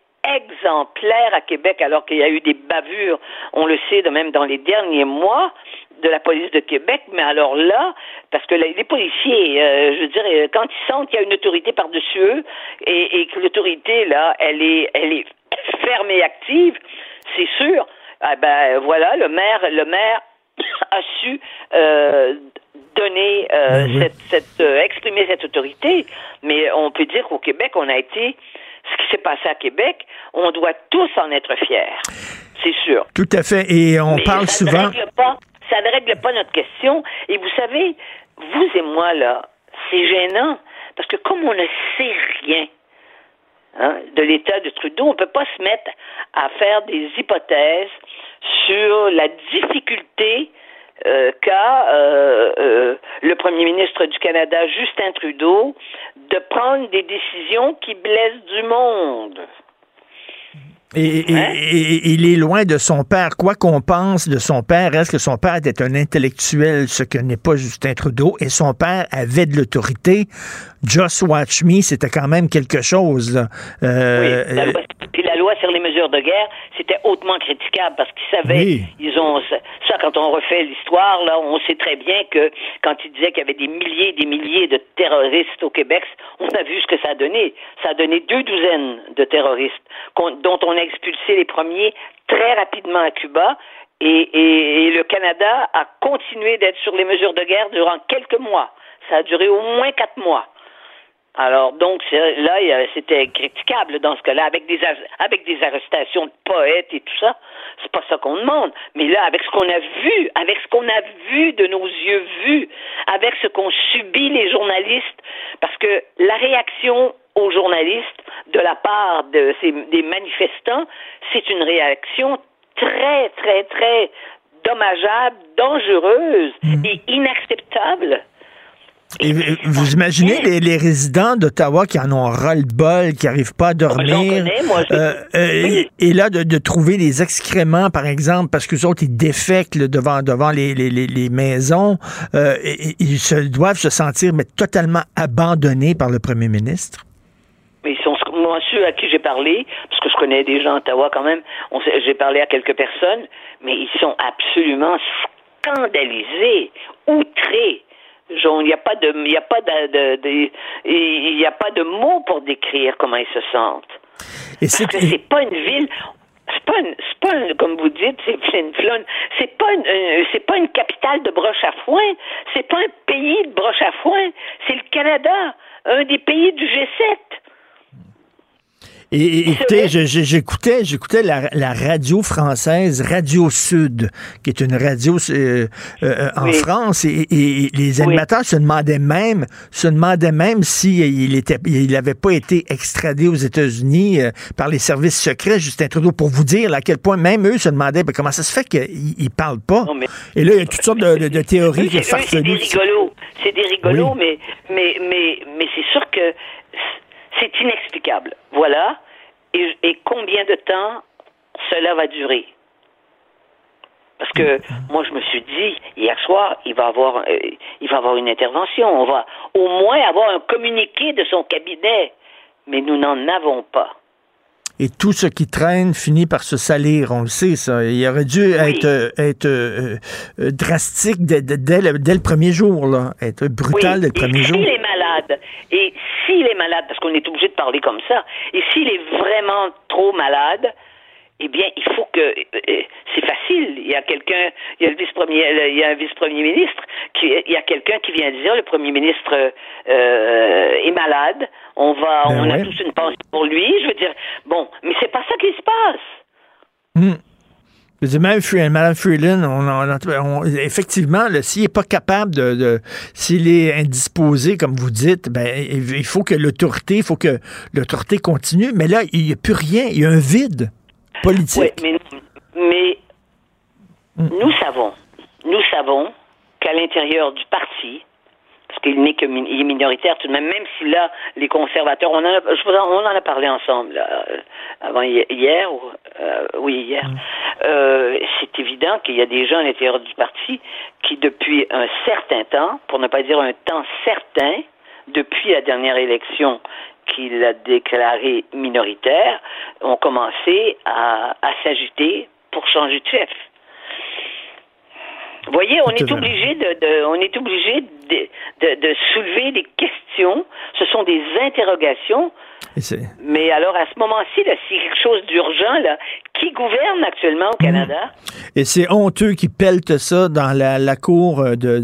exemplaire à Québec, alors qu'il y a eu des bavures, on le sait, de même dans les derniers mois, de la police de Québec, mais alors là, parce que les policiers, euh, je veux dire, quand ils sentent qu'il y a une autorité par-dessus eux, et, et que l'autorité, là, elle est, elle est ferme et active, c'est sûr, eh ben, voilà, le maire, le maire a su euh, donner, euh, oui. cette, cette, euh, exprimer cette autorité, mais on peut dire qu'au Québec, on a été... Ce qui s'est passé à Québec, on doit tous en être fiers, c'est sûr. Tout à fait, et on Mais parle ça souvent... Ne règle pas, ça ne règle pas notre question, et vous savez, vous et moi, là, c'est gênant, parce que comme on ne sait rien hein, de l'état de Trudeau, on ne peut pas se mettre à faire des hypothèses sur la difficulté Euh, qu'a euh, euh, le premier ministre du Canada, Justin Trudeau, de prendre des décisions qui blessent du monde. Et, hein? et, et il est loin de son père. Quoi qu'on pense de son père, est-ce que son père était un intellectuel, ce que n'est pas Justin Trudeau, et son père avait de l'autorité. Just Watch Me, c'était quand même quelque chose. Là. Euh, oui, la loi, puis la loi sur les mesures de guerre, c'était hautement critiquable parce qu'ils savaient, oui. ils ont ça quand on refait l'histoire, là, on sait très bien que quand ils disaient qu'il y avait des milliers et des milliers de terroristes au Québec, on a vu ce que ça a donné. Ça a donné deux douzaines de terroristes dont on a expulsé les premiers très rapidement à Cuba et, et, et le Canada a continué d'être sur les mesures de guerre durant quelques mois. Ça a duré au moins quatre mois. Alors, donc, là, c'était critiquable dans ce cas-là, avec des avec des arrestations de poètes et tout ça. C'est pas ça qu'on demande. Mais là, avec ce qu'on a vu, avec ce qu'on a vu de nos yeux vus, avec ce qu'ont subi les journalistes, parce que la réaction aux journalistes de la part de ces, des manifestants, c'est une réaction très, très, très dommageable, dangereuse mmh. et inacceptable. Et vous imaginez les, les résidents d'Ottawa qui en ont ras-le-bol, qui n'arrivent pas à dormir, connaît, moi, euh, euh, et, et là de, de trouver les excréments par exemple, parce qu'eux autres ils défèquent là, devant, devant les, les, les maisons, euh, et, et ils se, doivent se sentir mais, totalement abandonnés par le premier ministre. Mais ils sont, moi, ceux à qui j'ai parlé, parce que je connais des gens d'Ottawa quand même, on, j'ai parlé à quelques personnes, mais ils sont absolument scandalisés, outrés. Il n'y a pas de, il y a pas de, de, de il y a pas de mots pour décrire comment ils se sentent. Et c'est... Parce que c'est pas une ville, c'est pas, une, c'est pas une, comme vous dites, c'est flin-flon, c'est pas une, c'est pas une capitale de broche à foin, c'est pas un pays de broche à foin, c'est le Canada, un des pays du G sept. Et, et écoutez, je, je, j'écoutais, j'écoutais la, la radio française, Radio Sud, qui est une radio euh, euh, en oui. France, et, et, et les animateurs oui. se demandaient même, se demandaient même si il était, il n'avait pas été extradé aux États-Unis euh, par les services secrets, Justin Trudeau, pour vous dire là, à quel point même eux se demandaient ben, comment ça se fait qu'ils ne parlent pas. Non, mais... Et là, il y a toutes sortes de, de, de théories qui farfelues. C'est des rigolos, c'est des rigolos, oui. mais, mais, mais, mais c'est sûr que c'est inexplicable. Voilà. Et, et combien de temps cela va durer? Parce que moi, je me suis dit, hier soir, il va avoir, euh, il va avoir une intervention. On va au moins avoir un communiqué de son cabinet. Mais nous n'en avons pas. Et tout ce qui traîne finit par se salir, on le sait, ça. Il aurait dû oui. être, être euh, euh, drastique dès, dès, le, dès le premier jour, là. Être brutal oui. dès le premier et jour. S'il est malade, et s'il est malade, parce qu'on est obligé de parler comme ça, et s'il est vraiment trop malade, eh bien, il faut que... Euh, c'est facile, il y a quelqu'un, il y a le vice-premier, il y a un vice-premier ministre, qui, il y a quelqu'un qui vient dire, le premier ministre euh, est malade, on va, ben on ouais. a tous une pensée pour lui, je veux dire, bon, mais c'est pas ça qui se passe. Mmh. Je dis, même Mme Freeland, on, on, on, effectivement, là, s'il n'est pas capable de, de... S'il est indisposé, comme vous dites, ben, il faut que l'autorité, il faut que l'autorité continue, mais là, il n'y a plus rien, il y a un vide. Oui, mais, mais mm. nous savons, nous savons qu'à l'intérieur du parti, parce qu'il n'est que min- il est minoritaire tout de même, même si là, les conservateurs, on en a, je, on en a parlé ensemble là, avant hier, ou, euh, oui hier, mm. euh, c'est évident qu'il y a des gens à l'intérieur du parti qui depuis un certain temps, pour ne pas dire un temps certain, depuis la dernière élection qu'il a déclaré minoritaire, ont commencé à, à s'agiter pour changer de chef. Vous voyez, on est obligé de, de, on est obligé de, de, de soulever des questions. Ce sont des interrogations. Mais alors, à ce moment-ci, là, c'est quelque chose d'urgent, là. Qui gouverne actuellement au Canada? Mmh. Et c'est honteux qu'ils peltent ça dans la, la cour de, de,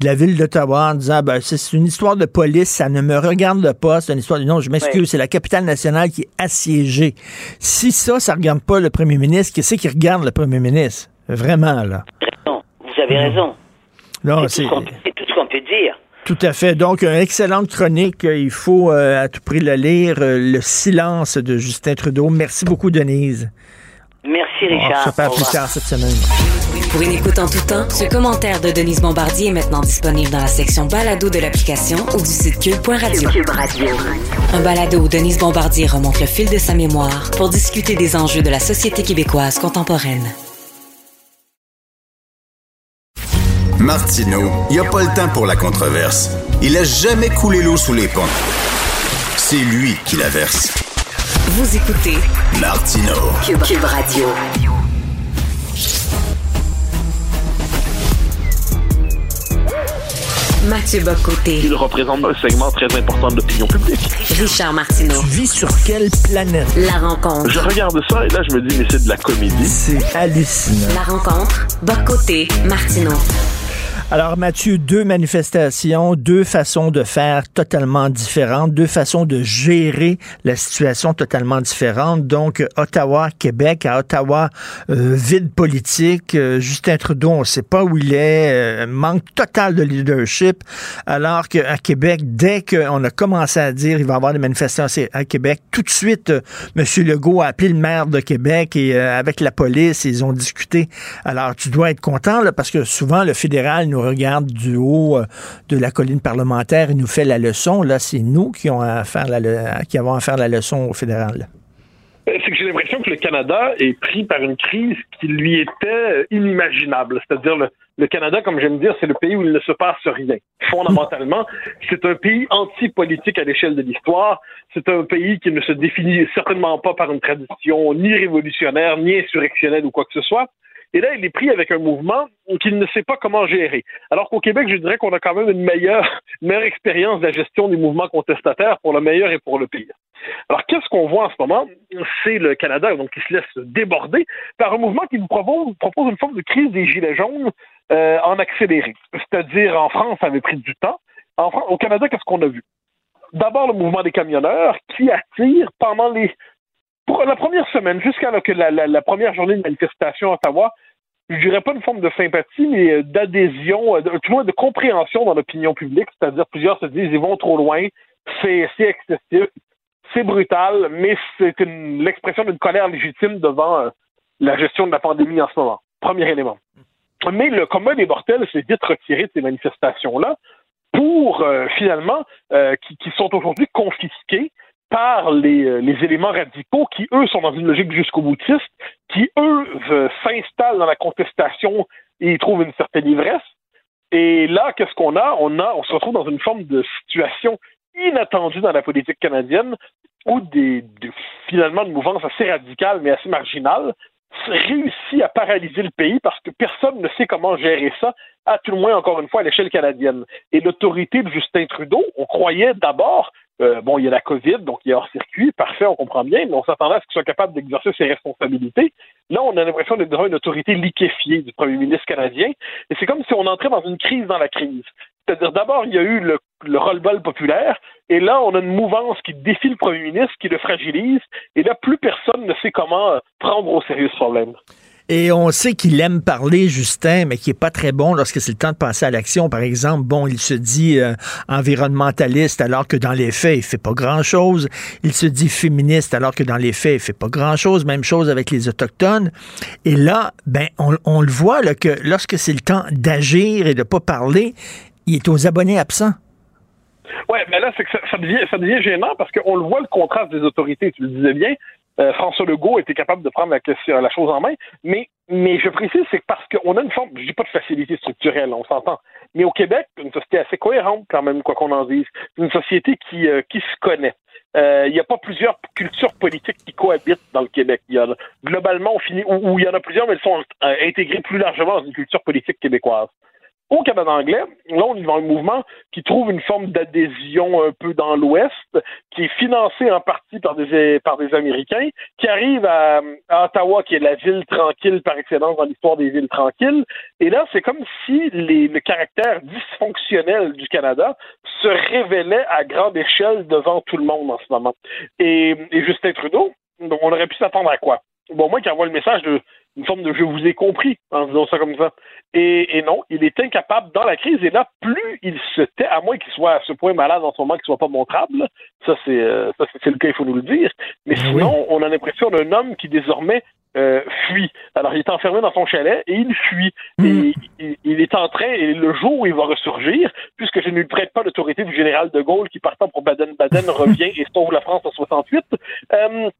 de la ville d'Ottawa en disant ben, c'est, c'est une histoire de police, ça ne me regarde pas, c'est une histoire de... Non, je m'excuse, oui. c'est la capitale nationale qui est assiégée. Si ça, ça ne regarde pas le premier ministre, qui c'est qui regarde le premier ministre? Vraiment, là. Non, vous avez raison. Non, c'est, c'est... Tout ce peut, c'est tout ce qu'on peut dire. Tout à fait. Donc, une excellente chronique. Il faut euh, à tout prix la lire. Euh, le silence de Justin Trudeau. Merci beaucoup, Denise. Merci, Richard. On se parle plus tard cette semaine. Pour une écoute en tout temps, ce commentaire de Denise Bombardier est maintenant disponible dans la section balado de l'application ou du site cube point radio. Cube Radio. Un balado où Denise Bombardier remonte le fil de sa mémoire pour discuter des enjeux de la société québécoise contemporaine. Martineau, il n'y a pas le temps pour la controverse. Il a jamais coulé l'eau sous les ponts. C'est lui qui la verse. Vous écoutez Martineau, Cube, Cube Radio. Mathieu Bocoté. Il représente un segment très important de l'opinion publique. Richard Martineau. Tu vis sur quelle planète? La rencontre. Je regarde ça et là, je me dis, mais c'est de la comédie. C'est hallucinant. La rencontre. Bocoté, Martineau. Alors, Mathieu, deux manifestations, deux façons de faire totalement différentes, deux façons de gérer la situation totalement différente. Donc, Ottawa, Québec. À Ottawa, euh, vide politique. Euh, Justin Trudeau, on ne sait pas où il est. Euh, manque total de leadership. Alors qu'à Québec, dès qu'on a commencé à dire qu'il va y avoir des manifestations à Québec, tout de suite, euh, M. Legault a appelé le maire de Québec et euh, avec la police, ils ont discuté. Alors, tu dois être content là, parce que souvent, le fédéral nous regarde du haut de la colline parlementaire et nous fait la leçon. Là, c'est nous qui, ont à faire la le... qui avons à faire la leçon au fédéral. C'est que j'ai l'impression que le Canada est pris par une crise qui lui était inimaginable. C'est-à-dire, le, le Canada, comme j'aime dire, c'est le pays où il ne se passe rien. Fondamentalement, c'est un pays anti-politique à l'échelle de l'histoire. C'est un pays qui ne se définit certainement pas par une tradition ni révolutionnaire, ni insurrectionnelle ou quoi que ce soit. Et là, il est pris avec un mouvement qu'il ne sait pas comment gérer. Alors qu'au Québec, je dirais qu'on a quand même une meilleure, une meilleure expérience de la gestion des mouvements contestataires pour le meilleur et pour le pire. Alors, qu'est-ce qu'on voit en ce moment? C'est le Canada donc, qui se laisse déborder par un mouvement qui nous propose, propose une forme de crise des gilets jaunes euh, en accéléré. C'est-à-dire, en France, ça avait pris du temps. En France, au Canada, qu'est-ce qu'on a vu? d'abord le mouvement des camionneurs qui attire pendant les pour la première semaine, jusqu'à la, la, la, la première journée de manifestation à Ottawa, je dirais pas une forme de sympathie, mais d'adhésion, de, tout moins de compréhension dans l'opinion publique, c'est-à-dire plusieurs se disent ils vont trop loin, c'est, c'est excessif, c'est brutal, mais c'est une, l'expression d'une colère légitime devant euh, la gestion de la pandémie en ce moment. Premier élément. Mais le commun des mortels s'est vite retiré de ces manifestations-là pour, euh, finalement, euh, qui, qui sont aujourd'hui confisqués par les, les éléments radicaux qui, eux, sont dans une logique jusqu'au-boutiste, qui, eux, euh, s'installent dans la contestation et trouvent une certaine ivresse. Et là, qu'est-ce qu'on a? On a, on se retrouve dans une forme de situation inattendue dans la politique canadienne où des, des finalement une mouvance assez radicale mais assez marginale réussit à paralyser le pays parce que personne ne sait comment gérer ça, à tout le moins, encore une fois, à l'échelle canadienne. Et l'autorité de Justin Trudeau, on croyait d'abord, euh, bon, il y a la COVID, donc il est hors-circuit, parfait, on comprend bien, mais on s'attendait à ce qu'il soit capable d'exercer ses responsabilités. Là, on a l'impression d'être devant une autorité liquéfiée du premier ministre canadien, et c'est comme si on entrait dans une crise dans la crise. C'est-à-dire, d'abord, il y a eu le, le roll-ball populaire, et là, on a une mouvance qui défie le premier ministre, qui le fragilise, et là, plus personne ne sait comment prendre au sérieux ce problème. Et on sait qu'il aime parler, Justin, mais qu'il n'est pas très bon lorsque c'est le temps de passer à l'action. Par exemple, bon, il se dit euh, environnementaliste, alors que dans les faits, il fait pas grand-chose. Il se dit féministe, alors que dans les faits, il fait pas grand-chose. Même chose avec les Autochtones. Et là, ben, on, on le voit, là, que lorsque c'est le temps d'agir et de pas parler, il est aux abonnés absents. Oui, mais là, c'est que ça, ça, devient, ça devient gênant parce qu'on le voit, le contraste des autorités, tu le disais bien. Euh, François Legault était capable de prendre la, question, la chose en main, mais, mais je précise, c'est parce qu'on a une forme, je dis pas de facilité structurelle, on s'entend, mais au Québec, une société assez cohérente quand même, quoi qu'on en dise, une société qui, euh, qui se connaît. Il euh, n'y a pas plusieurs cultures politiques qui cohabitent dans le Québec. Il y en a, globalement, on finit, où il y en a plusieurs, mais elles sont euh, intégrées plus largement dans une culture politique québécoise. Au Canada anglais, là, on est dans un mouvement qui trouve une forme d'adhésion un peu dans l'Ouest, qui est financé en partie par des, par des Américains, qui arrive à, à Ottawa, qui est la ville tranquille par excellence dans l'histoire des villes tranquilles. Et là, c'est comme si les, le caractère dysfonctionnel du Canada se révélait à grande échelle devant tout le monde en ce moment. Et, et Justin Trudeau, on aurait pu s'attendre à quoi? Bon, moi qui envoie le message de une forme de « je vous ai compris » en disant ça comme ça. Et, et non, il est incapable dans la crise. Et là, plus il se tait, à moins qu'il soit à ce point malade en ce moment, qu'il soit pas montrable, ça c'est, euh, ça, c'est le cas, il faut nous le dire. Mais sinon, oui. On a l'impression d'un homme qui désormais euh, fuit. Alors, il est enfermé dans son chalet et il fuit. Mmh. Et il, il est en train, et le jour où il va ressurgir, puisque je ne lui prête pas l'autorité du général de Gaulle qui, partant pour Baden-Baden, revient et sauve la France en soixante-huit... Euh,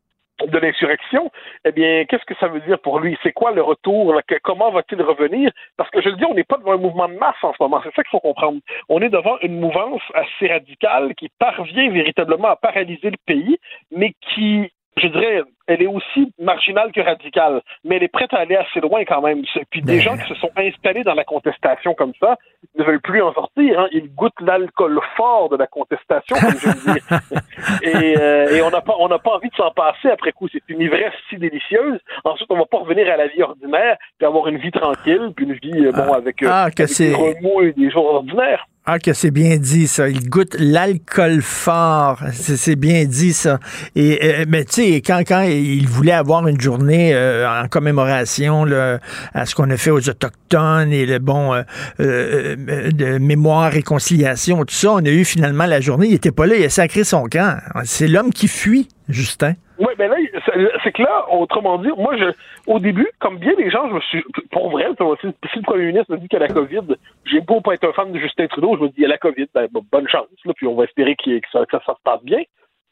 de l'insurrection, eh bien, qu'est-ce que ça veut dire pour lui? C'est quoi le retour? Que, comment va-t-il revenir? Parce que je le dis, on n'est pas devant un mouvement de masse en ce moment. C'est ça qu'il faut comprendre. On est devant une mouvance assez radicale qui parvient véritablement à paralyser le pays, mais qui, je dirais, elle est aussi marginale que radicale. Mais elle est prête à aller assez loin quand même. Puis des gens qui se sont installés dans la contestation comme ça ne veulent plus en sortir. Hein. Ils goûtent l'alcool fort de la contestation, comme je le dis. Et, euh, et on n'a pas, on n'a pas envie de s'en passer après coup. C'est une ivresse si délicieuse. Ensuite, on ne va pas revenir à la vie ordinaire puis avoir une vie tranquille, puis une vie euh, bon avec, euh, ah, avec des remous et des jours ordinaires. Ah, que c'est bien dit, ça. Ils goûtent l'alcool fort. C'est, c'est bien dit, ça. Et, euh, mais tu sais, quand, quand il voulait avoir une journée euh, en commémoration là, à ce qu'on a fait aux Autochtones et le bon euh, euh, de mémoire, réconciliation, tout ça, on a eu finalement la journée. Il n'était pas là, il a sacré son camp. C'est l'homme qui fuit, Justin. Oui, mais là, c'est que là, autrement dit, moi, je, au début, comme bien les gens, je me suis, pour vrai, si le premier ministre me dit qu'il y a la COVID, j'ai beau pas être un fan de Justin Trudeau, je me dis, il y a la COVID, ben, bonne chance, là, puis on va espérer qu'il, que, ça, que ça, ça se passe bien.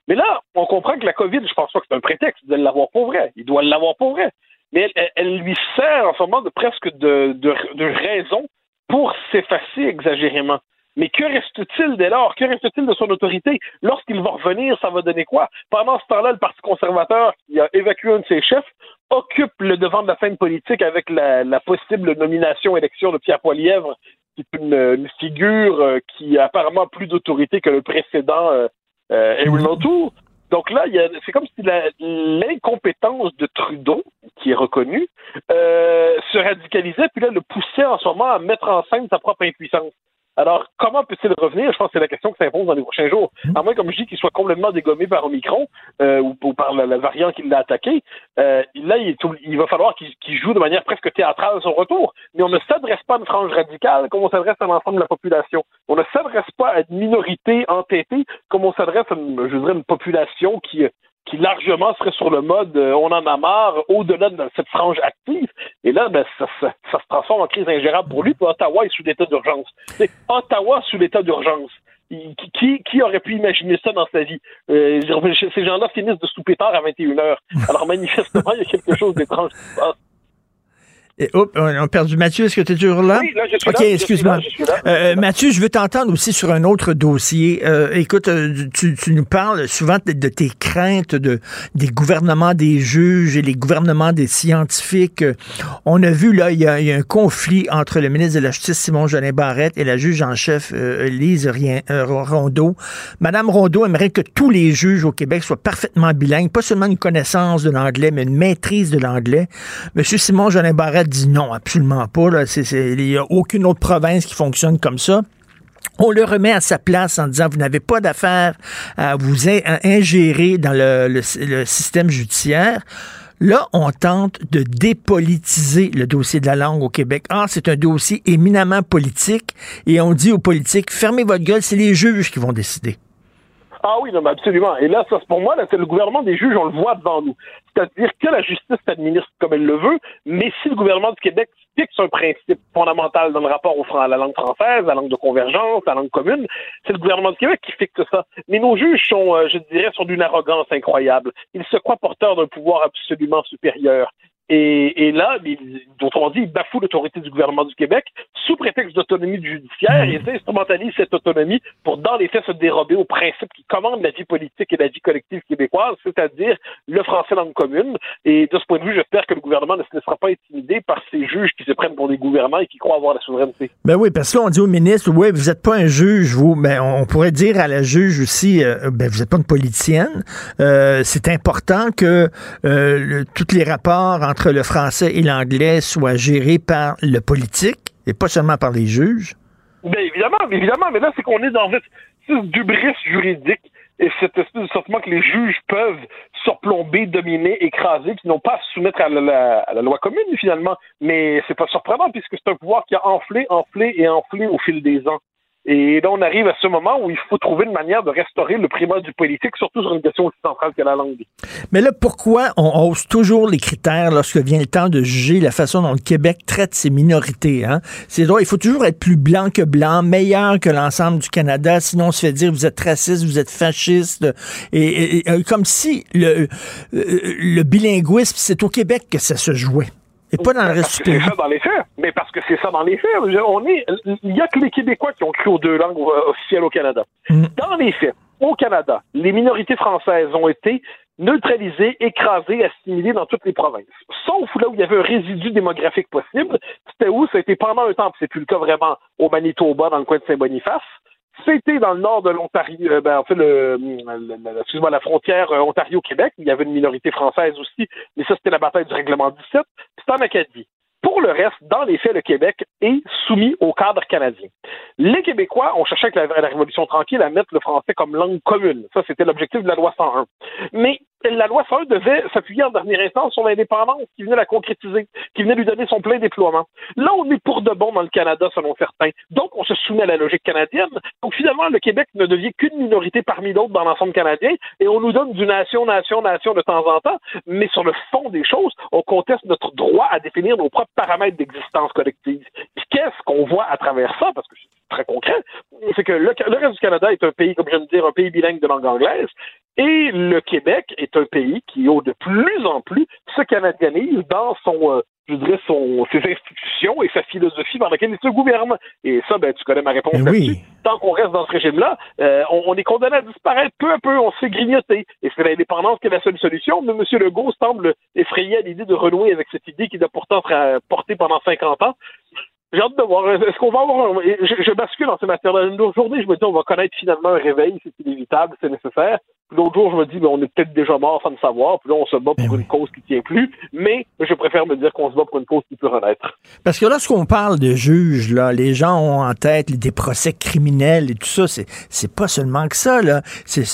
Mais là, on comprend que la COVID, je pense pas que c'est un prétexte, il doit l'avoir pour vrai, il doit l'avoir pour vrai. Mais elle, elle lui sert en ce moment de presque de, de, de raison pour s'effacer exagérément. Mais que reste-t-il dès lors? Que reste-t-il de son autorité? Lorsqu'il va revenir, ça va donner quoi? Pendant ce temps-là, le Parti conservateur, qui a évacué un de ses chefs, occupe le devant de la scène politique avec la, la possible nomination-élection de Pierre Poilievre, qui est une, une figure euh, qui a apparemment plus d'autorité que le précédent euh, euh, Erin O'Toole. Donc là, il y a, c'est comme si la, l'incompétence de Trudeau, qui est reconnue, euh, se radicalisait, puis là, le poussait en ce moment à mettre en scène sa propre impuissance. Alors, comment peut-il revenir? Je pense que c'est la question qui s'impose dans les prochains jours. À moins, comme je dis, qu'il soit complètement dégommé par Omicron euh, ou, ou par la, la variante qui l'a attaqué, euh, là, il, est, il va falloir qu'il, qu'il joue de manière presque théâtrale son retour. Mais on ne s'adresse pas à une frange radicale comme on s'adresse à l'ensemble de la population. On ne s'adresse pas à une minorité entêtée comme on s'adresse à une, je dirais, une population qui... qui largement serait sur le mode euh, « on en a marre » au-delà de cette frange active. Et là, ben, ça, ça, ça se transforme en crise ingérable pour lui, puis Ottawa est sous l'état d'urgence. C'est Ottawa sous l'état d'urgence. Qui, qui aurait pu imaginer ça dans sa vie? Euh, ces gens-là finissent de souper tard à vingt et une heures. Alors manifestement, il y a quelque chose d'étrange qui se passe. Et, oh, on a perdu Mathieu, est-ce que tu es toujours là? Oui, là, je suis okay, là. OK, excuse-moi. Je suis là, je suis là, je suis là. Euh, Mathieu, je veux t'entendre aussi sur un autre dossier. Euh, écoute, tu, tu nous parles souvent de, de tes craintes de, des gouvernements des juges et les gouvernements des scientifiques. On a vu, là, il y a, il y a un conflit entre le ministre de la Justice, Simon-Jolin Barrette, et la juge en chef, euh, Lise Rien, euh, Rondeau. Madame Rondeau aimerait que tous les juges au Québec soient parfaitement bilingues, pas seulement une connaissance de l'anglais, mais une maîtrise de l'anglais. Monsieur Simon-Jolin Barrette dit non, absolument pas. Là. C'est, c'est, il n'y a aucune autre province qui fonctionne comme ça. On le remet à sa place en disant vous n'avez pas d'affaire à vous in- à ingérer dans le, le, le système judiciaire. Là, on tente de dépolitiser le dossier de la langue au Québec. Or, c'est un dossier éminemment politique et on dit aux politiques, fermez votre gueule, c'est les juges qui vont décider. Ah oui, non, mais absolument. Et là, ça, pour moi, là, c'est le gouvernement des juges, on le voit devant nous. C'est-à-dire que la justice s'administre comme elle le veut, mais si le gouvernement du Québec fixe un principe fondamental dans le rapport au franc, à la langue française, à la langue de convergence, à la langue commune, c'est le gouvernement du Québec qui fixe ça. Mais nos juges sont, euh, je dirais, sont d'une arrogance incroyable. Ils se croient porteurs d'un pouvoir absolument supérieur. Et, et là, autrement dit, ils bafouent l'autorité du gouvernement du Québec sous prétexte d'autonomie judiciaire et ils instrumentalisent cette autonomie pour, dans les faits, se dérober aux principes qui commandent la vie politique et la vie collective québécoise, c'est-à-dire le français langue commune. Et de ce point de vue, j'espère que le gouvernement ne se laissera pas intimider par ces juges qui se prennent pour des gouvernants et qui croient avoir la souveraineté. Ben oui, parce que là, on dit au ministre, oui, vous n'êtes pas un juge, vous. Ben, on pourrait dire à la juge aussi, euh, ben, vous n'êtes pas une politicienne. Euh, c'est important que euh, le, tous les rapports entre le français et l'anglais soient gérés par le politique et pas seulement par les juges? Bien évidemment, évidemment, mais là, c'est qu'on est dans cette hubris juridique et cette espèce de sentiment que les juges peuvent surplomber, dominer, écraser, qui n'ont pas à se soumettre à la, la, à la loi commune, finalement. Mais c'est pas surprenant, puisque c'est un pouvoir qui a enflé, enflé et enflé au fil des ans. Et là, on arrive à ce moment où il faut trouver une manière de restaurer le primat du politique, surtout sur une question aussi centrale que la langue. Mais là, pourquoi on hausse toujours les critères lorsque vient le temps de juger la façon dont le Québec traite ses minorités? Hein? C'est drôle, il faut toujours être plus blanc que blanc, meilleur que l'ensemble du Canada, sinon on se fait dire vous êtes raciste, vous êtes fasciste. Et, et, et comme si le, le bilinguisme, c'est au Québec que ça se jouait. Et pas dans le reste du pays. C'est ça dans les faits. Mais parce que c'est ça dans les faits. On est, il n'y a que les Québécois qui ont cru aux deux langues officielles au Canada. Mm. Dans les faits, au Canada, les minorités françaises ont été neutralisées, écrasées, assimilées dans toutes les provinces. Sauf là où il y avait un résidu démographique possible. C'était où? Ça a été pendant un temps, puis c'est plus le cas vraiment au Manitoba, dans le coin de Saint-Boniface. C'était dans le nord de l'Ontario, ben, en fait, le, le, le, excuse-moi, la frontière Ontario-Québec, il y avait une minorité française aussi, mais ça, c'était la bataille du règlement dix-sept, c'était en Acadie. Pour le reste, dans les faits, le Québec est soumis au cadre canadien. Les Québécois ont cherché avec la, la Révolution tranquille à mettre le français comme langue commune. Ça, c'était l'objectif de la loi cent un. Mais la loi cent un devait s'appuyer en dernière instance sur l'indépendance qui venait la concrétiser, qui venait lui donner son plein déploiement. Là, on est pour de bon dans le Canada, selon certains. Donc, on se soumet à la logique canadienne. Donc, finalement, le Québec ne devient qu'une minorité parmi d'autres dans l'ensemble canadien et on nous donne du nation, nation, nation de temps en temps. Mais sur le fond des choses, on conteste notre droit à définir nos propres paramètres d'existence collective. Puis qu'est-ce qu'on voit à travers ça, parce que c'est très concret, c'est que le, le reste du Canada est un pays, comme je viens de dire, un pays bilingue de langue anglaise, et le Québec est un pays qui, oh, de plus en plus, se canadianise dans son... Euh, je dirais, son, ses institutions et sa philosophie par laquelle il se gouverne. Et ça, ben, tu connais ma réponse mais là-dessus. Oui. Tant qu'on reste dans ce régime-là, euh, on, on est condamné à disparaître peu à peu, on se fait grignoter. Et c'est l'indépendance qui est la seule solution, mais M. Legault semble effrayé à l'idée de renouer avec cette idée qu'il a pourtant portée pendant cinquante ans. J'ai hâte de voir. Est-ce qu'on va avoir... Un... Je, je bascule dans ces matières-là. Une journée, je me dis, on va connaître finalement un réveil, c'est inévitable, c'est nécessaire. L'autre jour, je me dis, ben, on est peut-être déjà mort sans le savoir, puis là, on se bat pour mais une oui. cause qui tient plus, mais je préfère me dire qu'on se bat pour une cause qui peut renaître. Parce que lorsqu'on parle de juges, là, les gens ont en tête des procès criminels et tout ça, c'est, c'est pas seulement que ça, là.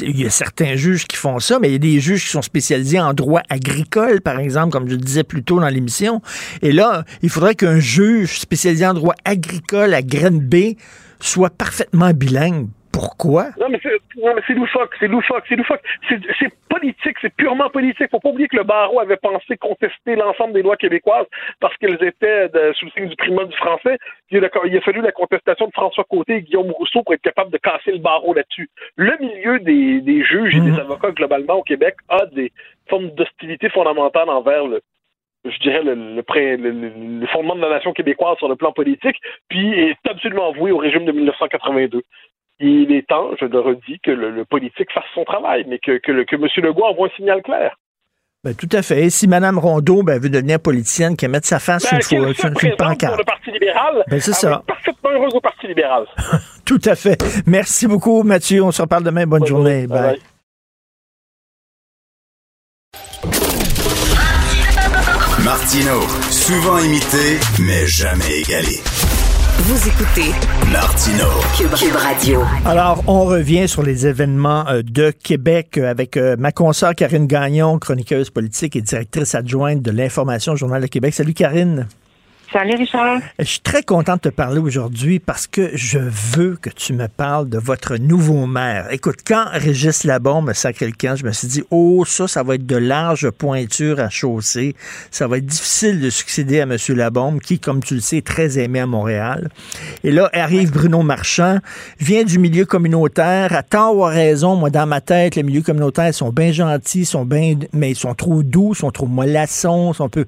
Il y a certains juges qui font ça, mais il y a des juges qui sont spécialisés en droit agricole, par exemple, comme je le disais plus tôt dans l'émission, et là, il faudrait qu'un juge spécialisé en droit agricole à Granby soit parfaitement bilingue. Pourquoi? Non, mais c'est, non, mais c'est loufoque, c'est loufoque, c'est loufoque. C'est, c'est politique, c'est purement politique. Faut pas oublier que le barreau avait pensé contester l'ensemble des lois québécoises parce qu'elles étaient de, sous le signe du primat du français. Il a, il a fallu la contestation de François Côté et Guillaume Rousseau pour être capable de casser le barreau là-dessus. Le milieu des, des juges et mmh. des avocats globalement au Québec a des formes d'hostilité fondamentale envers le je dirais, le, le, pré, le, le fondement de la nation québécoise sur le plan politique, puis est absolument voué au régime de dix-neuf cent quatre-vingt-deux. Il est temps, je le redis, que le, le politique fasse son travail, mais que, que, que M. Legault envoie un signal clair. Ben, tout à fait. Et si Mme Rondeau ben, veut devenir politicienne, qu'elle mette sa face ben, sur une pancarte. Pour le Parti libéral, ben, c'est ça. Parfaitement heureuse au Parti libéral. Tout à fait. Merci beaucoup, Mathieu. On se reparle demain. Bonne, Bonne journée. journée. Bye. Bye. Martineau, souvent imité, mais jamais égalé. Vous écoutez Martineau, Cube, Cube Radio. Alors, on revient sur les événements euh, de Québec euh, avec euh, ma consoeur Karine Gagnon, chroniqueuse politique et directrice adjointe de l'Information, Journal de Québec. Salut Karine. Salut Richard. Je suis très contente de te parler aujourd'hui parce que je veux que tu me parles de votre nouveau maire. Écoute, quand Régis Labon me sacrait le camp, je me suis dit, oh, ça, ça va être de larges pointures à chausser. Ça va être difficile de succéder à M. Labombe, qui, comme tu le sais, est très aimé à Montréal. Et là, arrive Bruno Marchand, vient du milieu communautaire, à tort ou à raison, moi, dans ma tête, les milieux communautaires sont bien gentils, sont bien, mais ils sont trop doux, sont trop mollassons, sont peu...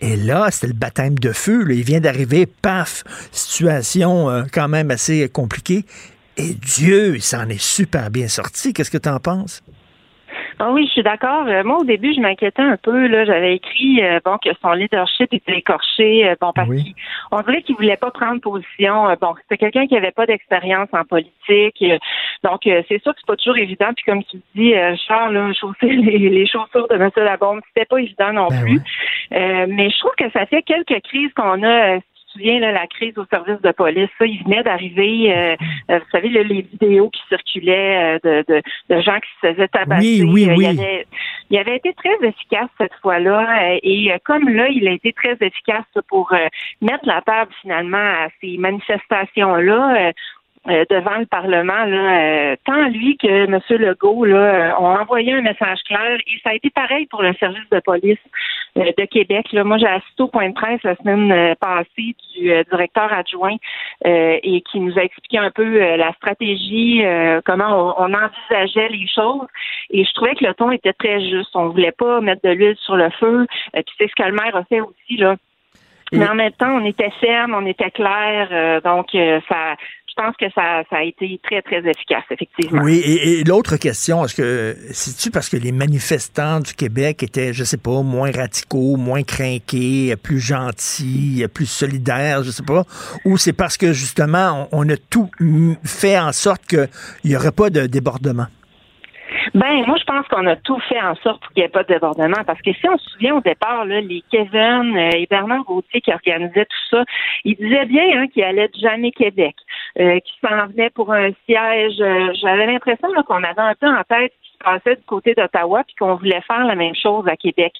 Et là, c'était le baptême de feu. Il vient d'arriver, paf, situation euh, quand même assez compliquée. Et Dieu, il s'en est super bien sorti. Qu'est-ce que tu en penses? Ah oui, je suis d'accord. Euh, moi, au début, je m'inquiétais un peu. Là, j'avais écrit euh, bon que son leadership était écorché. Euh, bon, parce oui. qu'on dirait qu'il voulait pas prendre position. Euh, bon, c'était quelqu'un qui avait pas d'expérience en politique. Euh, donc, euh, c'est sûr que c'est pas toujours évident. Puis, comme tu dis, euh, Richard, là, chausser les, les chaussures de M. Labombe, c'était pas évident non ben plus. Ouais. Euh, mais je trouve que ça fait quelques crises qu'on a... Euh, souviens, là, la crise au service de police, ça, il venait d'arriver, euh, vous savez, là, les vidéos qui circulaient de, de, de gens qui se faisaient tabasser. Oui, oui, oui. Il avait, il avait été très efficace cette fois-là, et comme là, il a été très efficace pour mettre la table, finalement, à ces manifestations-là, Euh, devant le Parlement, là, euh, tant lui que M. Legault là, euh, ont envoyé un message clair, et ça a été pareil pour le service de police euh, de Québec. Là. Moi, j'ai assisté au point de presse la semaine euh, passée du euh, directeur adjoint euh, et qui nous a expliqué un peu euh, la stratégie, euh, comment on, on envisageait les choses, et je trouvais que le ton était très juste. On voulait pas mettre de l'huile sur le feu, euh, puis c'est ce que le maire a fait aussi. Là. Et... Mais en même temps, on était ferme, on était clair, euh, donc euh, ça... Je pense que ça, ça a été très, très efficace, effectivement. Oui, et, et l'autre question, est-ce que c'est-tu parce que les manifestants du Québec étaient, je sais pas, moins radicaux, moins crinqués, plus gentils, plus solidaires, je sais pas, ou c'est parce que, justement, on, on a tout fait en sorte qu'il n'y aurait pas de débordement? Ben, moi, je pense qu'on a tout fait en sorte qu'il n'y ait pas de débordement, parce que si on se souvient au départ, là, les Kevin euh, et Bernard Gauthier qui organisaient tout ça, ils disaient bien hein, qu'ils allaient de jamais Québec, euh, qu'ils s'en venaient pour un siège. Euh, j'avais l'impression là, qu'on avait un peu en tête ce qui se passait du côté d'Ottawa, puis qu'on voulait faire la même chose à Québec.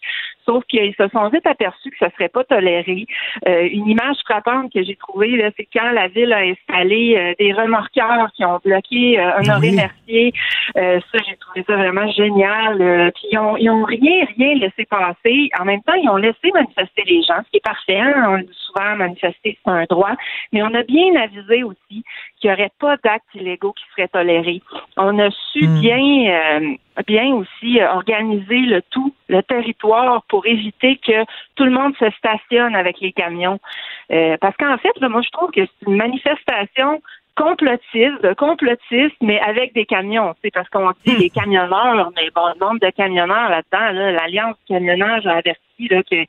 Sauf qu'ils se sont vite aperçus que ça serait pas toléré. Euh, une image frappante que j'ai trouvée, là, c'est quand la ville a installé euh, des remorqueurs qui ont bloqué euh, Honoré oui. Mercier. Euh, ça, j'ai trouvé ça vraiment génial. Euh, puis ils ont, ils ont rien, rien laissé passer. En même temps, ils ont laissé manifester les gens, ce qui est parfait. Hein? On le dit souvent, manifester, c'est un droit. Mais on a bien avisé aussi qu'il n'y aurait pas d'actes illégaux qui seraient tolérés. On a su mmh. bien... Euh, bien aussi euh, organiser le tout, le territoire, pour éviter que tout le monde se stationne avec les camions. Euh, parce qu'en fait, là, moi, je trouve que c'est une manifestation complotiste, de complotistes, mais avec des camions. C'est parce qu'on dit les camionneurs, mais bon, le nombre de camionneurs là-dedans, là, l'Alliance du camionnage a averti là, que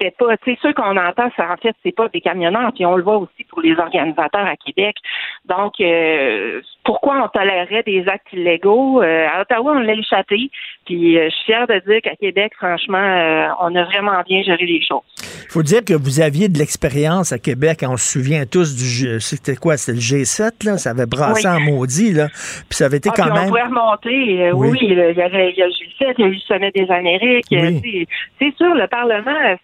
c'était pas, tu sais, ceux qu'on entend, ça, en fait, c'est pas des camionneurs, puis on le voit aussi pour les organisateurs à Québec. Donc, euh, pourquoi on tolérait des actes illégaux? Euh, à Ottawa, on l'a échappé, puis euh, je suis fière de dire qu'à Québec, franchement, euh, on a vraiment bien géré les choses. Il faut dire que vous aviez de l'expérience à Québec, on se souvient tous du, c'était quoi, c'était le G sept, là, ça avait brassé oui. en maudit, là, puis ça avait été ah, quand même... on pouvait remonter, euh, oui, il oui, y avait, il y a le G sept, il y a eu le sommet des Amériques, oui. c'est, c'est sûr, le Parlement,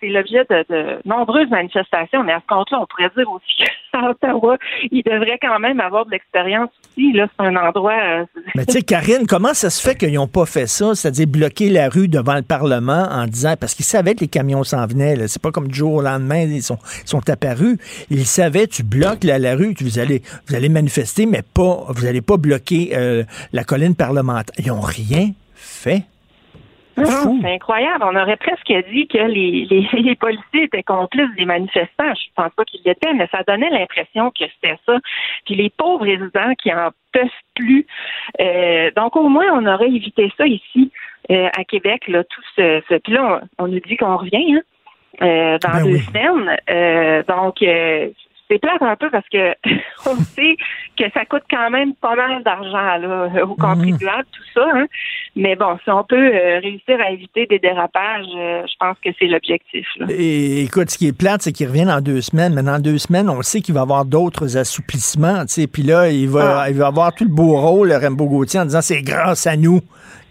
c'est l'objet de, de nombreuses manifestations, mais à ce compte-là, on pourrait dire aussi qu'à Ottawa, il devrait quand même avoir de l'expérience aussi, là, c'est un endroit... Euh... Mais tu sais, Karine, comment ça se fait qu'ils n'ont pas fait ça, c'est-à-dire bloquer la rue devant le Parlement en disant, parce qu'ils savaient que les camions s'en venaient, là, c'est pas comme du jour au lendemain, ils sont, ils sont apparus, ils savaient, tu bloques la, la rue, tu, vous, allez, vous allez manifester, mais pas, vous n'allez pas bloquer euh, la colline parlementaire. Ils n'ont rien fait. Non, c'est incroyable. On aurait presque dit que les, les, les policiers étaient complices des manifestants. Je pense pas qu'ils l'étaient, mais ça donnait l'impression que c'était ça. Puis les pauvres résidents qui en peuvent plus. Euh, donc au moins, on aurait évité ça ici, euh, à Québec, là, tout ce, ce... Puis là, on, on nous dit qu'on revient, hein, euh, dans ben deux oui. semaines. Euh, donc... Euh, c'est plate un peu parce que on sait que ça coûte quand même pas mal d'argent là aux contribuables, tout ça. Hein. Mais bon, si on peut euh, réussir à éviter des dérapages, euh, je pense que c'est l'objectif. Là. Et, écoute, ce qui est plate, c'est qu'il revient dans deux semaines. Mais dans deux semaines, on sait qu'il va y avoir d'autres assouplissements. T'sais. Puis là, il va, ah. il va avoir tout le beau rôle, le Rambo Gauthier, en disant « c'est grâce à nous ».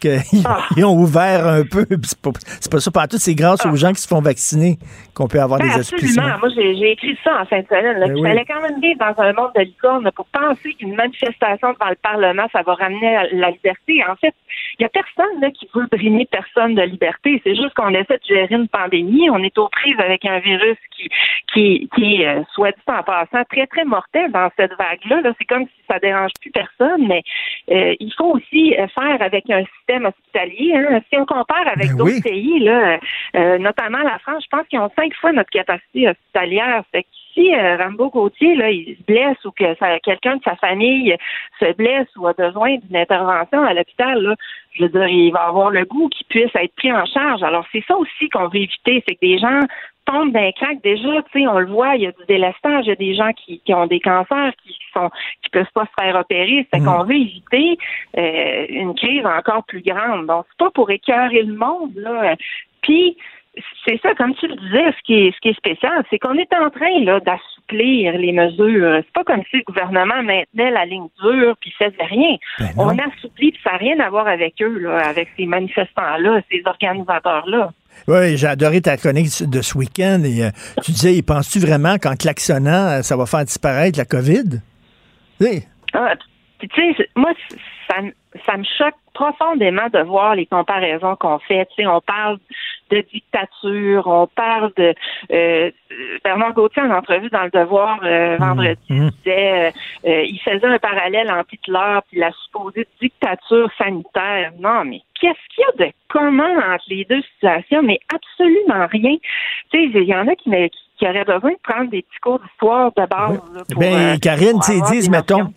Ils ah. ont ouvert un peu. C'est pas, c'est pas ça partout. C'est grâce ah. aux gens qui se font vacciner qu'on peut avoir ben des assouplissements. Absolument. Moi, j'ai, j'ai écrit ça en fin de semaine. Ben il oui. fallait quand même vivre dans un monde de licorne pour penser qu'une manifestation devant le Parlement, ça va ramener la liberté. En fait, il n'y a personne là, qui veut brimer personne de liberté. C'est juste qu'on essaie de gérer une pandémie. On est aux prises avec un virus qui, qui, qui est, euh, soit dit en passant, très, très mortel dans cette vague-là. Là, c'est comme si ça ne dérange plus personne, mais euh, il faut aussi faire avec un système hospitalier. Hein. Si on compare avec ben d'autres oui. pays, là, euh, notamment la France, je pense qu'ils ont cinq fois notre capacité hospitalière. Fait que si euh, Rambo Gauthier, là, il se blesse ou que ça, quelqu'un de sa famille se blesse ou a besoin d'une intervention à l'hôpital, là, je veux dire, il va avoir le goût qu'il puisse être pris en charge. Alors, c'est ça aussi qu'on veut éviter, c'est que des gens tombent d'un crack. Déjà, tu sais, on le voit, il y a du délestage, il y a des gens qui, qui ont des cancers, qui sont qui peuvent pas se faire opérer. C'est mmh. qu'on veut éviter euh, une crise encore plus grande. Donc, c'est pas pour écœurer le monde, là. Puis, c'est ça, comme tu le disais, ce qui est, ce qui est spécial, c'est qu'on est en train là d'assouplir les mesures. C'est pas comme si le gouvernement maintenait la ligne dure puis faisait rien. Ben on assouplit puis ça n'a rien à voir avec eux, là, avec ces manifestants-là, ces organisateurs-là. Oui, j'ai adoré ta chronique de ce week-end. Et, euh, tu disais, penses-tu vraiment qu'en klaxonnant, ça va faire disparaître la COVID? Oui. Ah, tu sais, moi, ça, ça me choque profondément de voir les comparaisons qu'on fait. Tu sais, on parle de dictature, on parle de... Euh, Bernard Gauthier, en entrevue dans Le Devoir euh, vendredi, mmh. disait, euh, il faisait un parallèle entre Hitler puis la supposée dictature sanitaire. Non, mais qu'est-ce qu'il y a de commun entre les deux situations? Mais absolument rien. Tu sais, il y en a qui, qui auraient besoin de prendre des petits cours d'histoire de base. Là, pour, ben, euh, Karine, tu sais, ils disent, mettons...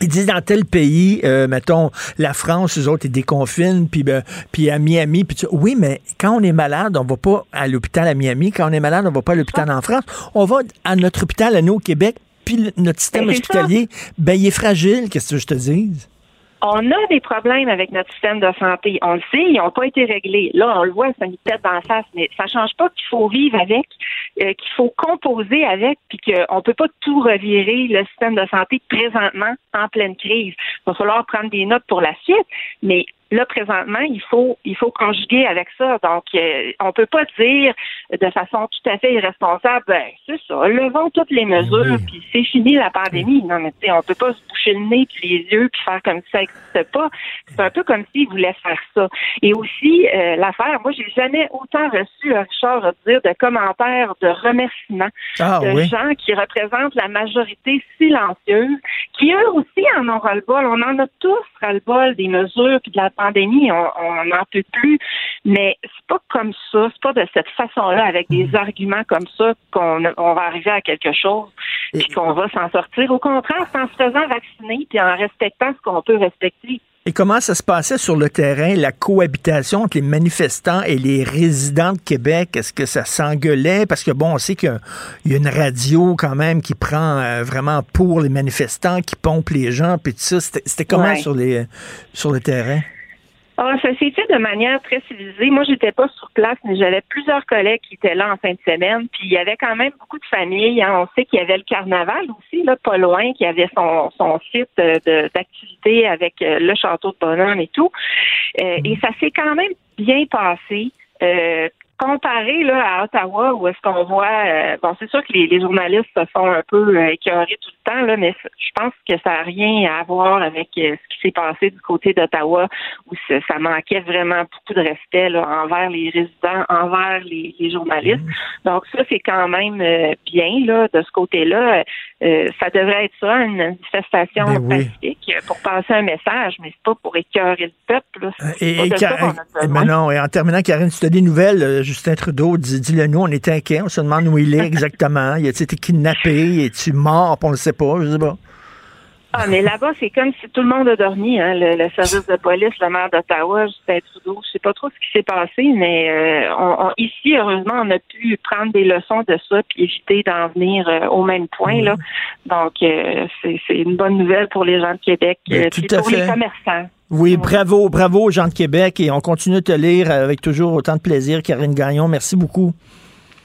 Ils disent dans tel pays, euh, mettons, la France, eux autres, ils déconfinent, puis ben, puis à Miami, puis tu... Oui, mais quand on est malade, on va pas à l'hôpital à Miami. Quand on est malade, on va pas à l'hôpital en France. On va à notre hôpital, à nous, au Québec, puis notre système hospitalier, ben, il est fragile, qu'est-ce que je te dise? On a des problèmes avec notre système de santé. On le sait, ils n'ont pas été réglés. Là, on le voit, ça nous pète dans la face, mais ça change pas qu'il faut vivre avec, euh, qu'il faut composer avec, puis qu'on peut pas tout revirer le système de santé présentement en pleine crise. Il va falloir prendre des notes pour la suite, mais là, présentement, il faut il faut conjuguer avec ça. Donc, euh, on peut pas dire de façon tout à fait irresponsable, ben, c'est ça, levons toutes les mesures, oui. puis c'est fini la pandémie. Non, mais tu sais, on peut pas se boucher le nez, puis les yeux, puis faire comme si ça n'existe pas. C'est un peu comme s'ils voulaient faire ça. Et aussi, euh, l'affaire, moi, j'ai jamais autant reçu, Richard, dire de commentaires, de remerciements ah, de oui. gens qui représentent la majorité silencieuse, qui eux aussi en ont ras-le-bol. On en a tous ras-le-bol des mesures, puis de la pandémie, on n'en peut plus, mais c'est pas comme ça, c'est pas de cette façon-là, avec des arguments comme ça, qu'on on va arriver à quelque chose, puis qu'on va s'en sortir. Au contraire, c'est en se faisant vacciner, puis en respectant ce qu'on peut respecter. Et comment ça se passait sur le terrain, la cohabitation entre les manifestants et les résidents de Québec? Est-ce que ça s'engueulait? Parce que, bon, on sait qu'il y a une radio quand même qui prend euh, vraiment pour les manifestants, qui pompe les gens, puis tout ça. C'était, c'était comment ouais. sur, les, sur le terrain? Ah, ça s'est fait de manière très civilisée. Moi, j'étais pas sur place, mais j'avais plusieurs collègues qui étaient là en fin de semaine. Puis il y avait quand même beaucoup de familles. Hein. On sait qu'il y avait le carnaval aussi, là, pas loin, qui avait son, son site de, d'activité avec le château de Bonhomme et tout. Euh, et ça s'est quand même bien passé. Euh, Comparé là, à Ottawa, où est-ce qu'on voit... Euh, bon, c'est sûr que les, les journalistes se font un peu euh, écœurés tout le temps, là, mais je pense que ça n'a rien à voir avec euh, ce qui s'est passé du côté d'Ottawa, où ça manquait vraiment beaucoup de respect là, envers les résidents, envers les, les journalistes. Donc ça, c'est quand même euh, bien là, de ce côté-là. Euh, ça devrait être ça, une manifestation ben pacifique oui. pour passer un message, mais c'est pas pour écœurer le peuple. Là. C'est et, pas et, de Car- ça qu'on a besoin. Ben non, et en terminant, Karine, tu as des nouvelles... Euh, Justin Trudeau, dis, dis-le nous, on est inquiets, on se demande où il est exactement. Il a-t-il été kidnappé? Es-tu mort? On ne le sait pas, je ne sais pas. Ah, mais là-bas, c'est comme si tout le monde a dormi, hein, le, le service de police, le maire d'Ottawa, Justin Trudeau, je ne sais pas trop ce qui s'est passé, mais euh, on, on, ici, heureusement, on a pu prendre des leçons de ça puis éviter d'en venir euh, au même point, là. Donc, euh, c'est, c'est une bonne nouvelle pour les gens de Québec et pour les commerçants. Oui, bravo, bravo aux gens de Québec et on continue de te lire avec toujours autant de plaisir. Karine Gagnon, merci beaucoup.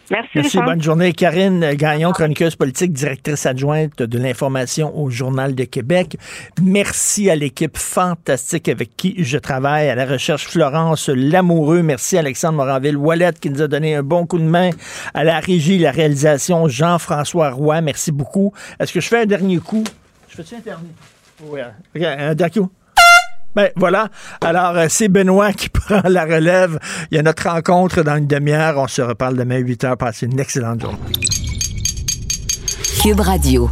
Merci. Merci, bonne journée. Karine Gagnon, chroniqueuse politique, directrice adjointe de l'information au Journal de Québec. Merci à l'équipe fantastique avec qui je travaille, à la recherche Florence Lamoureux. Merci Alexandre Moranville-Ouellet qui nous a donné un bon coup de main. À la régie, la réalisation, Jean-François Roy, merci beaucoup. Est-ce que je fais un dernier coup? Je fais-tu un dernier? Oui, un dernier coup. Ben, voilà. Alors, c'est Benoît qui prend la relève. Il y a notre rencontre dans une demi-heure. On se reparle demain à huit heures. Passez une excellente journée. Cube Radio.